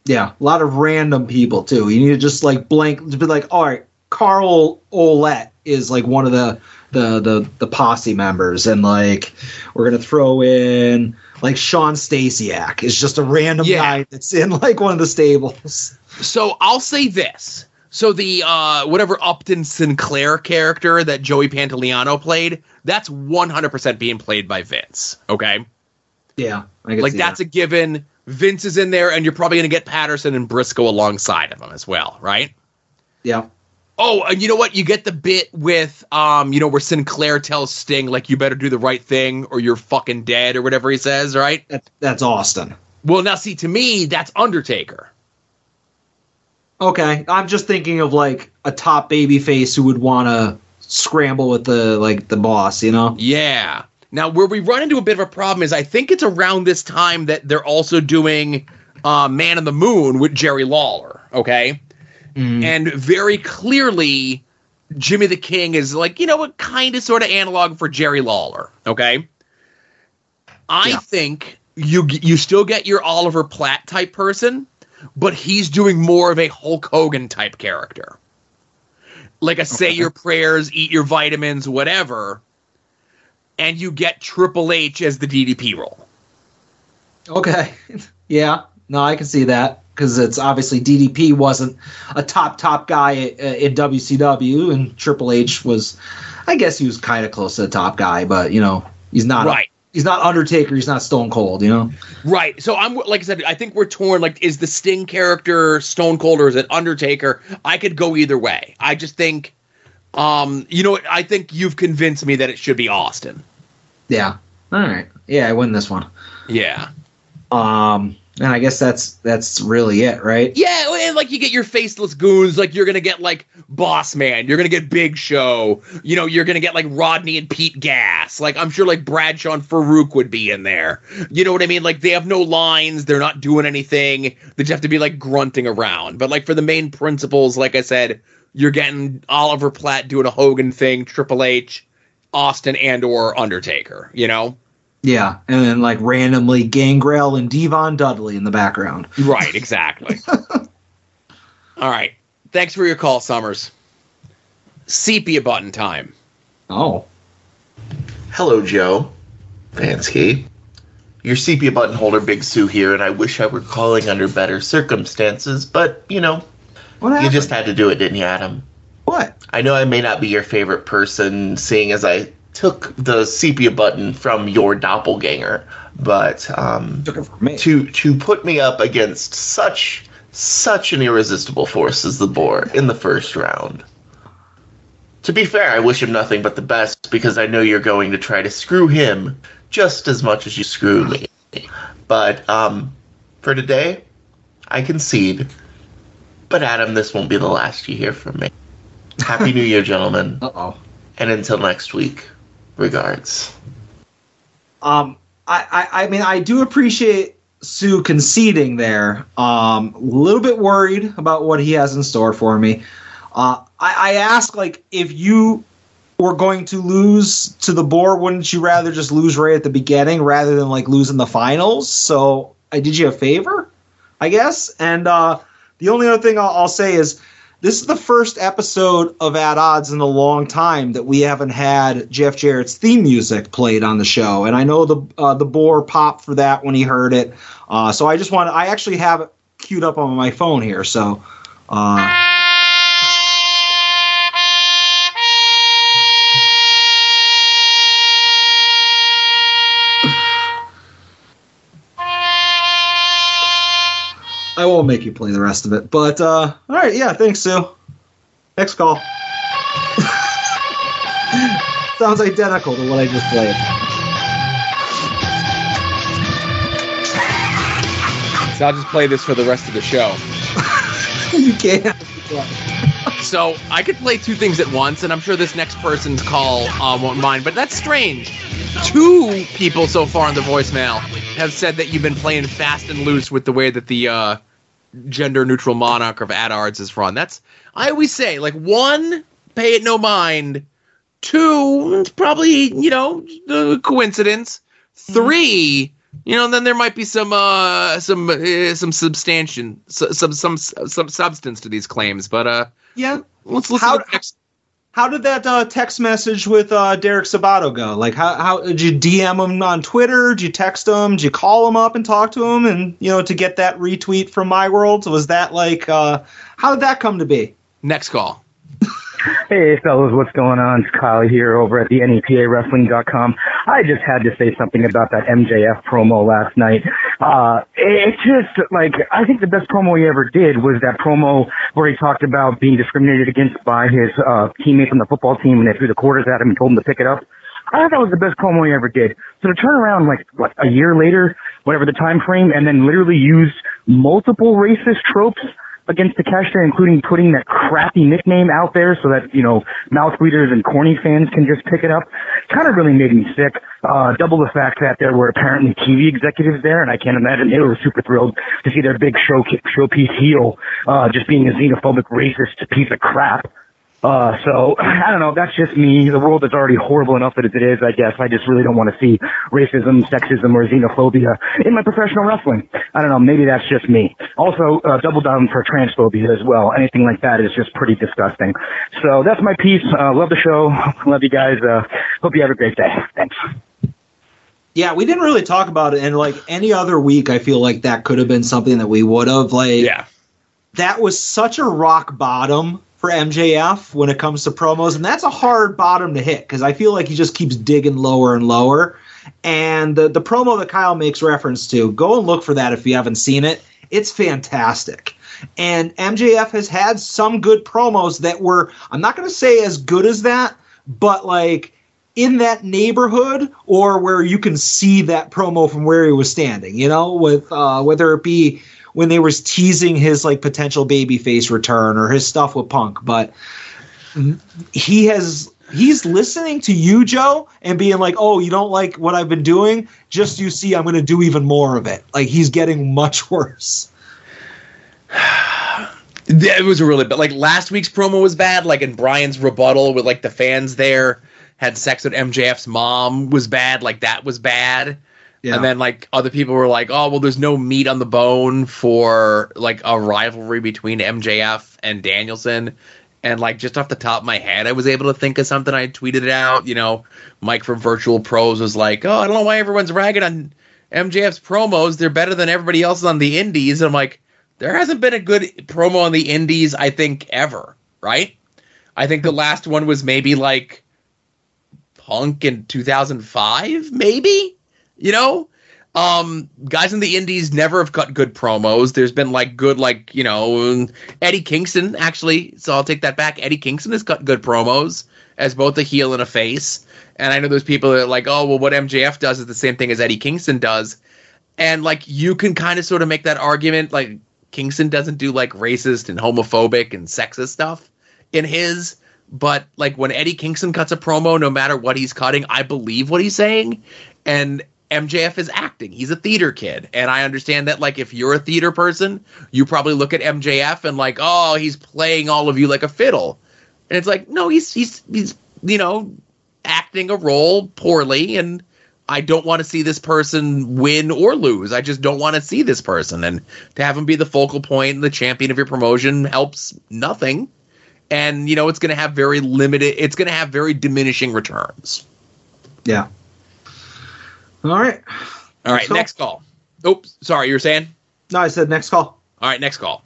Yeah. A lot of random people, too. You need to just, like, blank, to be like, all right, Carl Ouellette is like one of the, the the the posse members, and like we're gonna throw in like Sean Stasiak is just a random yeah. guy that's in like one of the stables. So I'll say this: so the uh, whatever Upton Sinclair character that Joey Pantoliano played, that's one hundred percent being played by Vince. Okay, yeah, I guess, like yeah. that's a given. Vince is in there, and you're probably gonna get Patterson and Briscoe alongside of him as well, right? Yeah. Oh, and you know what? You get the bit with, um, you know, where Sinclair tells Sting, like, you better do the right thing or you're fucking dead or whatever he says, right? That, that's Austin. Well, now, see, to me, that's Undertaker. Okay. I'm just thinking of, like, a top babyface who would want to scramble with the, like, the boss, you know? Yeah. Now, where we run into a bit of a problem is I think it's around this time that they're also doing uh, Man on the Moon with Jerry Lawler, okay? Mm. And very clearly, Jimmy the King is like, you know, a kind of sort of analog for Jerry Lawler, okay? I yeah. think you you still get your Oliver Platt type person, but he's doing more of a Hulk Hogan type character. Like a say okay. your prayers, eat your vitamins, whatever. And you get Triple H as the D D P role. Okay. Yeah. No, I can see that. Because it's obviously D D P wasn't a top, top guy in W C W, and Triple H was, I guess he was kind of close to the top guy, but, you know, he's not right. He's not Undertaker. He's not Stone Cold, you know? Right. So, I'm like I said, I think we're torn. Like, is the Sting character Stone Cold or is it Undertaker? I could go either way. I just think, um, you know, I think you've convinced me that it should be Austin. Yeah. All right. Yeah, I win this one. Yeah. Um... And I guess that's that's really it, right? Yeah, and like you get your faceless goons, like you're gonna get like Boss Man, you're gonna get Big Show, you know, you're gonna get like Rodney and Pete Gass. Like I'm sure like Bradshaw and Farouk would be in there. You know what I mean? Like they have no lines, they're not doing anything. They just have to be like grunting around. But like for the main principles, like I said, you're getting Oliver Platt doing a Hogan thing, Triple H, Austin and or Undertaker, you know? Yeah, and then, like, randomly Gangrel and Devon Dudley in the background. Right, exactly. All right. Thanks for your call, Summers. Sepia button time. Oh. Hello, Joe. Vansky. Your sepia button holder, Big Sue here, and I wish I were calling under better circumstances, but, you know, you just had to do it, didn't you, Adam? What? I know I may not be your favorite person, seeing as I took the sepia button from your doppelganger, but um, took it from me. to to put me up against such such an irresistible force as the Boar in the first round. To be fair, I wish him nothing but the best because I know you're going to try to screw him just as much as you screw me. But um, for today, I concede. But Adam, this won't be the last you hear from me. Happy New Year, gentlemen. Uh oh. And until next week. Regards. Um, I, I, I mean, I do appreciate Sue conceding there. Um, a little bit worried about what he has in store for me. Uh, I, I ask, like, if you were going to lose to the Boar, wouldn't you rather just lose right at the beginning rather than, like, lose in the finals? So I did you a favor, I guess. And uh, the only other thing I'll, I'll say is this is the first episode of At Odds in a long time that we haven't had Jeff Jarrett's theme music played on the show. And I know the uh, the Boar popped for that when he heard it. Uh, so I just want to, I actually have it queued up on my phone here. So, uh, I won't make you play the rest of it, but uh, all right, yeah, thanks, Sue. Next call. Sounds identical to what I just played. So I'll just play this for the rest of the show. You can. So I could play two things at once, and I'm sure this next person's call uh, won't mind, but that's strange. Two people so far in the voicemail have said that you've been playing fast and loose with the way that the uh, gender-neutral monarch of At Odds is run. That's, I always say, like, one, pay it no mind. Two, it's probably, you know, uh, coincidence. Three, you know, and then there might be some uh, some uh, some substantiation, su- some some some substance to these claims. But uh, yeah, let's listen How- to the next. How did that uh, text message with uh, Derek Sabato go? Like, how, how did you D M him on Twitter? Did you text him? Did you call him up and talk to him? And, you know, to get that retweet from My World? Was that like, uh, how did that come to be? Next call. Hey, fellas, what's going on? It's Kyle here over at the N E P A wrestling dot com. I just had to say something about that M J F promo last night. Uh, it, it just, like, I think the best promo he ever did was that promo where he talked about being discriminated against by his uh, teammates on the football team, and they threw the quarters at him and told him to pick it up. I thought that was the best promo he ever did. So to turn around, like, what, a year later, whatever the time frame, and then literally use multiple racist tropes against the cashier, including putting that crappy nickname out there so that, you know, mouth readers and corny fans can just pick it up, kind of really made me sick. Uh, double the fact that there were apparently T V executives there, and I can't imagine they were super thrilled to see their big show showpiece heel uh, just being a xenophobic, racist piece of crap. Uh, so, I don't know, that's just me. The world is already horrible enough that it is, I guess. I just really don't want to see racism, sexism, or xenophobia in my professional wrestling. I don't know, maybe that's just me. Also, uh, double down for transphobia as well. Anything like that is just pretty disgusting. So, that's my piece. Uh, love the show. Love you guys. Uh, hope you have a great day. Thanks. Yeah, we didn't really talk about it, and like any other week, I feel like that could have been something that we would have. Like, yeah. That was such a rock bottom for M J F when it comes to promos, and that's a hard bottom to hit because I feel like he just keeps digging lower and lower. And the, the promo that Kyle makes reference to, go and look for that if you haven't seen it. It's fantastic. And M J F has had some good promos that were, I'm not going to say as good as that, but like in that neighborhood or where you can see that promo from where he was standing, you know, with uh, whether it be when they was teasing his like potential babyface return or his stuff with Punk. But he has he's listening to you, Joe, and being like, oh, you don't like what I've been doing? Just you see, I'm going to do even more of it. Like, he's getting much worse. It was really bad. Like, last week's promo was bad. Like, in Brian's rebuttal with, like, the fans there had sex with M J F's mom was bad. Like, that was bad. Yeah. And then, like, other people were like, oh, well, there's no meat on the bone for, like, a rivalry between M J F and Danielson. And, like, just off the top of my head, I was able to think of something. I tweeted it out. You know, Mike from Virtual Pros was like, oh, I don't know why everyone's ragging on M J F's promos. They're better than everybody else on the indies. And I'm like, there hasn't been a good promo on the indies, I think, ever, right? I think the last one was maybe, like, Punk in two thousand five, maybe? You know, um, guys in the indies never have cut good promos. There's been like good, like, you know, Eddie Kingston, actually. So I'll take that back. Eddie Kingston has cut good promos as both a heel and a face. And I know there's people that are like, oh, well, what M J F does is the same thing as Eddie Kingston does. And like, you can kind of sort of make that argument. Like, Kingston doesn't do like racist and homophobic and sexist stuff in his, But like when Eddie Kingston cuts a promo, no matter what he's cutting, I believe what he's saying. And M J F is acting. He's a theater kid. And I understand that, like, if you're a theater person, you probably look at M J F and like, oh, he's playing all of you like a fiddle. And it's like, no, he's he's he's, you know, acting a role poorly. And I don't want to see this person win or lose. I just don't want to see this person. And to have him be the focal point and the champion of your promotion helps nothing. And, you know, it's going to have very limited, it's going to have very diminishing returns. Yeah. All right. All right. Next, next call. call. Oops. Sorry. You were saying? No, I said next call. All right. Next call.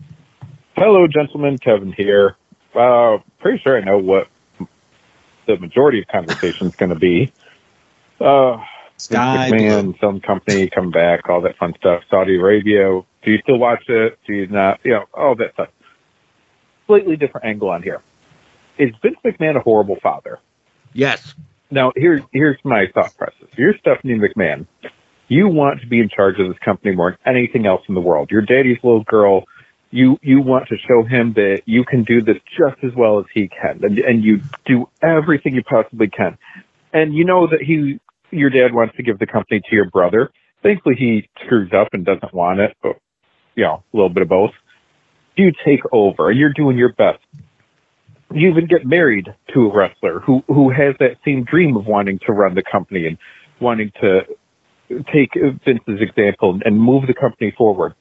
Hello, gentlemen. Kevin here. Uh, pretty sure I know what the majority of conversation is going to be. Uh, McMahon, film company, come back, all that fun stuff. Saudi Arabia. Do you still watch it? Do you not? You know, all that stuff. Slightly different angle on here. Is Vince McMahon a horrible father? Yes. Now, here, here's my thought process. You're Stephanie McMahon. You want to be in charge of this company more than anything else in the world. You're daddy's little girl. You you want to show him that you can do this just as well as he can, and, and you do everything you possibly can. And you know that he, your dad wants to give the company to your brother. Thankfully, he screws up and doesn't want it, but, you know, a little bit of both. You take over, and you're doing your best. You even get married to a wrestler who, who has that same dream of wanting to run the company and wanting to take Vince's example and move the company forward.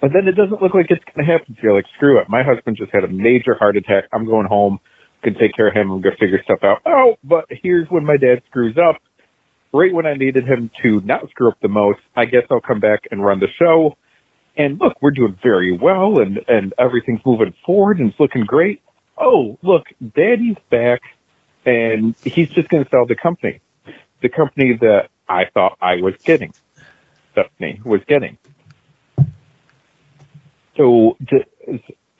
But then it doesn't look like it's going to happen. You're like, screw it. My husband just had a major heart attack. I'm going home. I can take care of him. I'm going to figure stuff out. Oh, but here's when my dad screws up. Right when I needed him to not screw up the most, I guess I'll come back and run the show. And look, we're doing very well, and, and everything's moving forward, and it's looking great. Oh, look, daddy's back, and he's just going to sell the company. The company that I thought I was getting. Stephanie was getting. So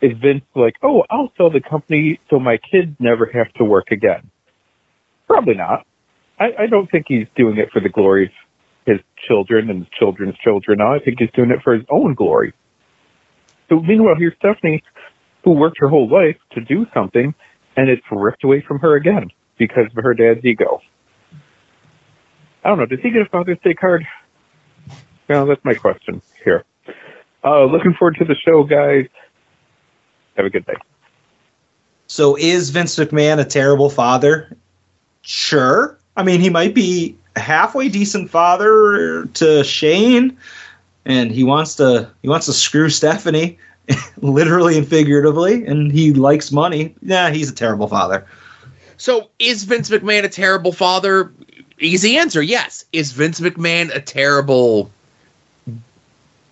is Vince like, oh, I'll sell the company so my kids never have to work again? Probably not. I, I don't think he's doing it for the glory of his children and his children's children. I think he's doing it for his own glory. So meanwhile, here's Stephanie, who worked her whole life to do something, and it's ripped away from her again because of her dad's ego. I don't know. Does he get a Father's Day card? Well, that's my question here. Uh, looking forward to the show, guys. Have a good day. So is Vince McMahon a terrible father? Sure. I mean, he might be a halfway decent father to Shane, and he wants to he wants to screw Stephanie. Literally and figuratively, and he likes money. Nah, he's a terrible father. So is Vince McMahon a terrible father? Easy answer, yes. Is Vince McMahon a terrible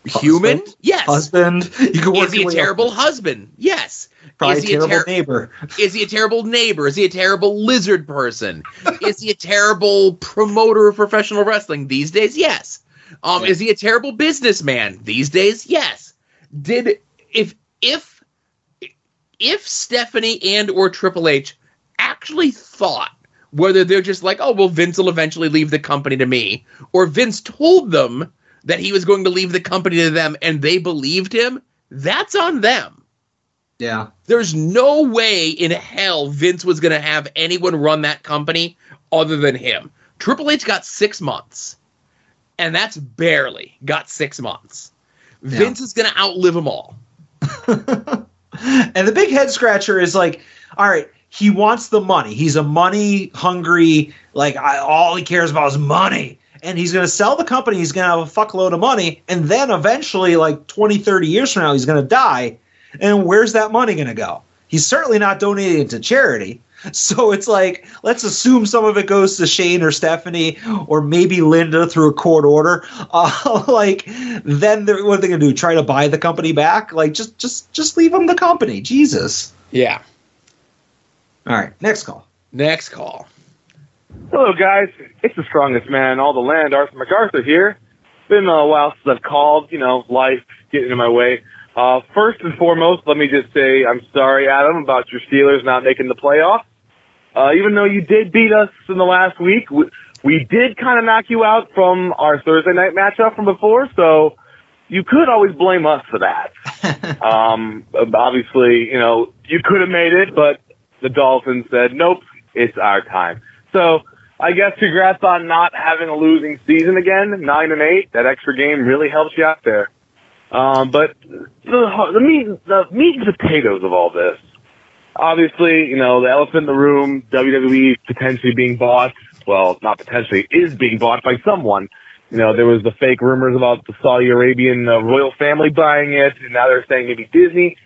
husband? Human? Yes. Husband? You can work is he a terrible up. husband? Yes. Probably is he a terrible a ter- neighbor. Is he a terrible neighbor? Is he a terrible lizard person? Is he a terrible promoter of professional wrestling? These days, yes. Um, yeah. Is he a terrible businessman? These days, yes. Did... If if if Stephanie and or Triple H actually thought whether they're just like, oh, well, Vince will eventually leave the company to me, or Vince told them that he was going to leave the company to them and they believed him, that's on them. Yeah. There's no way in hell Vince was going to have anyone run that company other than him. Triple H got six months, and that's barely got six months. Yeah. Vince is going to outlive them all. And the big head scratcher is like, all right, he wants the money. He's a money hungry, like I, all he cares about is money. And he's going to sell the company. He's going to have a fuckload of money. And then eventually, like twenty, thirty years from now, he's going to die. And where's that money going to go? He's certainly not donating it to charity. So it's like, let's assume some of it goes to Shane or Stephanie or maybe Linda through a court order. Uh, like, then what are they going to do? Try to buy the company back? Like, just just, just leave them the company. Jesus. Yeah. All right. Next call. Next call. Hello, guys. It's the strongest man in all the land, Arthur MacArthur here. Been a while since I've called. You know, life getting in my way. Uh, first and foremost, let me just say I'm sorry, Adam, about your Steelers not making the playoffs. Uh, even though you did beat us in the last week, we, we did kind of knock you out from our Thursday night matchup from before, so you could always blame us for that. um, obviously, you know, you could have made it, but the Dolphins said, nope, it's our time. So I guess congrats on not having a losing season again, nine and eight. That extra game really helps you out there. Um, but the, the, meat, the meat and potatoes of all this, obviously, you know, the elephant in the room, W W E potentially being bought. Well, not potentially, is being bought by someone. You know, there was the fake rumors about the Saudi Arabian uh, royal family buying it, and now they're saying maybe Disney.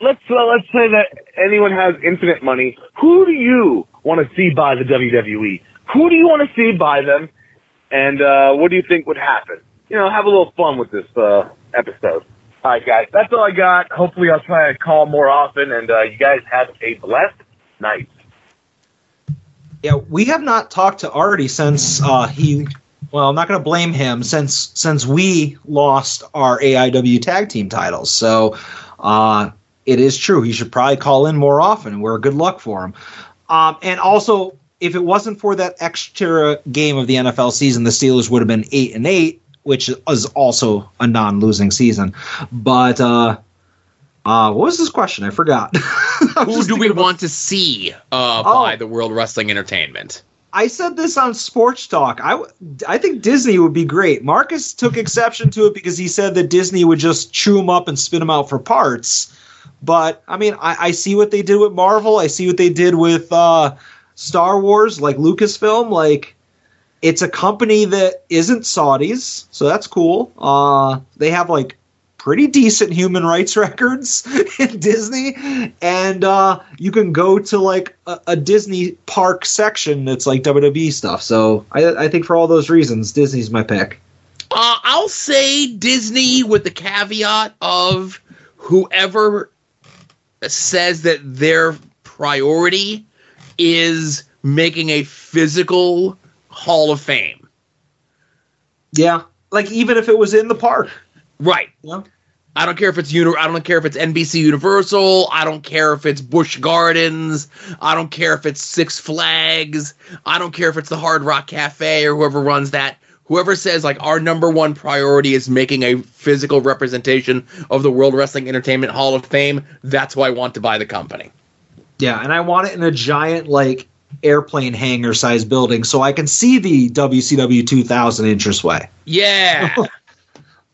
Let's uh, let's say that anyone has infinite money. Who do you want to see buy the W W E? Who do you want to see buy them? And uh, what do you think would happen? You know, have a little fun with this uh, episode. All right, guys, that's all I got. Hopefully I'll try to call more often, and uh, you guys have a blessed night. Yeah, we have not talked to Artie since uh, he – well, I'm not going to blame him since since we lost our A I W tag team titles. So uh, it is true. He should probably call in more often, and we're good luck for him. Um, and also, if it wasn't for that extra game of the N F L season, the Steelers would have been eight and eight. Which is also a non-losing season. But uh, uh, what was this question? I forgot. Who do we want to see uh, oh, by the World Wrestling Entertainment? I said this on Sports Talk. I, w- I think Disney would be great. Marcus took exception to it because he said that Disney would just chew them up and spit them out for parts. But, I mean, I, I see what they did with Marvel. I see what they did with uh, Star Wars, like Lucasfilm, like... It's a company that isn't Saudis, so that's cool. Uh, they have, like, pretty decent human rights records in Disney. And uh, you can go to, like, a, a Disney park section that's, like, W W E stuff. So I, I think for all those reasons, Disney's my pick. Uh, I'll say Disney with the caveat of whoever says that their priority is making a physical Hall of Fame. Yeah, like even if it was in the park, right? Yeah. I don't care if it's uni- I don't care if it's N B C Universal. I don't care if it's Busch Gardens. I don't care if it's Six Flags. I don't care if it's the Hard Rock Cafe or whoever runs that. Whoever says like our number one priority is making a physical representation of the World Wrestling Entertainment Hall of Fame. That's who I want to buy the company. Yeah, and I want it in a giant like. airplane hangar size building so I can see the W C W two thousand entrance way. Yeah. So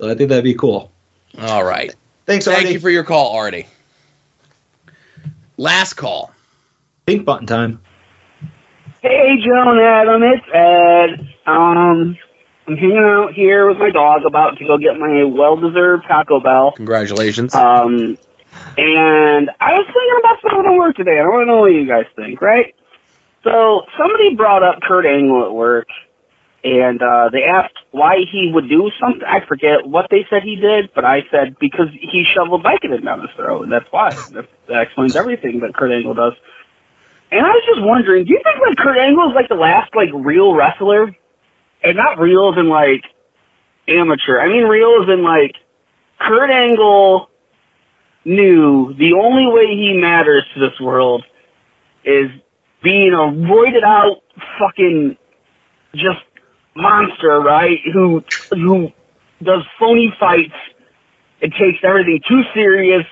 I think that'd be cool. All right. Thanks, Artie. Thank you for your call, Artie. Last call. Pink button time. Hey, Joe and Adam. It's Ed. Um, I'm hanging out here with my dog about to go get my well-deserved Taco Bell. Congratulations. Um, and I was thinking about something to work today. I want to know what you guys think, right? So somebody brought up Kurt Angle at work, and uh, they asked why he would do something. I forget what they said he did, but I said because he shoveled Vicodin down his throat, and that's why. That, that explains everything that Kurt Angle does. And I was just wondering, do you think like Kurt Angle is like the last like real wrestler, and not real as in like amateur? I mean real as in like Kurt Angle knew the only way he matters to this world is being a roided out fucking just monster, right? Who who does phony fights and takes everything too serious,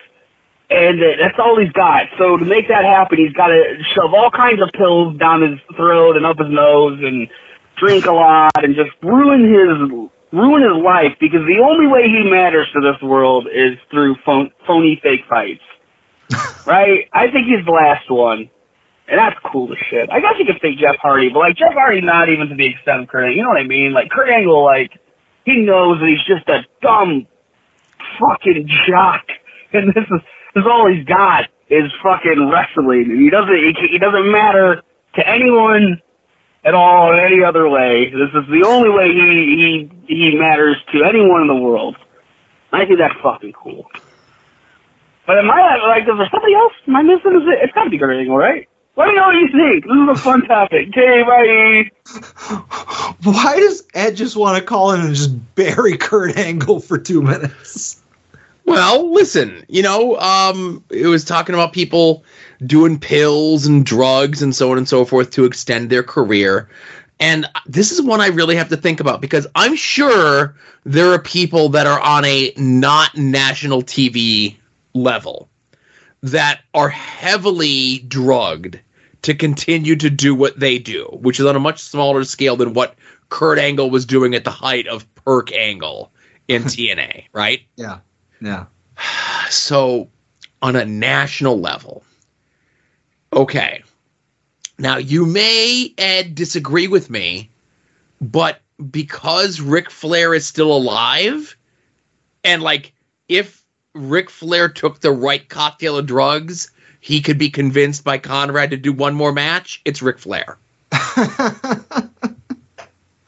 and that's all he's got. So to make that happen, he's got to shove all kinds of pills down his throat and up his nose, and drink a lot, and just ruin his ruin his life because the only way he matters to this world is through phon- phony fake fights, right? I think he's the last one. And that's cool as shit. I guess you could say Jeff Hardy, but, like, Jeff Hardy not even to the extent of Kurt Angle. You know what I mean? Like, Kurt Angle, like, he knows that he's just a dumb fucking jock. And this is, this is all he's got is fucking wrestling. And he doesn't, he, he doesn't matter to anyone at all in any other way. This is the only way he, he, he matters to anyone in the world. I think that's fucking cool. But am I, like, is there somebody else? Am I missing? Is it, it's gotta be Kurt Angle, right? Let me know what you think. This is a fun topic. Okay, bye. Why does Ed just want to call in and just bury Kurt Angle for two minutes? Well, listen, you know, um, it was talking about people doing pills and drugs and so on and so forth to extend their career. And this is one I really have to think about because I'm sure there are people that are on a not national T V level that are heavily drugged to continue to do what they do, which is on a much smaller scale than what Kurt Angle was doing at the height of Perk Angle in T N A, right? Yeah, yeah. So on a national level, okay. Now, you may, Ed, disagree with me, but because Ric Flair is still alive, and, like, if Ric Flair took the right cocktail of drugs, he could be convinced by Conrad to do one more match, it's Ric Flair.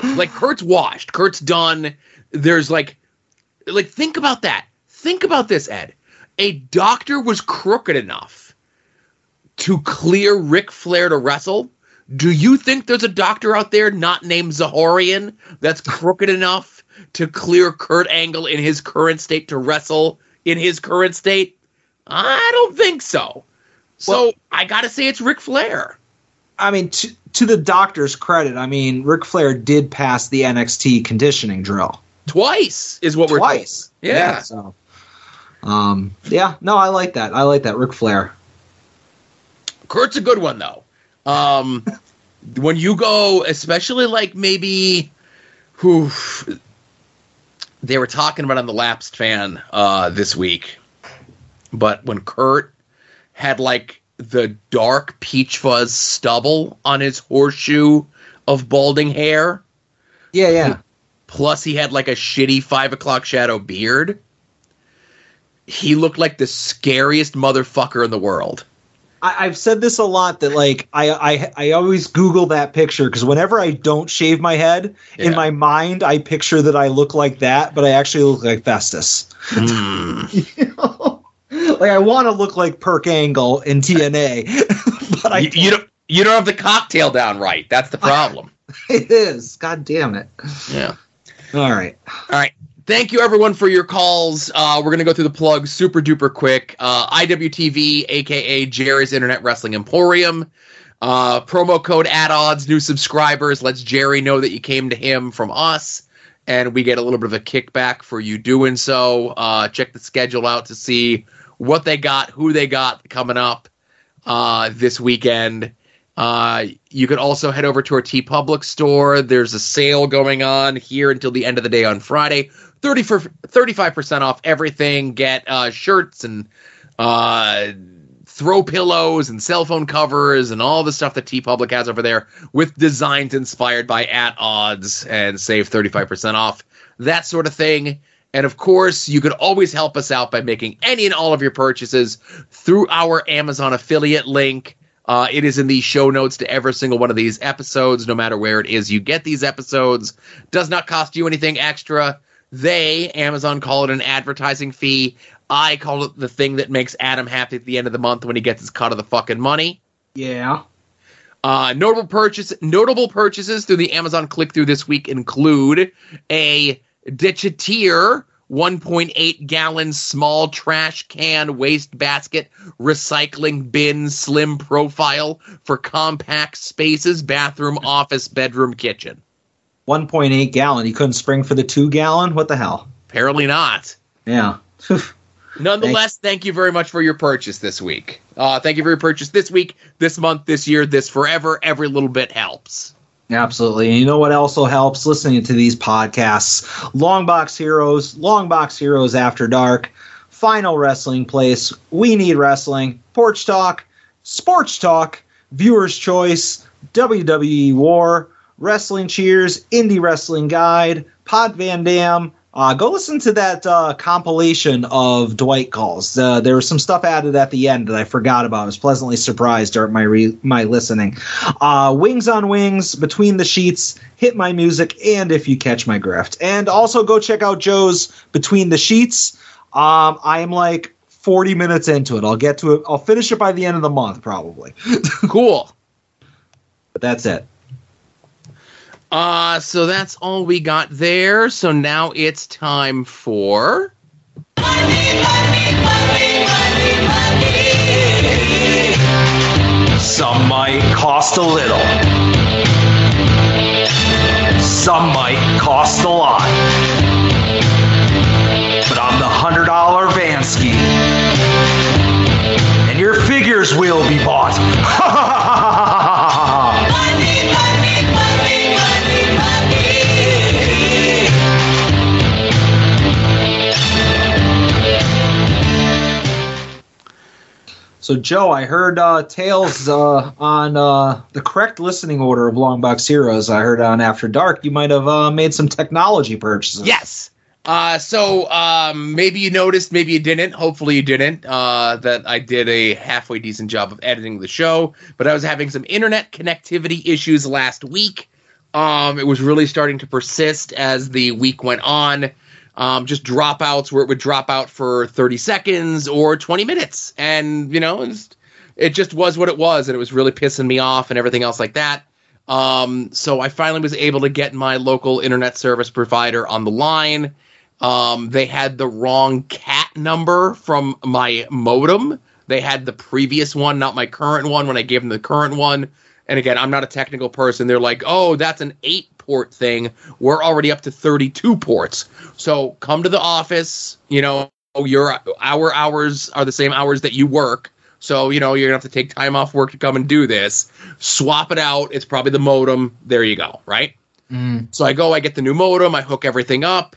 Like, Kurt's washed. Kurt's done. There's, like, like, think about that. Think about this, Ed. A doctor was crooked enough to clear Ric Flair to wrestle. Do you think there's a doctor out there not named Zahorian that's crooked enough to clear Kurt Angle in his current state to wrestle in his current state? I don't think so. So well, I got to say it's Ric Flair. I mean, to, to the doctor's credit, I mean, Ric Flair did pass the N X T conditioning drill. Twice is what Twice. we're Twice. Yeah. yeah so, um, yeah, no, I like that. I like that. Ric Flair. Kurt's a good one, though. Um, when you go, especially like maybe who they were talking about on the Lapsed Fan uh, this week, but when Kurt had like the dark peach fuzz stubble on his horseshoe of balding hair. Yeah, yeah. Plus he had like a shitty five o'clock shadow beard. He looked like the scariest motherfucker in the world. I've said this a lot that like I I, I always Google that picture because whenever I don't shave my head, yeah. in my mind I picture that I look like that, but I actually look like Festus. Mm. You know? Like I want to look like Perk Angle in T N A, but I you, don't. you don't you don't have the cocktail down right. That's the problem. I, it is. God damn it. Yeah. All right. All right. Thank you, everyone, for your calls. Uh, we're going to go through the plugs super duper quick. Uh, I W T V, a k a. Jerry's Internet Wrestling Emporium. Uh, promo code at odds, new subscribers. Let's Jerry know that you came to him from us, and we get a little bit of a kickback for you doing so. Uh, check the schedule out to see what they got, who they got coming up uh, this weekend. Uh, you could also head over to our TeePublic store. There's a sale going on here until the end of the day on Friday. thirty for thirty-five percent off everything. Get uh, shirts and uh, throw pillows and cell phone covers and all the stuff that TeePublic has over there with designs inspired by At Odds and save thirty-five percent off. That sort of thing. And, of course, you could always help us out by making any and all of your purchases through our Amazon affiliate link. Uh, it is in the show notes to every single one of these episodes, no matter where it is you get these episodes. Does not cost you anything extra. They, Amazon, call it an advertising fee. I call it the thing that makes Adam happy at the end of the month when he gets his cut of the fucking money. Yeah. Uh, notable purchase, notable purchases through the Amazon click-through this week include a Ditchetier one point eight gallon small trash can wastebasket recycling bin slim profile for compact spaces, bathroom, office, bedroom, kitchen. one point eight gallon. He couldn't spring for the two gallon? What the hell? Apparently not. Yeah. Nonetheless, Thanks. thank you very much for your purchase this week. Uh, thank you for your purchase this week, this month, this year, this forever. Every little bit helps. Absolutely. And you know what also helps? Listening to these podcasts. Longbox Heroes, Longbox Heroes After Dark, Final Wrestling Place, We Need Wrestling, Porch Talk, Sports Talk, Viewer's Choice, W W E War, Wrestling Cheers, Indie Wrestling Guide, Pod Van Dam. Uh, go listen to that uh, compilation of Dwight calls. Uh, there was some stuff added at the end that I forgot about. I was pleasantly surprised during my re- my listening. Uh, Wings on Wings, Between the Sheets, Hit My Music, and If You Catch My Grift. And also go check out Joe's Between the Sheets. Um, I'm like forty minutes into it. I'll get to it. I'll finish it by the end of the month, probably. Cool. But that's it. Uh, so that's all we got there. So now it's time for money, money, money, money, money. Some might cost a little. Some might cost a lot. But I'm the one hundred dollar Vansky. ears will be bought. Money, money, money, money, money. So, Joe, I heard uh, tales uh, on uh, the correct listening order of Long Box Heroes. I heard on After Dark you might have uh, made some technology purchases. Yes. Uh, so, um, maybe you noticed, maybe you didn't, hopefully you didn't, uh, that I did a halfway decent job of editing the show, but I was having some internet connectivity issues last week. Um, it was really starting to persist as the week went on. Um, just dropouts where it would drop out for thirty seconds or twenty minutes. And, you know, it, was, it just was what it was. And it was really pissing me off and everything else like that. Um, so I finally was able to get my local internet service provider on the line. Um, they had the wrong cat number from my modem. They had the previous one, not my current one, when I gave them the current one. And again, I'm not a technical person. They're like, oh, that's an eight-port thing. We're already up to thirty-two ports. So come to the office. You know, your our hours are the same hours that you work. So, you know, you're going to have to take time off work to come and do this. Swap it out. It's probably the modem. There you go, right? Mm. So I go, I get the new modem. I hook everything up.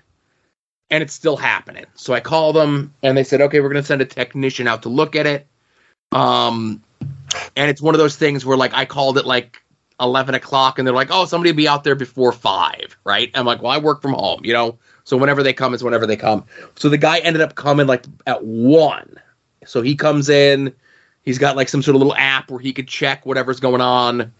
And it's still happening. So I call them, and they said, okay, we're going to send a technician out to look at it. Um, and it's one of those things where, like, I called it, like, eleven o'clock, and they're like, oh, somebody will be out there before five, right? I'm like, well, I work from home, you know? So whenever they come is whenever they come. So the guy ended up coming, like, at one. So he comes in. He's got, like, some sort of little app where he could check whatever's going on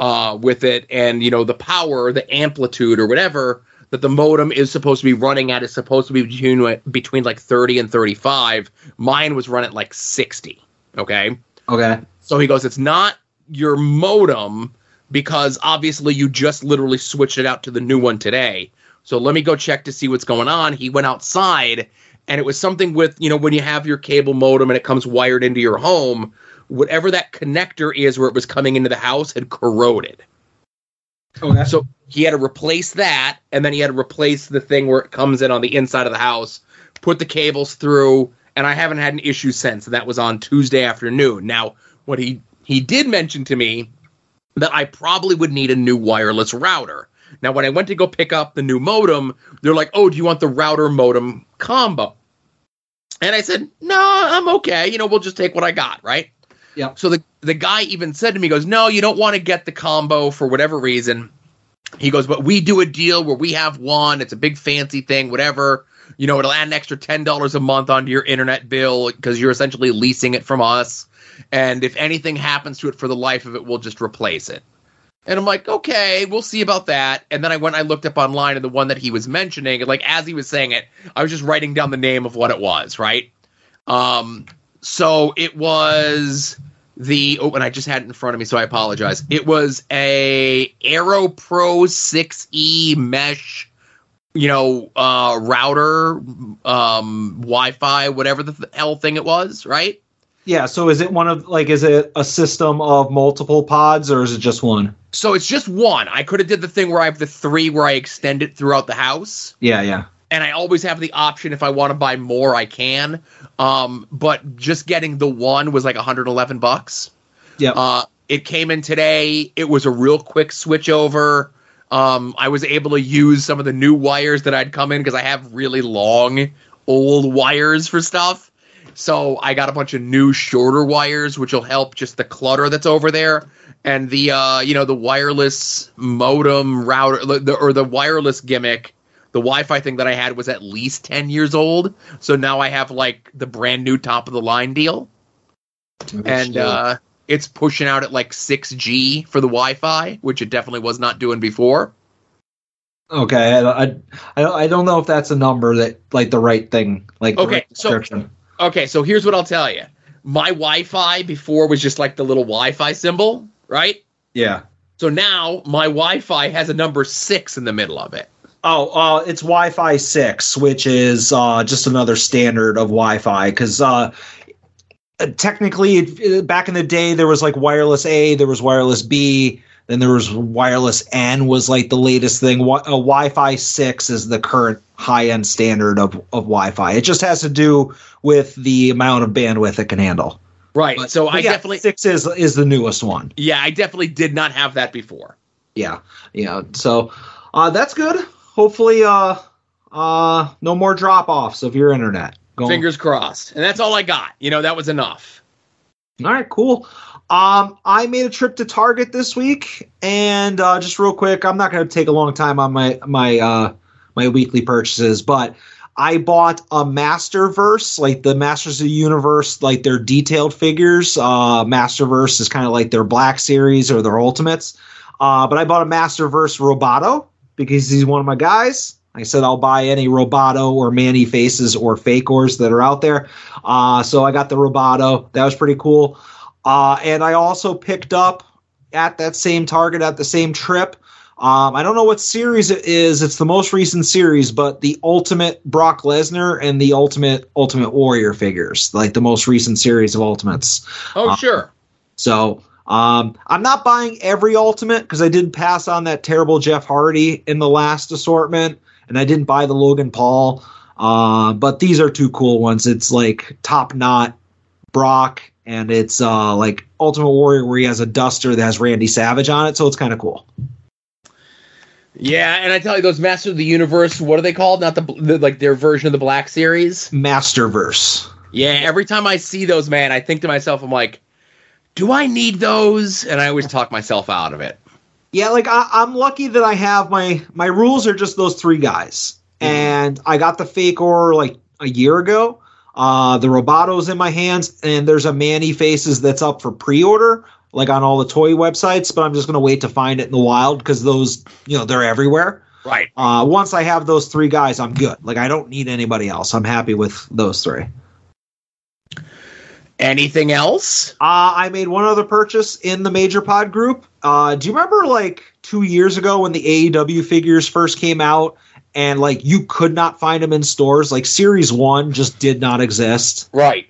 uh, with it. And, you know, the power, the amplitude or whatever – that the modem is supposed to be running at is supposed to be between, between like thirty and thirty-five. Mine was run at like sixty. Okay. Okay. So he goes, it's not your modem because obviously you just literally switched it out to the new one today. So let me go check to see what's going on. He went outside and it was something with, you know, when you have your cable modem and it comes wired into your home, whatever that connector is where it was coming into the house had corroded. Okay. So he had to replace that, and then he had to replace the thing where it comes in on the inside of the house, put the cables through, and I haven't had an issue since, and that was on Tuesday afternoon. Now, what he, he did mention to me that I probably would need a new wireless router. Now, when I went to go pick up the new modem, they're like, oh, do you want the router modem combo? And I said, no, I'm okay. You know, we'll just take what I got, right? Yeah. So the, the guy even said to me, he goes, no, you don't want to get the combo for whatever reason. He goes, but we do a deal where we have one. It's a big fancy thing, whatever. You know, it'll add an extra ten dollars a month onto your internet bill because you're essentially leasing it from us. And if anything happens to it for the life of it, we'll just replace it. And I'm like, okay, we'll see about that. And then I went, I looked up online and the one that he was mentioning, and like as he was saying it, I was just writing down the name of what it was, right? Um, so it was... The oh, and I just had it in front of me, so I apologize. It was a Aero Pro six E mesh, you know, uh, router, um, Wi-Fi, whatever the th- hell thing it was, right? Yeah. So is it one of like is it a system of multiple pods or is it just one? So it's just one. I could have did the thing where I have the three where I extend it throughout the house. Yeah. Yeah. And I always have the option if I want to buy more, I can. Um, but just getting the one was like one hundred eleven bucks. Yeah. Uh, it came in today. It was a real quick switch over. Um, I was able to use some of the new wires that I'd come in because I have really long old wires for stuff. So I got a bunch of new shorter wires, which will help just the clutter that's over there. And the, uh, you know, the wireless modem router the, or the wireless gimmick. The Wi-Fi thing that I had was at least ten years old. So now I have, like, the brand-new top-of-the-line deal. Oh, and uh, it's pushing out at, like, six G for the Wi-Fi, which it definitely was not doing before. Okay, I, I, I don't know if that's a number, that like, the right thing. Like okay, the right description. So, okay, so here's what I'll tell you. My Wi-Fi before was just, like, the little Wi-Fi symbol, right? Yeah. So now my Wi-Fi has a number six in the middle of it. Oh, uh, it's Wi-Fi six, which is uh, just another standard of Wi-Fi because uh, technically it, it, back in the day there was like wireless A, there was wireless B, then there was wireless N was like the latest thing. Wi- uh, Wi-Fi six is the current high-end standard of, of Wi-Fi. It just has to do with the amount of bandwidth it can handle. Right. But, so but I yeah, definitely six is is the newest one. Yeah, I definitely did not have that before. Yeah. Yeah. So uh, that's good. Hopefully uh, uh, no more drop offs of your internet. Go Fingers on. crossed. And that's all I got. You know, that was enough. All right, cool. Um, I made a trip to Target this week, and uh, just real quick, I'm not going to take a long time on my my uh, my weekly purchases, but I bought a Masterverse, like the Masters of the Universe, like their detailed figures. Uh, Masterverse is kind of like their Black Series or their Ultimates. Uh, but I bought a Masterverse Roboto because he's one of my guys. I said I'll buy any Roboto or Manny Faces or Fakors that are out there. Uh, so I got the Roboto. That was pretty cool. Uh, and I also picked up at that same Target at the same trip. Um, I don't know what series it is. It's the most recent series, but the Ultimate Brock Lesnar and the Ultimate Ultimate Warrior figures, like the most recent series of Ultimates. Oh, uh, sure. So um, I'm not buying every Ultimate because I did pass on that terrible Jeff Hardy in the last assortment. And I didn't buy the Logan Paul, uh, but these are two cool ones. It's like Top Knot Brock, and it's uh, like Ultimate Warrior where he has a duster that has Randy Savage on it, so it's kind of cool. Yeah, and I tell you, those Masters of the Universe, what are they called? Not the, the like their version of the Black Series? Masterverse. Yeah, every time I see those, man, I think to myself, I'm like, do I need those? And I always talk myself out of it. Yeah, like I, I'm lucky that I have my my rules are just those three guys, and I got the Fakor like a year ago. Uh, the Robato's in my hands, and there's a Manny Faces that's up for pre-order, like on all the toy websites. But I'm just gonna wait to find it in the wild because those, you know, they're everywhere. Right. Uh, once I have those three guys, I'm good. Like I don't need anybody else. I'm happy with those three. Anything else? Uh, I made one other purchase in the Major Pod group. Uh, do you remember like two years ago when the A E W figures first came out and like you could not find them in stores? Like Series one just did not exist. Right.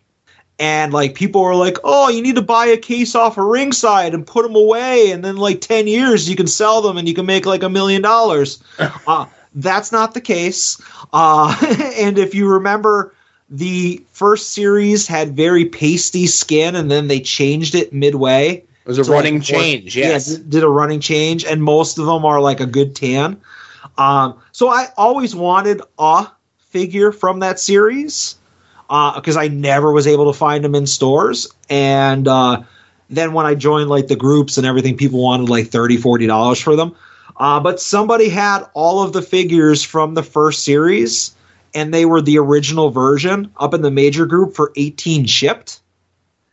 And like people were like, oh, you need to buy a case off of Ringside and put them away. And then like ten years you can sell them and you can make like a million dollars. Uh, that's not the case. Uh, and if you remember, the first series had very pasty skin, and then they changed it midway. It was a so running like, change, yes. Yeah, did a running change, and most of them are like a good tan. Um, so I always wanted a figure from that series because uh, I never was able to find them in stores. And uh, then when I joined like the groups and everything, people wanted like thirty dollars, forty dollars for them. Uh, but somebody had all of the figures from the first series, and they were the original version up in the major group for eighteen shipped,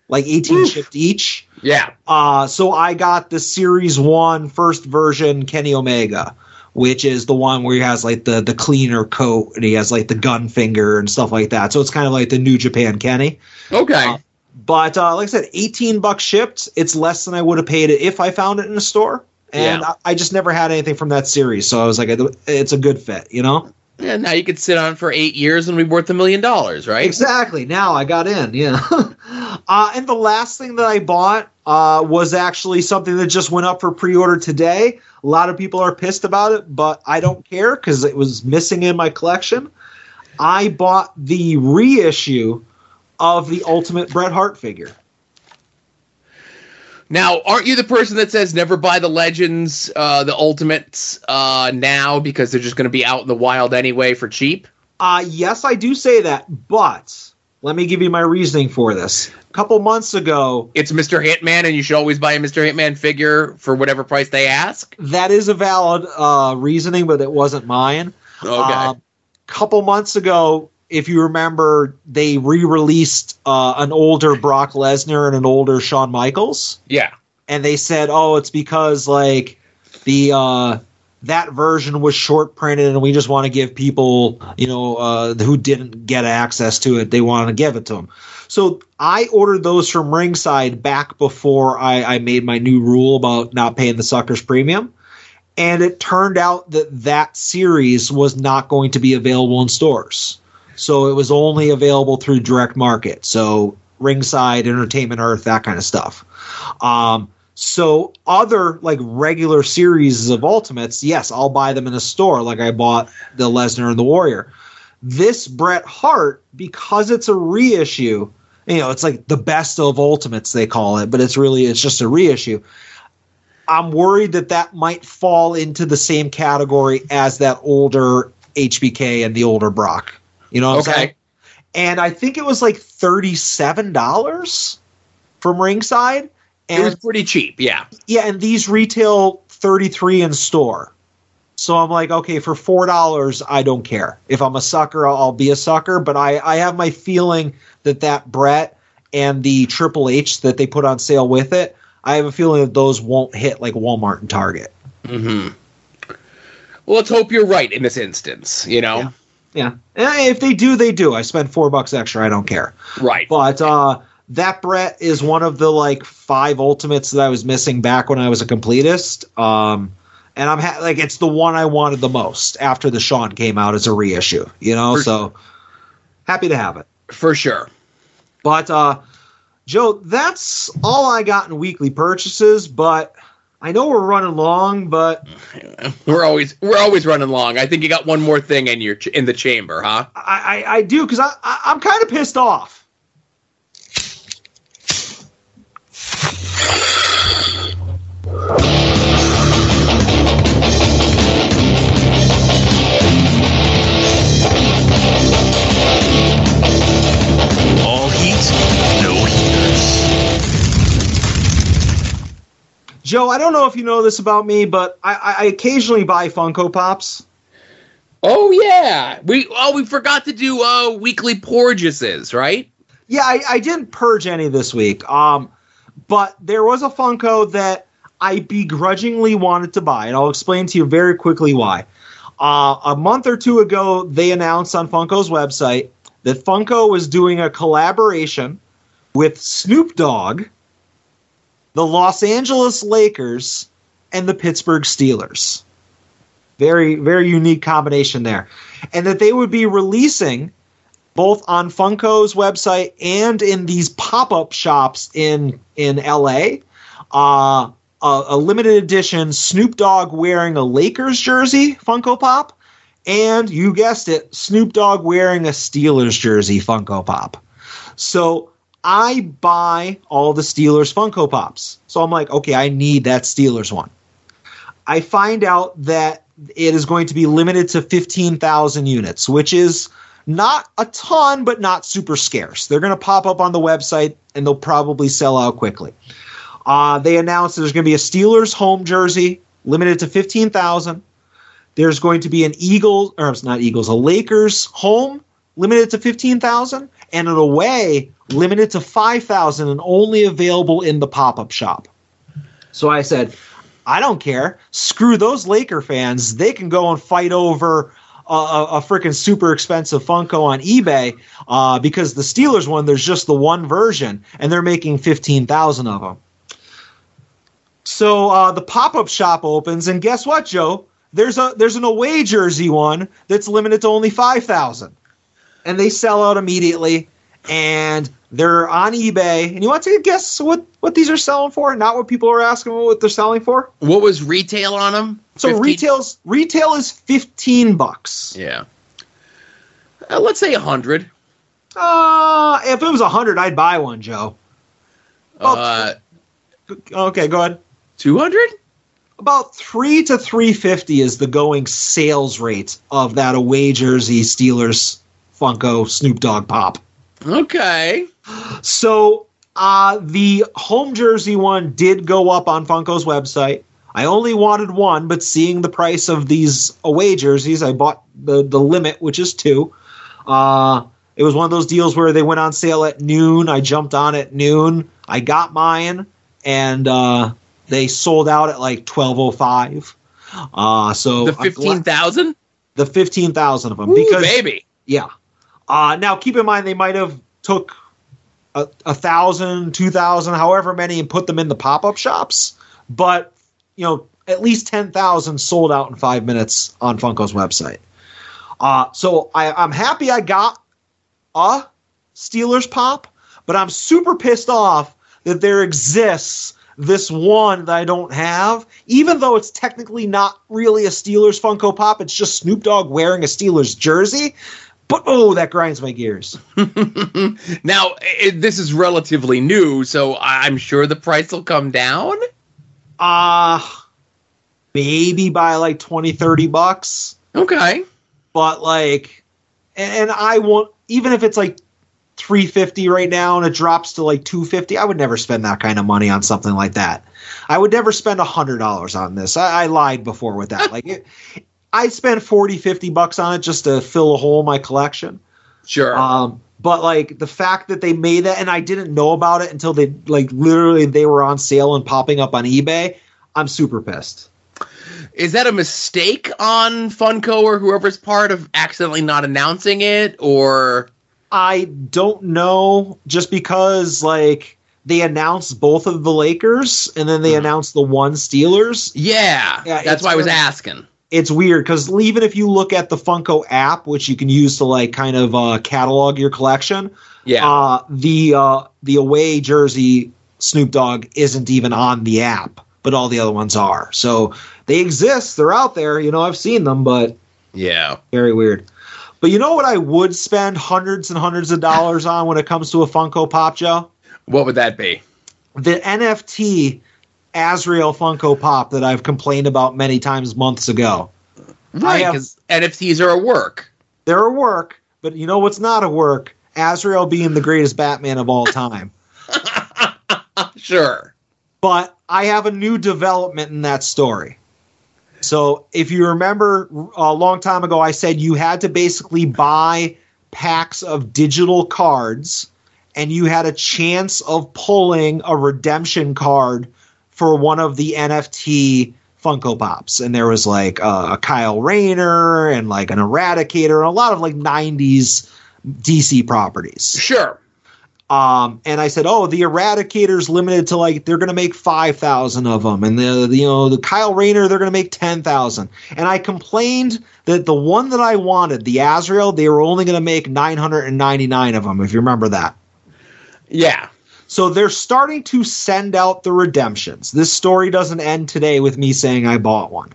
like eighteen Oof. shipped each. Yeah. Uh, so I got the Series one first version Kenny Omega, which is the one where he has like the, the cleaner coat and he has like the gun finger and stuff like that. So it's kind of like the New Japan Kenny. Okay. Uh, but uh, like I said, eighteen bucks shipped. It's less than I would have paid it if I found it in a store. And yeah. I, I just never had anything from that series. So I was like, it's a good fit, you know? Yeah, now you could sit on for eight years and be worth a million dollars, right? Exactly. Now I got in, yeah. uh, and the last thing that I bought uh, was actually something that just went up for pre-order today. A lot of people are pissed about it, but I don't care because it was missing in my collection. I bought the reissue of the Ultimate Bret Hart figure. Now, aren't you the person that says never buy the Legends, uh, the Ultimates uh, now because they're just going to be out in the wild anyway for cheap? Uh, yes, I do say that, but let me give you my reasoning for this. A couple months ago... It's Mister Hitman, and you should always buy a Mister Hitman figure for whatever price they ask? That is a valid uh, reasoning, but it wasn't mine. Okay. Uh, couple months ago... If you remember, they re-released uh, an older Brock Lesnar and an older Shawn Michaels. Yeah. And they said, oh, it's because like the uh, that version was short printed and we just want to give people, you know, uh, who didn't get access to it, they want to give it to them. So I ordered those from Ringside back before I, I made my new rule about not paying the suckers premium. And it turned out that that series was not going to be available in stores. So it was only available through direct market. So Ringside, Entertainment Earth, that kind of stuff. Um, so other like regular series of Ultimates, yes, I'll buy them in a store. Like I bought the Lesnar and the Warrior. This Bret Hart, because it's a reissue, you know, it's like the best of Ultimates, they call it, but it's really, it's just a reissue. I'm worried that that might fall into the same category as that older H B K and the older Brock. You know what okay. I'm saying? And I think it was like thirty-seven dollars from Ringside. And it was pretty cheap, yeah. Yeah, and these retail thirty-three dollars in store. So I'm like, okay, for four dollars, I don't care. If I'm a sucker, I'll, I'll be a sucker. But I, I have my feeling that that Brett and the Triple H that they put on sale with it, I have a feeling that those won't hit like Walmart and Target. Mm-hmm. Well, let's hope you're right in this instance, you know? Yeah. Yeah, if they do, they do. I spend four bucks extra. I don't care. Right. But uh, that Brett is one of the like five Ultimates that I was missing back when I was a completist. Um, and I'm ha- like, it's the one I wanted the most after the Shawn came out as a reissue, you know, for so sure. Happy to have it. For sure. But uh, Joe, that's all I got in weekly purchases, but I know we're running long, but we're always we're always running long. I think you got one more thing in your ch- in the chamber, huh? I, I, I do because I, I I'm kind of pissed off. All heat, no heaters. Joe, I don't know if you know this about me, but I, I occasionally buy Funko Pops. Oh yeah, we oh we forgot to do uh, weekly purchases, right? Yeah, I, I didn't purge any this week. Um, but there was a Funko that I begrudgingly wanted to buy, and I'll explain to you very quickly why. Uh, a month or two ago, they announced on Funko's website that Funko was doing a collaboration with Snoop Dogg, the Los Angeles Lakers, and the Pittsburgh Steelers. Very, very unique combination there. And that they would be releasing both on Funko's website and in these pop-up shops in, in L A uh, a, a limited edition Snoop Dogg wearing a Lakers jersey Funko Pop, and you guessed it, Snoop Dogg wearing a Steelers jersey Funko Pop. So I buy all the Steelers Funko Pops. So I'm like, okay, I need that Steelers one. I find out that it is going to be limited to fifteen thousand units, which is not a ton, but not super scarce. They're going to pop up on the website, and they'll probably sell out quickly. Uh, they announced that there's going to be a Steelers home jersey, limited to fifteen thousand. There's going to be an Eagles, or it's not Eagles, a Lakers home, limited to fifteen thousand, and an away, limited to five thousand and only available in the pop-up shop. So I said, I don't care. Screw those Laker fans. They can go and fight over a, a, a freaking super expensive Funko on eBay uh, because the Steelers one, there's just the one version, and they're making fifteen thousand of them. So uh, the pop-up shop opens, and guess what, Joe? There's a there's an away jersey one that's limited to only five thousand, and they sell out immediately. And they're on eBay. And you want to take a guess what, what these are selling for? Not what people are asking what they're selling for? What was retail on them? So fifteen retail's retail is fifteen bucks. Yeah. Uh, let's say one hundred. Uh, if it was one hundred, I'd buy one, Joe. About uh, th- okay, go ahead. two hundred? About three to three fifty is the going sales rate of that away jersey Steelers Funko Snoop Dogg Pop. Okay. So uh, the home jersey one did go up on Funko's website. I only wanted one, but seeing the price of these away jerseys, I bought the, the limit, which is two. Uh, it was one of those deals where they went on sale at noon. I jumped on at noon. I got mine, and uh, they sold out at like twelve oh five. Uh, so the fifteen thousand? The fifteen thousand of them. Ooh, because, baby. Yeah. Uh, now, keep in mind, they might have took a, a thousand, two thousand, however many, and put them in the pop-up shops. But, you know, at least ten thousand sold out in five minutes on Funko's website. Uh, so I, I'm happy I got a Steelers Pop, but I'm super pissed off that there exists this one that I don't have, even though it's technically not really a Steelers Funko Pop. It's just Snoop Dogg wearing a Steelers jersey. But, oh, that grinds my gears. Now, it, this is relatively new, so I'm sure the price will come down? Uh, maybe by, like, twenty, thirty bucks. Okay. But, like, and, and I won't, even if it's, like, three fifty right now and it drops to, like, two fifty, I would never spend that kind of money on something like that. I would never spend one hundred dollars on this. I, I lied before with that. Like, it, I spent forty, fifty bucks on it just to fill a hole in my collection. Sure. Um, but like the fact that they made that, and I didn't know about it until they like literally they were on sale and popping up on eBay. I'm super pissed. Is that a mistake on Funko or whoever's part of accidentally not announcing it, or? I don't know, just because like they announced both of the Lakers and then they mm. announced the one Steelers. Yeah. yeah that's why I was really asking. It's weird because even if you look at the Funko app, which you can use to like kind of uh, catalog your collection, yeah, uh, the uh, the away jersey Snoop Dogg isn't even on the app, but all the other ones are. So they exist; they're out there. You know, I've seen them, but yeah, very weird. But you know what I would spend hundreds and hundreds of dollars on when it comes to a Funko Pop, Joe? What would that be? The N F T Azrael Funko Pop that I've complained about many times months ago. Right, because N F Ts are a work. They're a work, but you know what's not a work? Azrael being the greatest Batman of all time. Sure. But I have a new development in that story. So if you remember a long time ago, I said you had to basically buy packs of digital cards and you had a chance of pulling a redemption card for one of the N F T Funko Pops. And there was like uh, a Kyle Rayner and like an Eradicator and a lot of like nineties D C properties. Sure. Um, and I said, oh, the Eradicator's limited to like, they're going to make five thousand of them. And the, the, you know, the Kyle Rayner, they're going to make ten thousand. And I complained that the one that I wanted, the Azrael, they were only going to make nine hundred ninety-nine of them. If you remember that. Yeah. So they're starting to send out the redemptions. This story doesn't end today with me saying I bought one.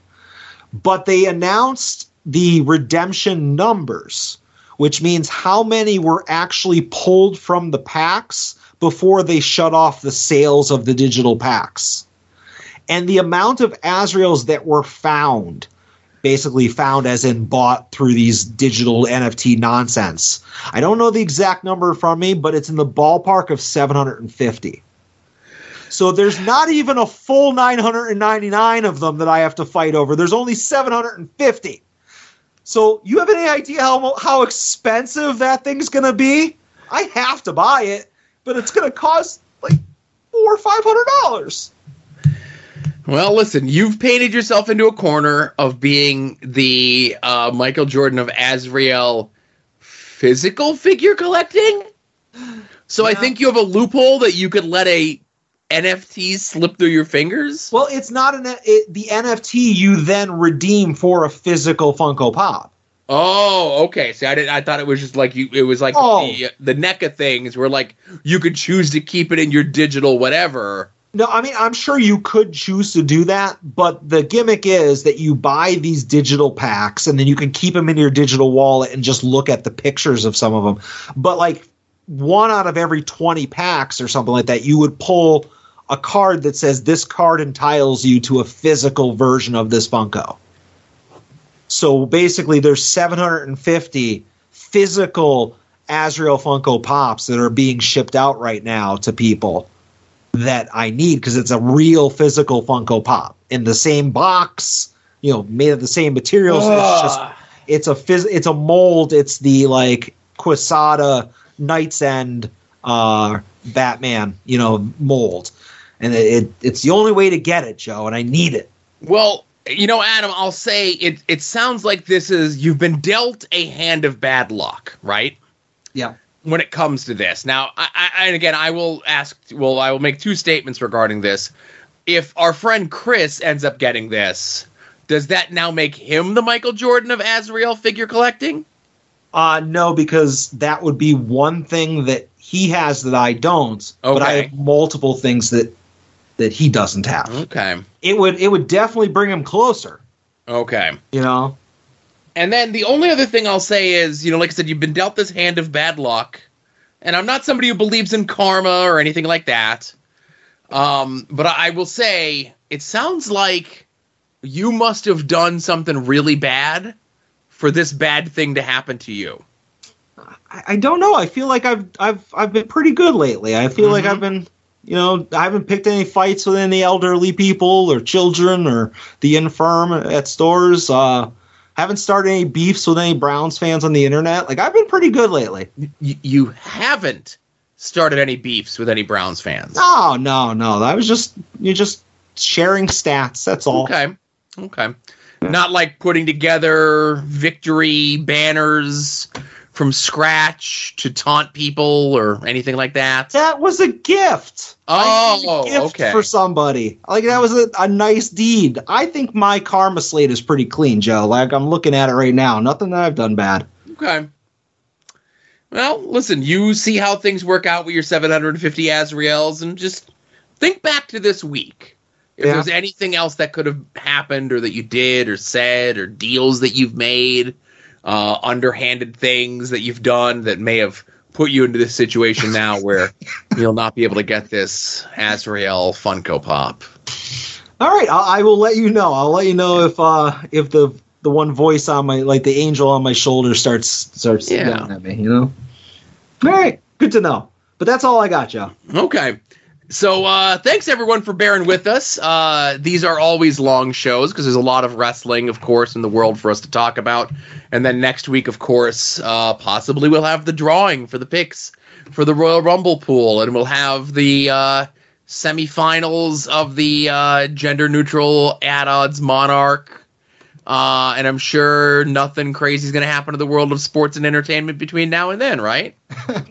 But they announced the redemption numbers, which means how many were actually pulled from the packs before they shut off the sales of the digital packs. And the amount of Azraels that were found, basically found as in bought through these digital N F T nonsense. I don't know the exact number from me, but it's in the ballpark of seven hundred fifty. So there's not even a full nine hundred ninety-nine of them that I have to fight over. There's only seven hundred fifty. So you have any idea how, how expensive that thing's going to be? I have to buy it, but it's going to cost like four or five hundred dollars. Well, listen, you've painted yourself into a corner of being the uh, Michael Jordan of Azrael physical figure collecting. So yeah. I think you have a loophole that you could let a N F T slip through your fingers. Well, it's not an it, the N F T you then redeem for a physical Funko Pop. Oh, okay. See, I didn't. I thought it was just like you. It was like oh. the the N E C A things where like you could choose to keep it in your digital whatever. No, I mean, I'm sure you could choose to do that, but the gimmick is that you buy these digital packs and then you can keep them in your digital wallet and just look at the pictures of some of them. But like one out of every twenty packs or something like that, you would pull a card that says this card entitles you to a physical version of this Funko. So basically there's seven hundred fifty physical Azrael Funko Pops that are being shipped out right now to people that I need because it's a real physical Funko Pop in the same box, you know, made of the same materials. Ugh. It's just it's a phys- it's a mold. It's the like Quesada Knight's End uh, Batman, you know, mold, and it, it it's the only way to get it, Joe, and I need it. Well, you know, Adam, I'll say it. It sounds like this is you've been dealt a hand of bad luck, right? Yeah. When it comes to this now, I, I, and again, I will ask, well, I will make two statements regarding this. If our friend Chris ends up getting this, does that now make him the Michael Jordan of Azrael figure collecting? Uh, no, because that would be one thing that he has that I don't, okay. But I have multiple things that, that he doesn't have. Okay. It would, it would definitely bring him closer. Okay. You know? And then the only other thing I'll say is, you know, like I said, you've been dealt this hand of bad luck. And I'm not somebody who believes in karma or anything like that. Um, but I will say, it sounds like you must have done something really bad for this bad thing to happen to you. I, I don't know. I feel like I've I've I've been pretty good lately. I feel mm-hmm. like I've been, you know, I haven't picked any fights with any elderly people or children or the infirm at stores. Uh, haven't started any beefs with any Browns fans on the internet. Like, I've been pretty good lately. You, you haven't started any beefs with any Browns fans? No, no, no. That was just you're just sharing stats. That's all. Okay, okay. Not like putting together victory banners from scratch to taunt people or anything like that. That was a gift. Oh, a gift okay. for somebody. Like, that was a, a nice deed. I think my karma slate is pretty clean, Joe. Like, I'm looking at it right now. Nothing that I've done bad. Okay. Well, listen, you see how things work out with your seven hundred fifty Azraels and just think back to this week. If yeah. there's anything else that could have happened or that you did or said or deals that you've made, uh, underhanded things that you've done that may have put you into this situation now where you'll not be able to get this Azrael Funko Pop. All right. I, I will let you know. I'll let you know if uh, if the the one voice on my, like the angel on my shoulder starts, starts yeah. yelling at me, you know? All right. Good to know. But that's all I got, Joe. Okay. So uh, thanks, everyone, for bearing with us. Uh, these are always long shows because there's a lot of wrestling, of course, in the world for us to talk about. And then next week, of course, uh, possibly we'll have the drawing for the picks for the Royal Rumble pool. And we'll have the uh, semifinals of the uh, gender-neutral at-odds monarch. Uh, and I'm sure nothing crazy is going to happen to the world of sports and entertainment between now and then, right?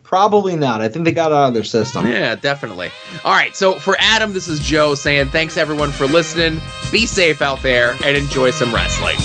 Probably not. I think they got out of their system. Yeah, definitely. All right, so for Adam, this is Joe saying thanks, everyone, for listening. Be safe out there and enjoy some wrestling.